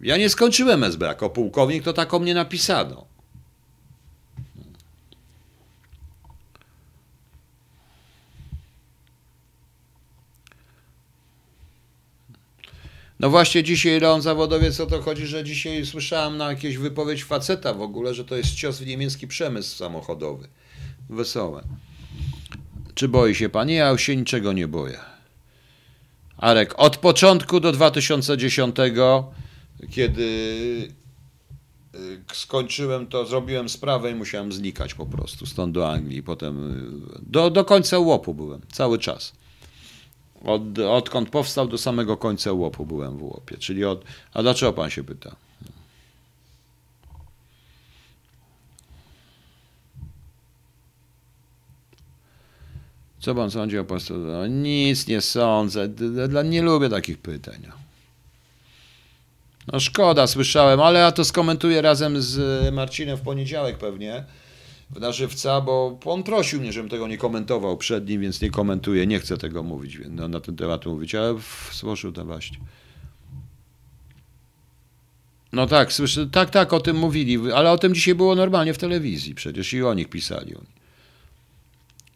Ja nie skończyłem S B, jako pułkownik to tak o mnie napisano. No właśnie dzisiaj Leon Zawodowiec o to chodzi, że dzisiaj słyszałem na jakieś wypowiedź faceta w ogóle, że to jest cios w niemiecki przemysł samochodowy. Wesołe. Czy boi się pan? Nie, ja się niczego nie boję. Arek, od początku do dwa tysiące dziesiątego, kiedy skończyłem to, zrobiłem sprawę i musiałem znikać po prostu, stąd do Anglii. Potem do, do końca łopu byłem, cały czas. Od, odkąd powstał do samego końca łopu byłem w łopie. Czyli od, a dlaczego pan się pyta? Co pan sądzi o pastorze? Nic nie sądzę. Nie lubię takich pytań. No szkoda, słyszałem, ale ja to skomentuję razem z Marcinem w poniedziałek pewnie. Na żywca, bo on prosił mnie, żebym tego nie komentował przed nim, więc nie komentuję, nie chcę tego mówić, no, na ten temat mówić, ale słyszył to właśnie. No tak, słyszę, tak, tak, o tym mówili, ale o tym dzisiaj było normalnie w telewizji przecież i o nich pisali. Oni.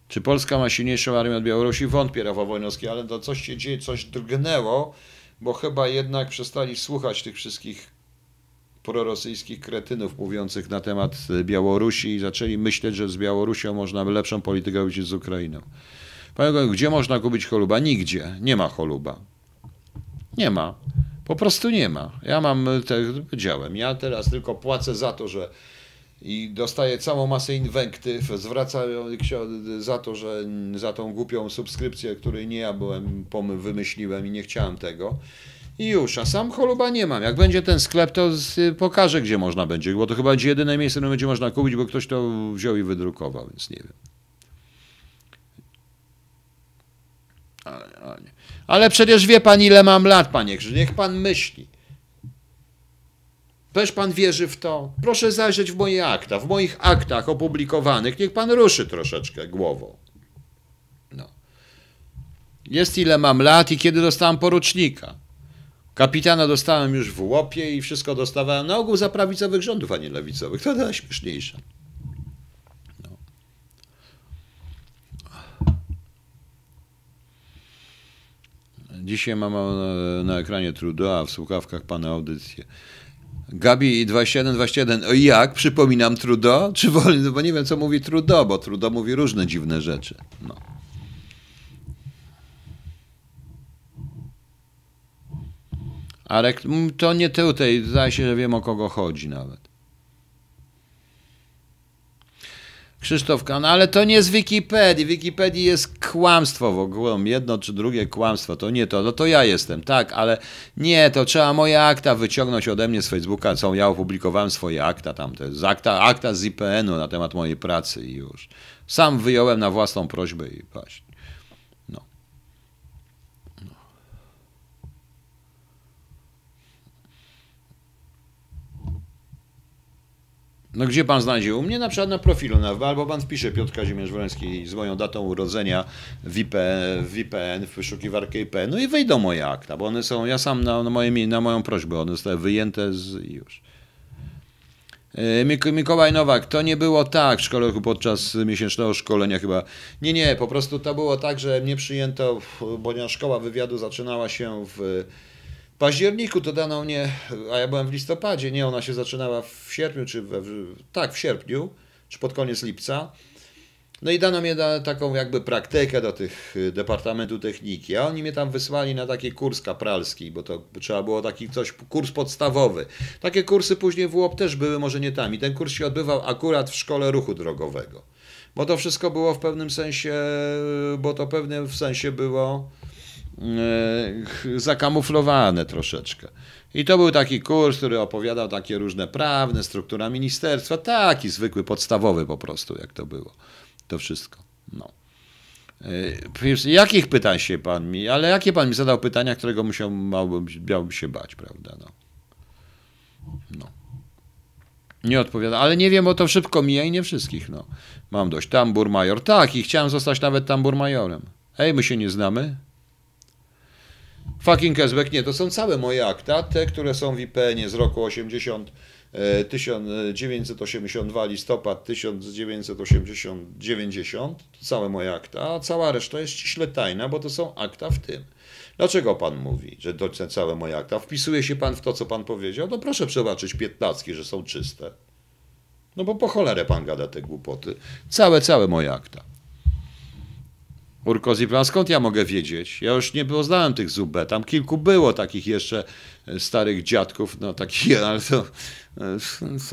Czy Polska ma silniejszą armię od Białorusi? Wątpię, Rafał Wojnowski, ale to coś się dzieje, coś drgnęło, bo chyba jednak przestali słuchać tych wszystkich prorosyjskich kretynów mówiących na temat Białorusi i zaczęli myśleć, że z Białorusią można lepszą politykę robić niż z Ukrainą. Panie, gdzie można kupić choluba? Nigdzie. Nie ma choluba. Nie ma. Po prostu nie ma. Ja mam, tak powiedziałem, ja teraz tylko płacę za to, że i dostaję całą masę inwektyw, zwracam za to, że za tą głupią subskrypcję, której nie ja byłem, wymyśliłem i nie chciałem tego. I już, a sam choluba nie mam. Jak będzie ten sklep, to pokażę, gdzie można będzie, bo to chyba będzie jedyne miejsce, które będzie można kupić, bo ktoś to wziął i wydrukował, więc nie wiem. Ale, ale, ale przecież wie pan, ile mam lat, panie Krzysztof. Niech pan myśli. Też pan wierzy w to? Proszę zajrzeć w moje akta, w moich aktach opublikowanych. Niech pan ruszy troszeczkę głową. No. Jest ile mam lat i kiedy dostałem porucznika. Kapitana dostałem już w łopie i wszystko dostawałem na ogół za prawicowych rządów, a nie lewicowych. To najśmieszniejsze. No. Dzisiaj mam na, na ekranie Trudeau, w słuchawkach pana audycję. Gabi dwadzieścia jeden dwadzieścia jeden. O jak? Przypominam Trudeau? Czy wolę? Bo nie wiem, co mówi Trudeau, bo Trudeau mówi różne dziwne rzeczy. No. Ale to nie tutaj, zdaje się, że wiem, o kogo chodzi nawet. Krzysztof Kan, no ale to nie z Wikipedii. W Wikipedii jest kłamstwo w ogóle, jedno czy drugie kłamstwo, to nie to, no to ja jestem, tak, ale nie, to trzeba moje akta wyciągnąć ode mnie z Facebooka, co ja opublikowałem swoje akta tamte, z akta, akta z I P N-u na temat mojej pracy i już. Sam wyjąłem na własną prośbę i właśnie. No gdzie pan znajdzie? U mnie na przykład na profilu, albo pan wpisze Piotr Kazimierz-Wroński z moją datą urodzenia w I P N, w wyszukiwarkę I P N, no i wejdą moje akta, bo one są, ja sam na, na, moje, na moją prośbę, one zostały wyjęte z już. Mikołaj Nowak, to nie było tak w szkole podczas miesięcznego szkolenia chyba. Nie, nie, po prostu to było tak, że mnie przyjęto, ponieważ szkoła wywiadu zaczynała się w październiku, to dano mnie, a ja byłem w listopadzie, nie, ona się zaczynała w sierpniu, czy we, tak w sierpniu, czy pod koniec lipca. No i dano mnie da, taką jakby praktykę do tych Departamentu Techniki, a oni mnie tam wysłali na taki kurs kapralski, bo to trzeba było taki coś, kurs podstawowy. Takie kursy później w U O P też były, może nie tam, i ten kurs się odbywał akurat w Szkole Ruchu Drogowego. Bo to wszystko było w pewnym sensie, bo to pewnym w sensie było yy, zakamuflowane troszeczkę. I to był taki kurs, który opowiadał takie różne prawne, struktura ministerstwa, taki zwykły, podstawowy po prostu, jak to było. To wszystko. No. Jakich pytań się pan mi, ale jakie pan mi zadał pytania, którego musiałbym, miałbym się bać, prawda? No. No. Nie odpowiada, ale nie wiem, bo to szybko mija i nie wszystkich. No. Mam dość. Tamburmajor. Tak, i chciałem zostać nawet tamburmajorem. Ej, my się nie znamy? Fucking Kesbeck. Nie, to są całe moje akta, te, które są w I P N-ie z roku osiemdziesiątego. tysiąc dziewięćset osiemdziesiąty drugi, listopad tysiąc dziewięćset osiemdziesiąty, to całe moje akta, a cała reszta jest ściśle tajna, bo to są akta w tym. Dlaczego pan mówi, że to całe moje akta? Wpisuje się pan w to, co pan powiedział? No proszę przebaczyć piętnastki, że są czyste. No bo po cholerę pan gada te głupoty. Całe, całe moje akta. Urkoziplan, skąd ja mogę wiedzieć? Ja już nie poznałem tych Zubę, tam kilku było takich jeszcze starych dziadków, no takich, ale to,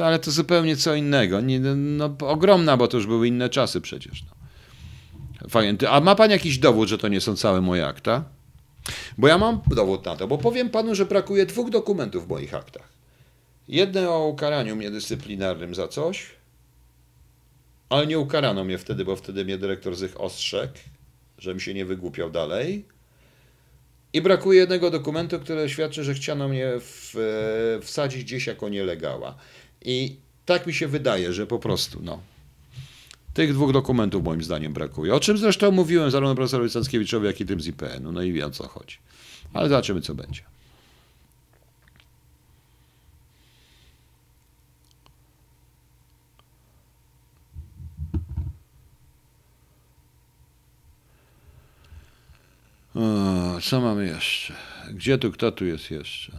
ale to zupełnie co innego. Nie, no, ogromna, bo to już były inne czasy przecież. No. Fajnie. A ma pan jakiś dowód, że to nie są całe moje akta? Bo ja mam dowód na to, bo powiem panu, że brakuje dwóch dokumentów w moich aktach. Jedne o ukaraniu mnie dyscyplinarnym za coś, ale nie ukarano mnie wtedy, bo wtedy mnie dyrektor Zych ostrzegł, żebym się nie wygłupiał dalej. I brakuje jednego dokumentu, który świadczy, że chciano mnie w, wsadzić gdzieś jako nielegała. I tak mi się wydaje, że po prostu, no. Tych dwóch dokumentów moim zdaniem brakuje. O czym zresztą mówiłem zarówno profesorowi Stankiewiczowi, jak i tym z I P N-u. No i wie, o co chodzi. Ale zobaczymy, co będzie. O, co mamy jeszcze? Gdzie tu, kto tu jest jeszcze?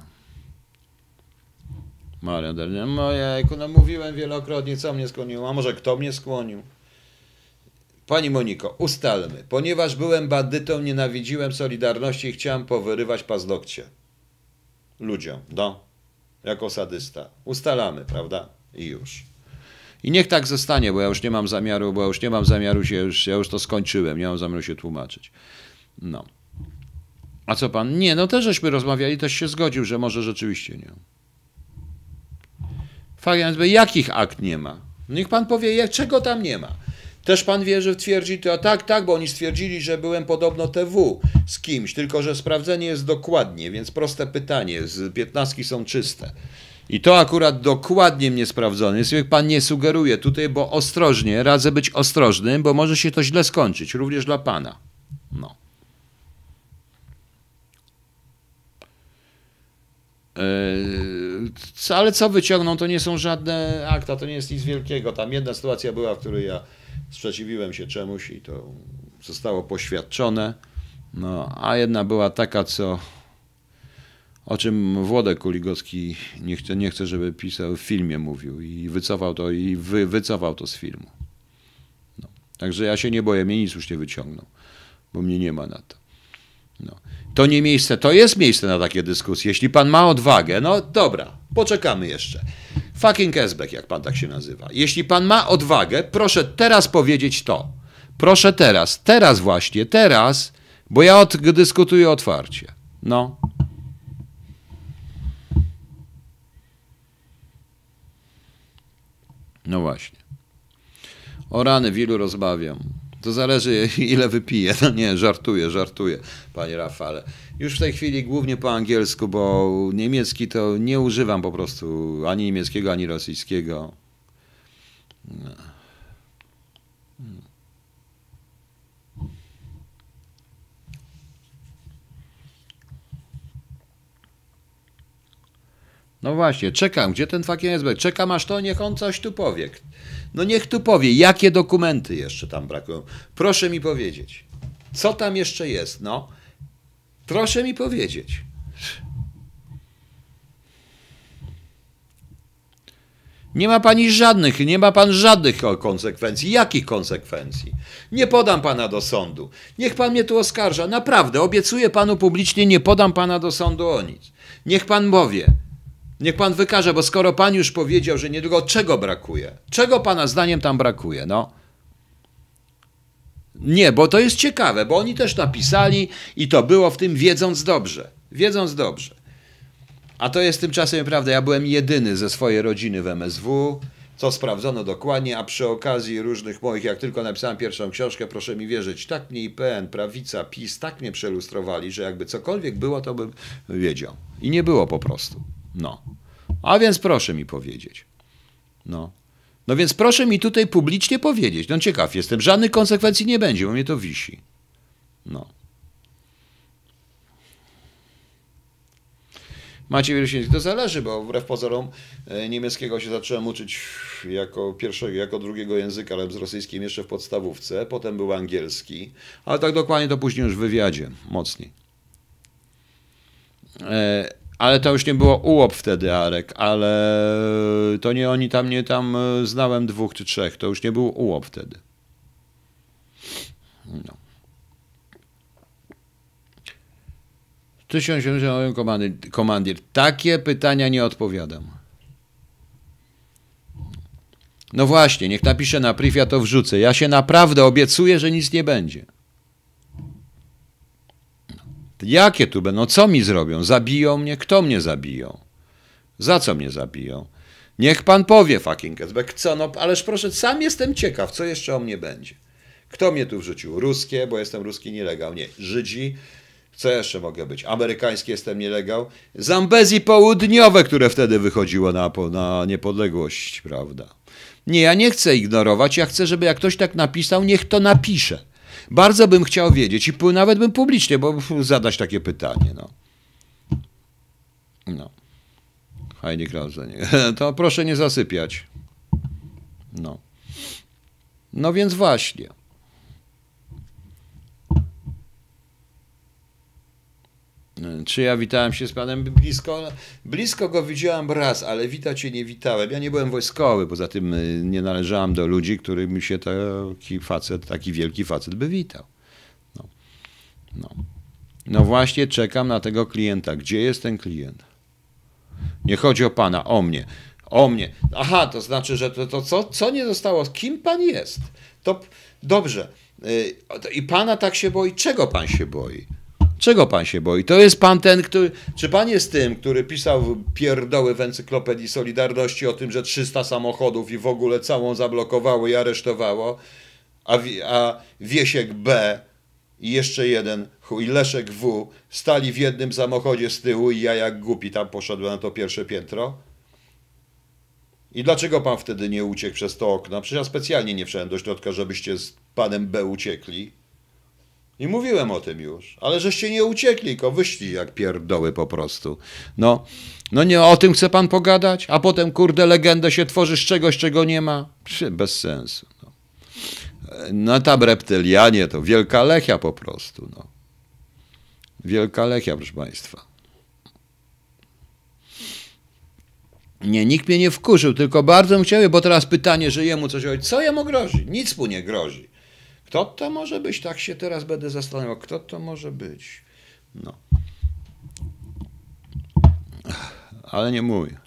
Maria Darnia. Mojejku, no mówiłem wielokrotnie, co mnie skłoniło, a może kto mnie skłonił? Pani Moniko, ustalmy. Ponieważ byłem bandytą, nienawidziłem Solidarności i chciałem powyrywać paznokcie ludziom, no, jako sadysta. Ustalamy, prawda? I już. I niech tak zostanie, bo ja już nie mam zamiaru, bo ja już nie mam zamiaru się, już, ja już to skończyłem, nie mam zamiaru się tłumaczyć. No. A co pan? Nie, no też żeśmy rozmawiali, też się zgodził, że może rzeczywiście nie. Fakt, jakich akt nie ma? Niech pan powie, jak, czego tam nie ma. Też pan wie, że twierdzi, to tak, tak, bo oni stwierdzili, że byłem podobno T W z kimś, tylko że sprawdzenie jest dokładnie, więc proste pytanie, z piętnastki są czyste. I to akurat dokładnie mnie sprawdzone jest, jak pan nie sugeruje tutaj, bo ostrożnie, radzę być ostrożnym, bo może się to źle skończyć, również dla pana. No. Yy, ale co wyciągną, to nie są żadne akta, to nie jest nic wielkiego. Tam jedna sytuacja była, w której ja sprzeciwiłem się czemuś i to zostało poświadczone. No, a jedna była taka, co o czym Włodek Kuligowski nie chce, nie chce, żeby pisał, w filmie mówił i wycofał to, i wy, wycofał to z filmu. No. Także ja się nie boję, mnie nic już nie wyciągną, bo mnie nie ma na to. No. To nie miejsce, to jest miejsce na takie dyskusje. Jeśli pan ma odwagę, no dobra, poczekamy jeszcze. Fucking Kesbeck, jak pan tak się nazywa. Jeśli pan ma odwagę, proszę teraz powiedzieć to. Proszę teraz, teraz właśnie, teraz, bo ja od, dyskutuję otwarcie. No. No właśnie. O rany, wielu rozmawiam. To zależy, ile wypiję. No nie, żartuję, żartuję, panie Rafale. Już w tej chwili głównie po angielsku, bo niemiecki to nie używam po prostu ani niemieckiego, ani rosyjskiego. No. No właśnie, czekam, gdzie ten fucking S B? Czekam aż to, niech on coś tu powie. No niech tu powie, jakie dokumenty jeszcze tam brakują. Proszę mi powiedzieć, co tam jeszcze jest, no. Proszę mi powiedzieć. Nie ma pani żadnych, nie ma pan żadnych konsekwencji. Jakich konsekwencji? Nie podam pana do sądu. Niech pan mnie tu oskarża. Naprawdę, obiecuję panu publicznie, nie podam pana do sądu o nic. Niech pan powie. Niech pan wykaże, bo skoro pan już powiedział, że niedługo, czego brakuje? Czego pana zdaniem tam brakuje? No. Nie, bo to jest ciekawe, bo oni też napisali i to było w tym wiedząc dobrze. Wiedząc dobrze. A to jest tymczasem prawda, ja byłem jedyny ze swojej rodziny w M S W, co sprawdzono dokładnie, a przy okazji różnych moich, jak tylko napisałem pierwszą książkę, proszę mi wierzyć, tak mnie I P N, prawica, PiS, tak mnie przelustrowali, że jakby cokolwiek było, to bym wiedział. I nie było po prostu. No. A więc proszę mi powiedzieć. No. No więc proszę mi tutaj publicznie powiedzieć. No ciekaw jestem, żadnych konsekwencji nie będzie, bo mnie to wisi. No. Macie Wierusiński, to zależy, bo wbrew pozorom niemieckiego się zacząłem uczyć jako pierwszego, jako drugiego języka, ale z rosyjskim jeszcze w podstawówce, potem był angielski, ale tak dokładnie to później już w wywiadzie, mocniej. Ale to już nie było ułop wtedy, Arek, ale to nie oni tam, nie tam, znałem dwóch czy trzech, to już nie był ułop wtedy. No. tysiąc siedemset komandir, komandir, takie pytania nie odpowiadam. No właśnie, niech napisze na priv, ja to wrzucę. Ja się naprawdę obiecuję, że nic nie będzie. Jakie tu będą? Co mi zrobią? Zabiją mnie? Kto mnie zabiją? Za co mnie zabiją? Niech pan powie, fucking S B. Co? No, ależ proszę, sam jestem ciekaw, co jeszcze o mnie będzie. Kto mnie tu wrzucił? Ruskie, bo jestem ruski nielegal. Nie, Żydzi. Co jeszcze mogę być? Amerykański jestem nielegal. Zambezi Południowe, które wtedy wychodziło na, na niepodległość, prawda? Nie, ja nie chcę ignorować. Ja chcę, żeby jak ktoś tak napisał, niech to napisze. Bardzo bym chciał wiedzieć i nawet bym publicznie, bo zadać takie pytanie. No. No. Heidi Krause. To proszę nie zasypiać. No. No więc właśnie. Czy ja witałem się z panem blisko? Blisko go widziałem raz, ale witać się nie witałem. Ja nie byłem wojskowy, poza tym nie należałem do ludzi, którymi się taki facet, taki wielki facet by witał. No. No. No właśnie czekam na tego klienta. Gdzie jest ten klient? Nie chodzi o pana, o mnie. O mnie. Aha, to znaczy, że to, to co, co nie zostało? Kim pan jest? To dobrze. I pana tak się boi? Czego pan się boi? Czego pan się boi? To jest pan ten, który... Czy pan jest tym, który pisał pierdoły w Encyklopedii Solidarności o tym, że trzysta samochodów i w ogóle całą zablokowało i aresztowało, a, a Wiesiek B i jeszcze jeden, i Leszek W stali w jednym samochodzie z tyłu i ja jak głupi tam poszedłem na to pierwsze piętro? I dlaczego pan wtedy nie uciekł przez to okno? Przecież ja specjalnie nie wszedłem do środka, żebyście z panem B uciekli. I mówiłem o tym już, ale żeście nie uciekli, tylko wyszli jak pierdoły po prostu. No, no nie, o tym chce pan pogadać? A potem, kurde, legendę się tworzy z czegoś, czego nie ma? Przy, bez sensu. No, no tam reptylianie to wielka lechia po prostu. No. Wielka lechia, proszę państwa. Nie, nikt mnie nie wkurzył, tylko bardzo bym chciał, bo teraz pytanie, że jemu coś... Co jemu grozi? Nic mu nie grozi. Kto to może być? Tak się teraz będę zastanawiał. Kto to może być? No. Ale nie mówię.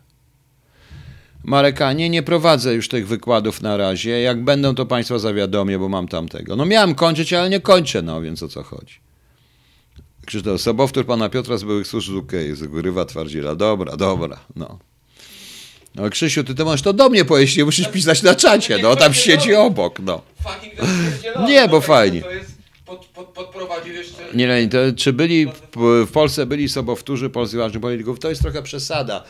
Marekanie, nie prowadzę już tych wykładów na razie. Jak będą, to państwa zawiadomię, bo mam tamtego. No miałem kończyć, ale nie kończę, no więc o co chodzi. Krzysztof Sobowtór, pana Piotra z byłych służb U K, zgrywa twardziela. Dobra, dobra, no. No Krzysiu, ty to masz to do mnie powiedzieć, nie musisz pisać na czacie, no tam siedzi obok, no. Nie, bo fajnie. Nie, nie, to czy byli w Polsce, byli sobowtórzy polskich ważnych polityków, to jest trochę przesada.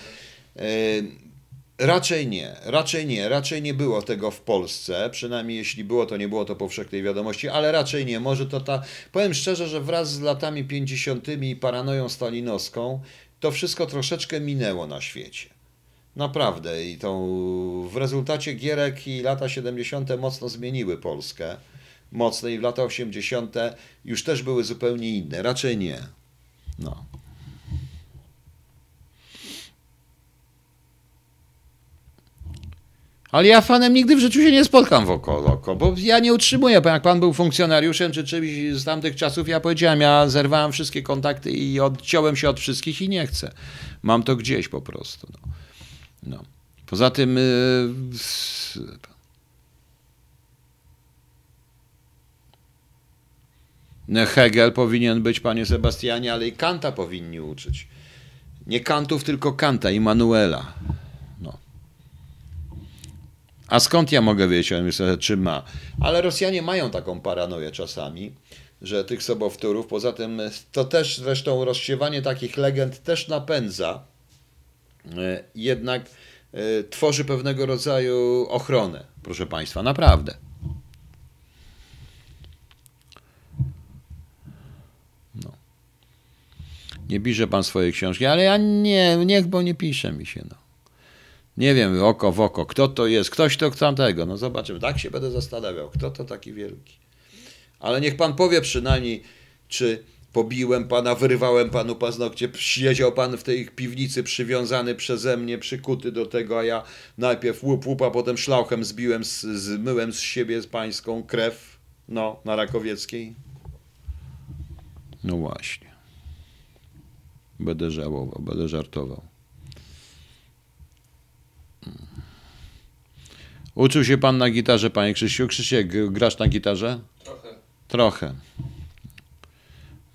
Raczej nie, raczej nie, raczej nie było tego w Polsce, przynajmniej jeśli było, to nie było to powszechnej wiadomości, ale raczej nie, może to ta, powiem szczerze, że wraz z latami pięćdziesiątymi i paranoją stalinowską, to wszystko troszeczkę minęło na świecie. Naprawdę. I to w rezultacie gierek i lata siedemdziesiąte mocno zmieniły Polskę. Mocno. I w lata osiemdziesiąte już też były zupełnie inne. Raczej nie. No. Ale ja fanem nigdy w życiu się nie spotkam wokoloko, bo ja nie utrzymuję, bo jak pan był funkcjonariuszem czy czymś z tamtych czasów, ja powiedziałem, ja zerwałem wszystkie kontakty i odciąłem się od wszystkich i nie chcę. Mam to gdzieś po prostu. No. No. Poza tym... Yy... No, Hegel powinien być, panie Sebastianie, ale i Kanta powinni uczyć. Nie Kantów, tylko Kanta, Immanuela. A skąd ja mogę wiedzieć, czy ma? Ale Rosjanie mają taką paranoję czasami, że tych sobowtórów, poza tym to też zresztą rozsiewanie takich legend też napędza, jednak tworzy pewnego rodzaju ochronę, proszę państwa, naprawdę. No. Nie pisze pan swojej książki, ale ja nie, niech, bo nie pisze mi się, no. Nie wiem, oko w oko, kto to jest, ktoś to tamtego. No zobaczymy, tak się będę zastanawiał, kto to taki wielki. Ale niech pan powie przynajmniej, czy pobiłem pana, wyrwałem panu paznokcie, siedział pan w tej piwnicy przywiązany przeze mnie, przykuty do tego, a ja najpierw łup, łup, a potem szlauchem zbiłem, z, zmyłem z siebie pańską krew, no, na Rakowieckiej. No właśnie. Będę żałował, będę żartował. Uczył się pan na gitarze, panie Krzysiu? Krzysiek, grasz na gitarze? Trochę. Trochę.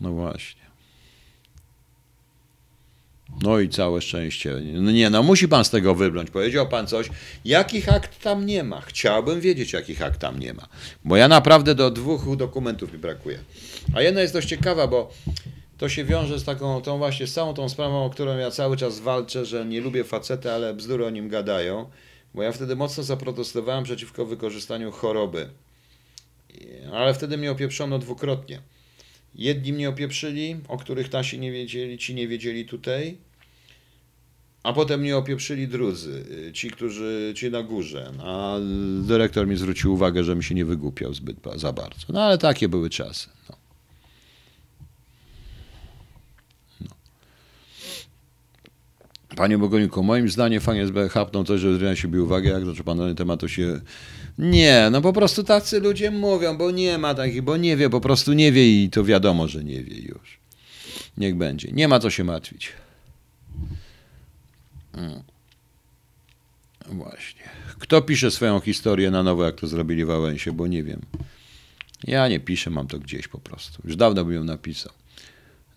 No właśnie. No i całe szczęście. No nie, no musi pan z tego wybrnąć. Powiedział pan coś. Jakich akt tam nie ma? Chciałbym wiedzieć, jakich akt tam nie ma. Bo ja naprawdę do dwóch dokumentów mi brakuje. A jedna jest dość ciekawa, bo to się wiąże z taką, tą właśnie, z całą tą sprawą, o którą ja cały czas walczę, że nie lubię faceta, ale bzdury o nim gadają. Bo ja wtedy mocno zaprotestowałem przeciwko wykorzystaniu choroby. Ale wtedy mnie opieprzono dwukrotnie. Jedni mnie opieprzyli, o których nasi nie wiedzieli, ci nie wiedzieli tutaj. A potem mnie opieprzyli drudzy, ci, którzy, ci na górze. A dyrektor mi zwrócił uwagę, że mi się nie wygłupiał zbyt za bardzo. No ale takie były czasy. No. Panie Bogoniku, moim zdaniem fajnie hapną coś, żeby zwrócić sobie uwagę, jak zaczął pan na ten temat, to się... Nie, no po prostu tacy ludzie mówią, bo nie ma takich, bo nie wie, po prostu nie wie i to wiadomo, że nie wie już. Niech będzie. Nie ma co się martwić. Właśnie. Kto pisze swoją historię na nowo, jak to zrobili w Wałęsie, bo nie wiem. Ja nie piszę, mam to gdzieś po prostu. Już dawno bym ją napisał.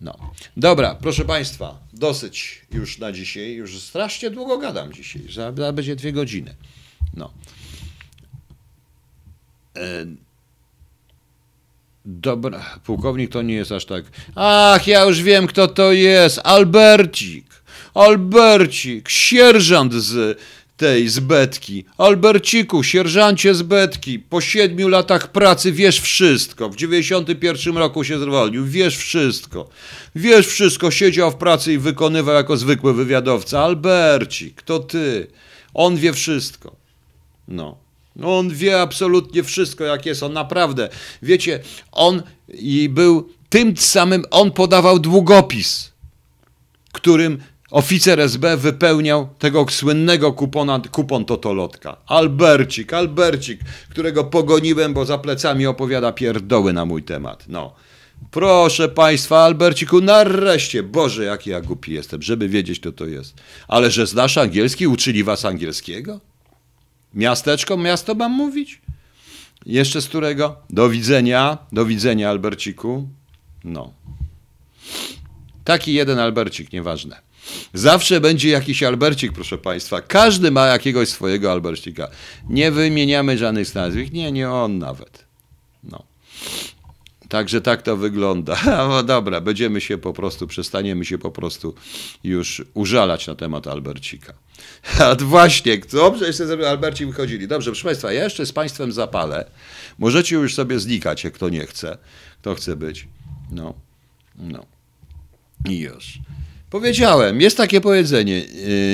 No. Dobra, proszę państwa, dosyć już na dzisiaj. Już strasznie długo gadam dzisiaj. Za będzie dwie godziny. No. E... Dobra, pułkownik to nie jest aż tak... Ach, ja już wiem, kto to jest. Albercik. Albercik, sierżant z tej, z Betki. Alberciku, sierżancie z Betki, po siedmiu latach pracy wiesz wszystko. W dziewięćdziesiątym pierwszym roku się zwolnił. Wiesz wszystko. Wiesz wszystko. Siedział w pracy i wykonywał jako zwykły wywiadowca. Albercik, to ty. On wie wszystko. No. On wie absolutnie wszystko, jak jest. On naprawdę, wiecie, on i był tym samym, on podawał długopis, którym oficer S B wypełniał tego słynnego kupona, kupon Totolotka. Albercik, Albercik, którego pogoniłem, bo za plecami opowiada pierdoły na mój temat. No. Proszę państwa, Alberciku, nareszcie, Boże, jaki ja głupi jestem, żeby wiedzieć, kto to jest. Ale że znasz angielski, uczyli was angielskiego? Miasteczko, miasto mam mówić? Jeszcze z którego? Do widzenia, do widzenia, Alberciku. No. Taki jeden Albercik, nieważne. Zawsze będzie jakiś Albercik, proszę państwa. Każdy ma jakiegoś swojego Albercika. Nie wymieniamy żadnych z nazwisk. Nie, nie on nawet. No. Także tak to wygląda. No dobra, będziemy się po prostu, przestaniemy się po prostu już użalać na temat Albercika. A właśnie, dobrze, jeszcze z Albercik wychodzili. Dobrze, proszę państwa, ja jeszcze z państwem zapalę. Możecie już sobie znikać, jak kto nie chce. Kto chce być. No, no. I już. Powiedziałem, jest takie powiedzenie,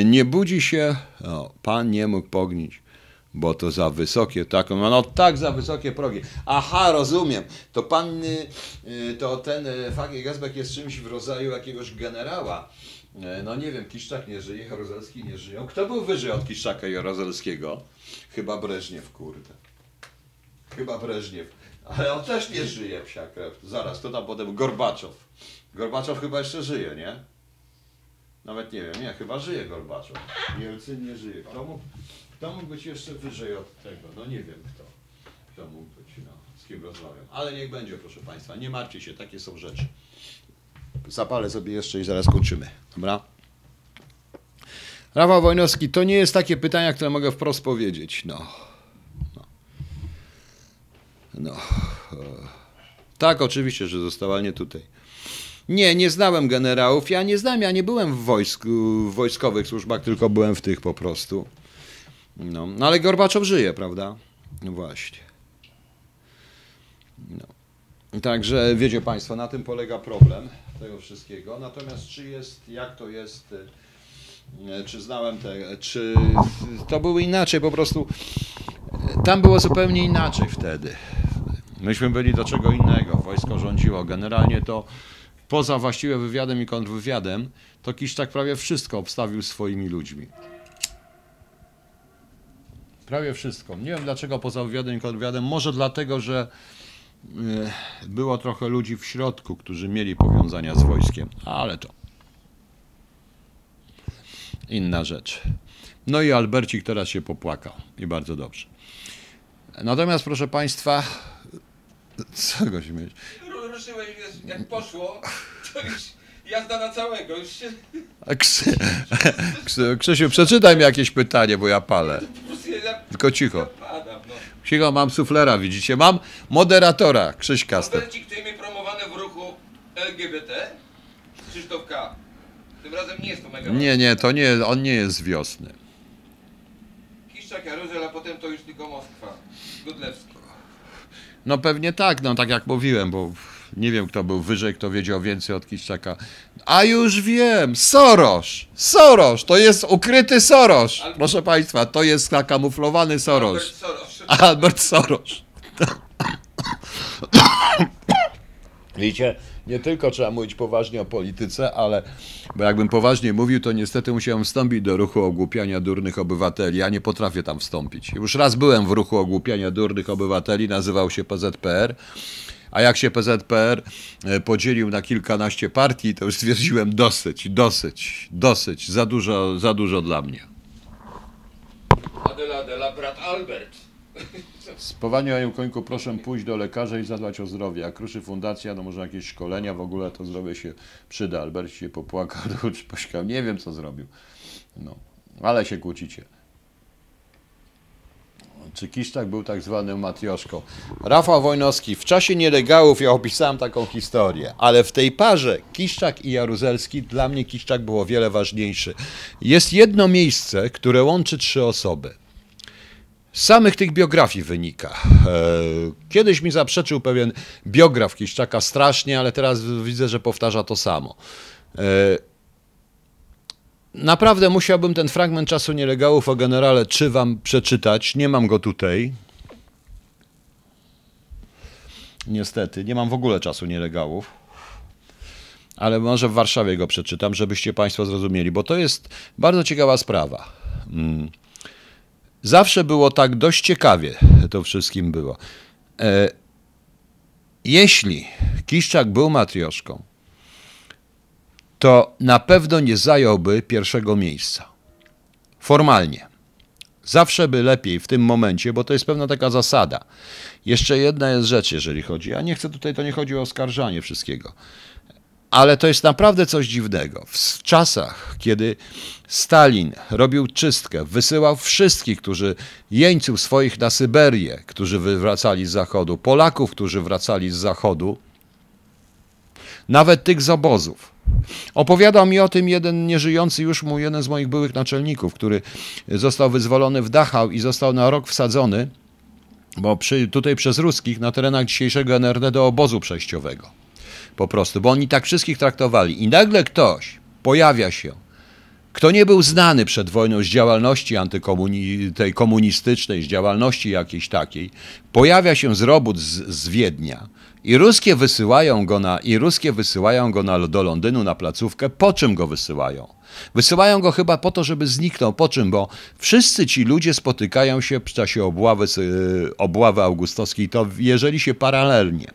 nie budzi się, o, pan nie mógł pognić, bo to za wysokie, tak, no tak za wysokie progi. Aha, rozumiem, to pan, to ten Fagiel Gazbek jest czymś w rodzaju jakiegoś generała. No nie wiem, Kiszczak nie żyje, Jaruzelski nie żyją. Kto był wyżej od Kiszczaka i Jaruzelskiego? Chyba Breżniew, kurde. Chyba Breżniew. Ale on też nie żyje, psia krew. Zaraz, to tam potem Gorbaczow. Gorbaczow chyba jeszcze żyje, nie? Nawet nie wiem, nie, chyba żyje Gorbaczow. Jelcyn nie żyje. Kto mógł, kto mógł być jeszcze wyżej od tego? No nie wiem kto. Kto mógł być, no, z kim rozmawiam. Ale niech będzie, proszę państwa, nie martwcie się, takie są rzeczy. Zapalę sobie jeszcze i zaraz kończymy, dobra? Rafał Wojnowski, to nie jest takie pytania, które mogę wprost powiedzieć, no. No. No. Tak, oczywiście, że została nie tutaj. Nie, nie znałem generałów, ja nie znam, ja nie byłem w wojsku, w wojskowych służbach, tylko byłem w tych po prostu. No, no ale Gorbaczow żyje, prawda? No właśnie. No. Także wiecie państwo, na tym polega problem tego wszystkiego. Natomiast czy jest, jak to jest, czy znałem te, czy to było inaczej, po prostu tam było zupełnie inaczej wtedy. Myśmy byli do czego innego, wojsko rządziło. Generalnie to poza właściwym wywiadem i kontrwywiadem, to Kiszczak prawie wszystko obstawił swoimi ludźmi. Prawie wszystko. Nie wiem dlaczego poza wywiadem i kontrwywiadem, może dlatego, że było trochę ludzi w środku, którzy mieli powiązania z wojskiem, ale to inna rzecz. No i Albercik teraz się popłakał i bardzo dobrze. Natomiast proszę państwa, co go śmieć? Ruszyłeś, jak poszło, to już jazda na całego. Już się... Krzy... Krzysiu, przeczytaj mi jakieś pytanie, bo ja palę. Tylko cicho. Cicho, mam suflera, widzicie? Mam moderatora, Krzyś Kastel. Albercik, to imię promowane w ruchu L G B T? Krzysztof K. Tym razem nie jest to mega... Nie, nie, to nie, on nie jest z Wiosny. Kiszczak, Jaruzel, a potem to już tylko Moskwa. Godlewski. No pewnie tak, no tak jak mówiłem, bo nie wiem kto był wyżej, kto wiedział więcej od Kiszczaka. A już wiem, Soros, Soros, to jest ukryty Soros, proszę państwa, to jest zakamuflowany Soros. Albert Soros. Widzicie, nie tylko trzeba mówić poważnie o polityce, ale bo jakbym poważnie mówił, to niestety musiałem wstąpić do ruchu ogłupiania durnych obywateli. Ja nie potrafię tam wstąpić. Już raz byłem w ruchu ogłupiania durnych obywateli, nazywał się P Z P R. A jak się P Z P R podzielił na kilkanaście partii, to już stwierdziłem dosyć, dosyć, dosyć, za dużo, za dużo dla mnie. Adela, Adela, brat Albert. Z Powanie o Końku proszę pójść do lekarza i zadbać o zdrowie. Jak ruszy fundacja, no może jakieś szkolenia, w ogóle to zdrowie się przyda. Albert się popłakał, pośkał, nie wiem co zrobił. No, ale się kłócicie. Czy Kiszczak był tak zwanym Matrioszką? Rafał Wojnowski, w czasie nielegałów ja opisałem taką historię, ale w tej parze Kiszczak i Jaruzelski, dla mnie Kiszczak było wiele ważniejszy. Jest jedno miejsce, które łączy trzy osoby. Z samych tych biografii wynika. Kiedyś mi zaprzeczył pewien biograf Kiszczaka strasznie, ale teraz widzę, że powtarza to samo. Naprawdę musiałbym ten fragment Czasu Nielegałów o generale Czy wam przeczytać. Nie mam go tutaj. Niestety, nie mam w ogóle Czasu Nielegałów. Ale może w Warszawie go przeczytam, żebyście państwo zrozumieli, bo to jest bardzo ciekawa sprawa. Zawsze było tak dość ciekawie, to wszystkim było. Jeśli Kiszczak był matrioszką, to na pewno nie zająłby pierwszego miejsca. Formalnie. Zawsze by lepiej w tym momencie, bo to jest pewna taka zasada. Jeszcze jedna jest rzecz, jeżeli chodzi, a nie chcę tutaj, to nie chodzi o oskarżanie wszystkiego, ale to jest naprawdę coś dziwnego. W czasach, kiedy Stalin robił czystkę, wysyłał wszystkich, którzy jeńców swoich na Syberię, którzy wracali z Zachodu, Polaków, którzy wracali z Zachodu, nawet tych z obozów. Opowiadał mi o tym jeden nieżyjący już mu, jeden z moich byłych naczelników, który został wyzwolony w Dachau i został na rok wsadzony, bo przy, tutaj przez Ruskich na terenach dzisiejszego N R D do obozu przejściowego. Po prostu, bo oni tak wszystkich traktowali. I nagle ktoś pojawia się. Kto nie był znany przed wojną z działalności antykomuni- tej komunistycznej, z działalności jakiejś takiej, pojawia się z robót z, z Wiednia i ruskie wysyłają go, na, i ruskie wysyłają go na, do Londynu na placówkę. Po czym go wysyłają? Wysyłają go chyba po to, żeby zniknął. Po czym? Bo wszyscy ci ludzie spotykają się w czasie obławy, obławy augustowskiej. To jeżeli się paralelnie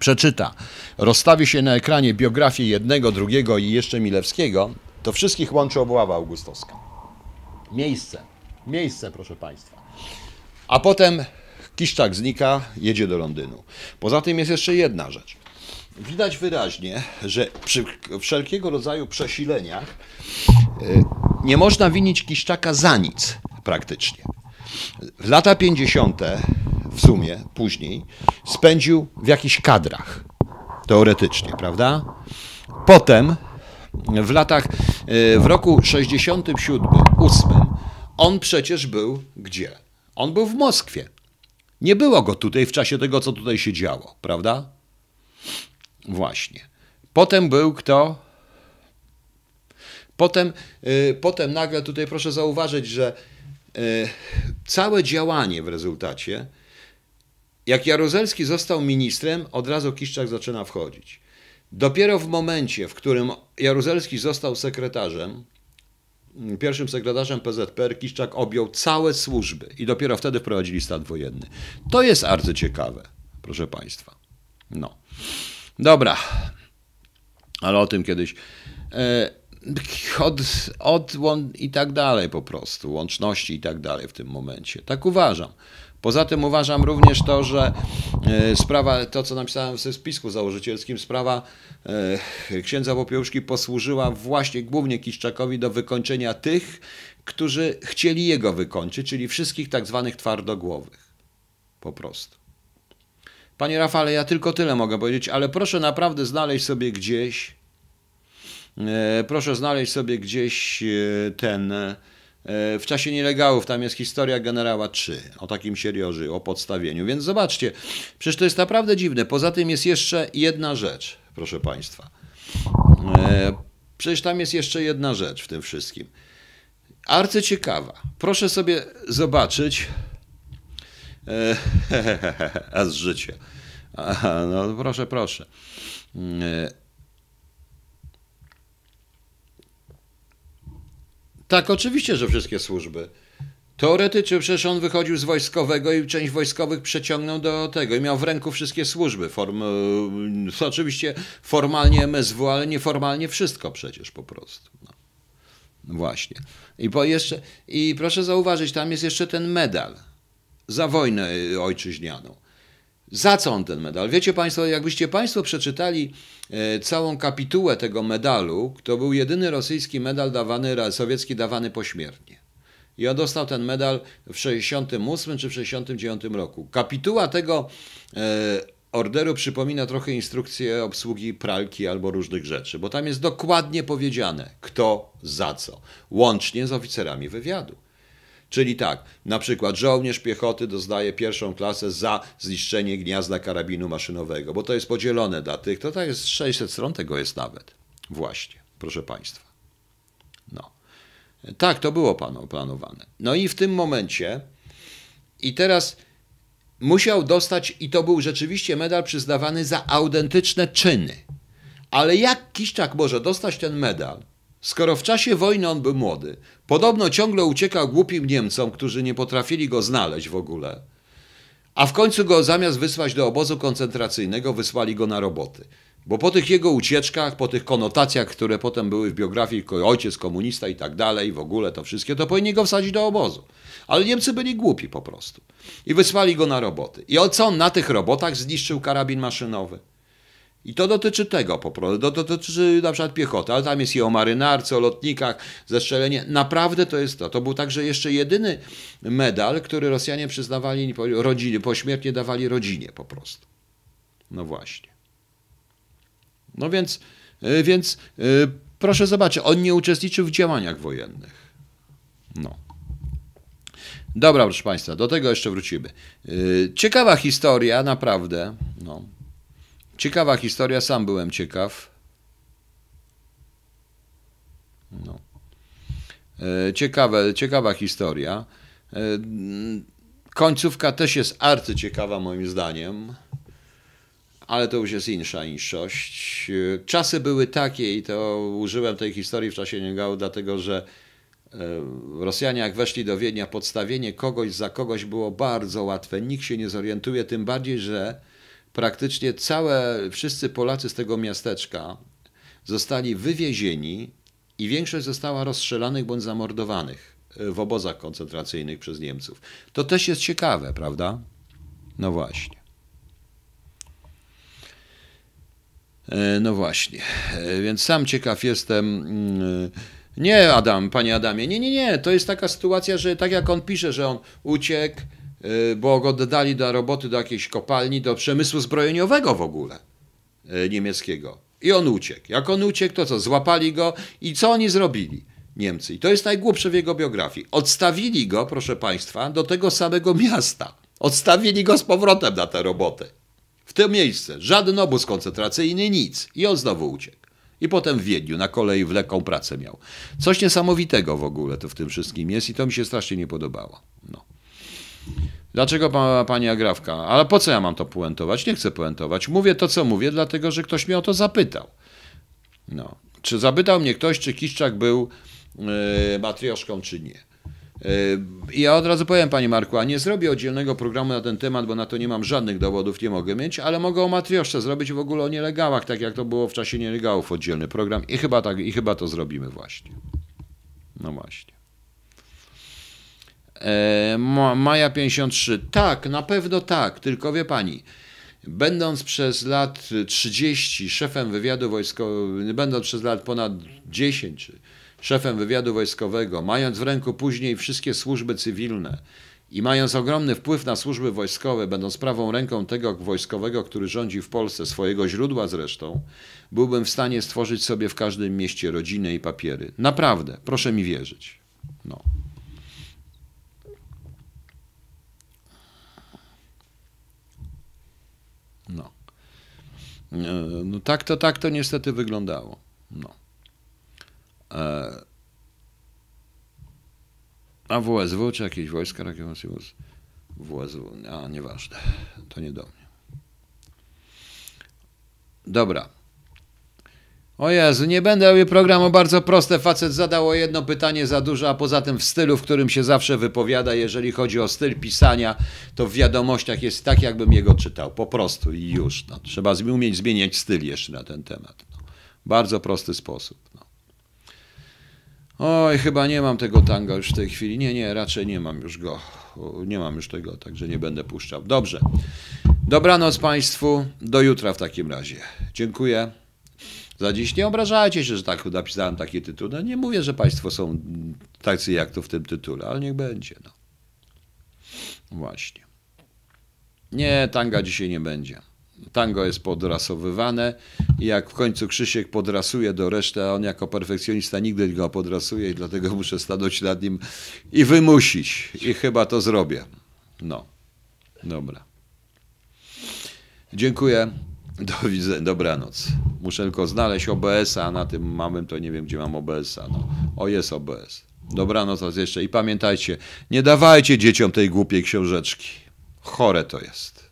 przeczyta, rozstawi się na ekranie biografię jednego, drugiego i jeszcze Milewskiego, to wszystkich łączy obława augustowska. Miejsce. Miejsce, proszę Państwa. A potem Kiszczak znika, jedzie do Londynu. Poza tym jest jeszcze jedna rzecz. Widać wyraźnie, że przy wszelkiego rodzaju przesileniach nie można winić Kiszczaka za nic praktycznie. Lata pięćdziesiąte w sumie później spędził w jakichś kadrach. Teoretycznie, prawda? Potem w latach, w roku sześćdziesiątym siódmym, ósmym on przecież był gdzie? On był w Moskwie. Nie było go tutaj w czasie tego, co tutaj się działo, prawda? Właśnie. Potem był kto? Potem, yy, potem nagle tutaj proszę zauważyć, że yy, całe działanie w rezultacie, jak Jaruzelski został ministrem, od razu Kiszczak zaczyna wchodzić. Dopiero w momencie, w którym Jaruzelski został sekretarzem, pierwszym sekretarzem P Z P R, Kiszczak objął całe służby i dopiero wtedy wprowadzili stan wojenny. To jest bardzo ciekawe, proszę Państwa. No. Dobra, ale o tym kiedyś. Od, od i tak dalej po prostu, łączności i tak dalej w tym momencie. Tak uważam. Poza tym uważam również to, że sprawa, to co napisałem w spisku założycielskim, sprawa księdza Popiełuszki posłużyła właśnie głównie Kiszczakowi do wykończenia tych, którzy chcieli jego wykończyć, czyli wszystkich tak zwanych twardogłowych. Po prostu. Panie Rafale, ja tylko tyle mogę powiedzieć, ale proszę naprawdę znaleźć sobie gdzieś, proszę znaleźć sobie gdzieś ten... W czasie nilegałów tam jest historia generała Trzy, o takim sierioży, o podstawieniu. Więc zobaczcie, przecież to jest naprawdę dziwne. Poza tym jest jeszcze jedna rzecz, proszę Państwa. Przecież tam jest jeszcze jedna rzecz w tym wszystkim. Arcyciekawa. Proszę sobie zobaczyć. A z życia. Aha, no proszę, proszę. Tak, oczywiście, że wszystkie służby. Teoretycznie przecież on wychodził z wojskowego i część wojskowych przeciągnął do tego i miał w ręku wszystkie służby. Form, oczywiście formalnie M S W, ale nieformalnie wszystko przecież po prostu. No. Właśnie. I, po jeszcze, I proszę zauważyć, tam jest jeszcze ten medal za wojnę ojczyźnianą. Za co on ten medal? Wiecie Państwo, jakbyście Państwo przeczytali całą kapitułę tego medalu, to był jedyny rosyjski medal dawany, sowiecki dawany pośmiertnie. I on dostał ten medal w sześćdziesiątym ósmym czy w sześćdziesiątym dziewiątym roku. Kapituła tego orderu przypomina trochę instrukcję obsługi pralki albo różnych rzeczy, bo tam jest dokładnie powiedziane kto za co, łącznie z oficerami wywiadu. Czyli tak, na przykład żołnierz piechoty dostaje pierwszą klasę za zniszczenie gniazda karabinu maszynowego, bo to jest podzielone dla tych, to tak jest sześćset stron tego jest nawet. Właśnie, proszę Państwa. No. Tak, to było planowane. No i w tym momencie, i teraz musiał dostać, i to był rzeczywiście medal przyznawany za autentyczne czyny. Ale jak Kiszczak może dostać ten medal, skoro w czasie wojny on był młody, podobno ciągle uciekał głupim Niemcom, którzy nie potrafili go znaleźć w ogóle, a w końcu go zamiast wysłać do obozu koncentracyjnego, wysłali go na roboty. Bo po tych jego ucieczkach, po tych konotacjach, które potem były w biografii, ojciec komunista i tak dalej, w ogóle to wszystkie, to powinni go wsadzić do obozu. Ale Niemcy byli głupi po prostu. I wysłali go na roboty. I o co on na tych robotach zniszczył karabin maszynowy? I to dotyczy tego po prostu, dotyczy na przykład piechoty, ale tam jest i o marynarce, o lotnikach, zestrzelenie. Naprawdę to jest to. To był także jeszcze jedyny medal, który Rosjanie przyznawali rodzinie, pośmiertnie dawali rodzinie po prostu. No właśnie. No więc, więc proszę zobaczyć, on nie uczestniczył w działaniach wojennych. No. Dobra, proszę Państwa, do tego jeszcze wrócimy. Ciekawa historia, naprawdę. No. Ciekawa historia, sam byłem ciekaw. Ciekawe, ciekawa historia. Końcówka też jest arcyciekawa moim zdaniem, ale to już jest insza inszość. Czasy były takie i to użyłem tej historii w czasie Niegału, dlatego że Rosjanie jak weszli do Wiednia, podstawienie kogoś za kogoś było bardzo łatwe. Nikt się nie zorientuje, tym bardziej, że praktycznie całe, wszyscy Polacy z tego miasteczka zostali wywiezieni i większość została rozstrzelanych bądź zamordowanych w obozach koncentracyjnych przez Niemców. To też jest ciekawe, prawda? No właśnie. No właśnie. Więc sam ciekaw jestem. Nie, Adam, panie Adamie, nie, nie, nie. To jest taka sytuacja, że tak jak on pisze, że on uciekł, bo go dodali do roboty do jakiejś kopalni, do przemysłu zbrojeniowego w ogóle niemieckiego. I on uciekł. Jak on uciekł, to co? Złapali go i co oni zrobili? Niemcy. I to jest najgłupsze w jego biografii. Odstawili go, proszę państwa, do tego samego miasta. Odstawili go z powrotem na te roboty. W tym miejscu. Żaden obóz koncentracyjny, nic. I on znowu uciekł. I potem w Wiedniu na kolei w lekką pracę miał. Coś niesamowitego w ogóle to w tym wszystkim jest i to mi się strasznie nie podobało. No. Dlaczego pa, pani Agrawka? Ale po co ja mam to puentować? Nie chcę puentować. Mówię to, co mówię, dlatego, że ktoś mnie o to zapytał. No. Czy zapytał mnie ktoś, czy Kiszczak był yy, matrioszką, czy nie. I ja od razu powiem, panie Marku, a nie zrobię oddzielnego programu na ten temat, bo na to nie mam żadnych dowodów, nie mogę mieć, ale mogę o matrioszce zrobić w ogóle o nielegałach, tak jak to było w czasie nielegałów oddzielny program i chyba, tak, i chyba to zrobimy właśnie. No właśnie. E, Maja pięćdziesiąt trzy. Tak, na pewno tak, tylko wie pani, będąc przez lat trzydzieści szefem wywiadu wojskowego, będąc przez lat ponad dziesięć czy szefem wywiadu wojskowego, mając w ręku później wszystkie służby cywilne i mając ogromny wpływ na służby wojskowe, będąc prawą ręką tego wojskowego, który rządzi w Polsce, swojego źródła zresztą, byłbym w stanie stworzyć sobie w każdym mieście rodzinę i papiery. Naprawdę, proszę mi wierzyć. No. No. No tak to, tak to niestety wyglądało. No. A W S W czy jakieś wojska rakietowe? W S W, a nieważne, to nie do mnie. Dobra. O Jezu, nie będę robił programu, bardzo proste. Facet zadał o jedno pytanie za dużo, a poza tym w stylu, w którym się zawsze wypowiada, jeżeli chodzi o styl pisania, to w wiadomościach jest tak, jakbym jego czytał. Po prostu i już. No. Trzeba umieć zmieniać styl jeszcze na ten temat. No. Bardzo prosty sposób. No. Oj, chyba nie mam tego tanga już w tej chwili. Nie, nie, raczej nie mam już go. Nie mam już tego, także nie będę puszczał. Dobrze. Dobranoc państwu. Do jutra w takim razie. Dziękuję za dziś. Nie obrażajcie się, że tak napisałem taki tytuł. No, nie mówię, że państwo są tacy jak to w tym tytule, ale niech będzie. No. Właśnie. Nie, tanga dzisiaj nie będzie. Tango jest podrasowywane i jak w końcu Krzysiek podrasuje do reszty, a on jako perfekcjonista nigdy go podrasuje i dlatego muszę stanąć nad nim i wymusić. I chyba to zrobię. No. Dobra. Dziękuję. Do widzenia. Dobranoc. Muszę tylko znaleźć O B S-a, a na tym mamym to nie wiem, gdzie mam O B S-a. No. O, jest O B S. Dobranoc raz jeszcze. I pamiętajcie, nie dawajcie dzieciom tej głupiej książeczki. Chore to jest.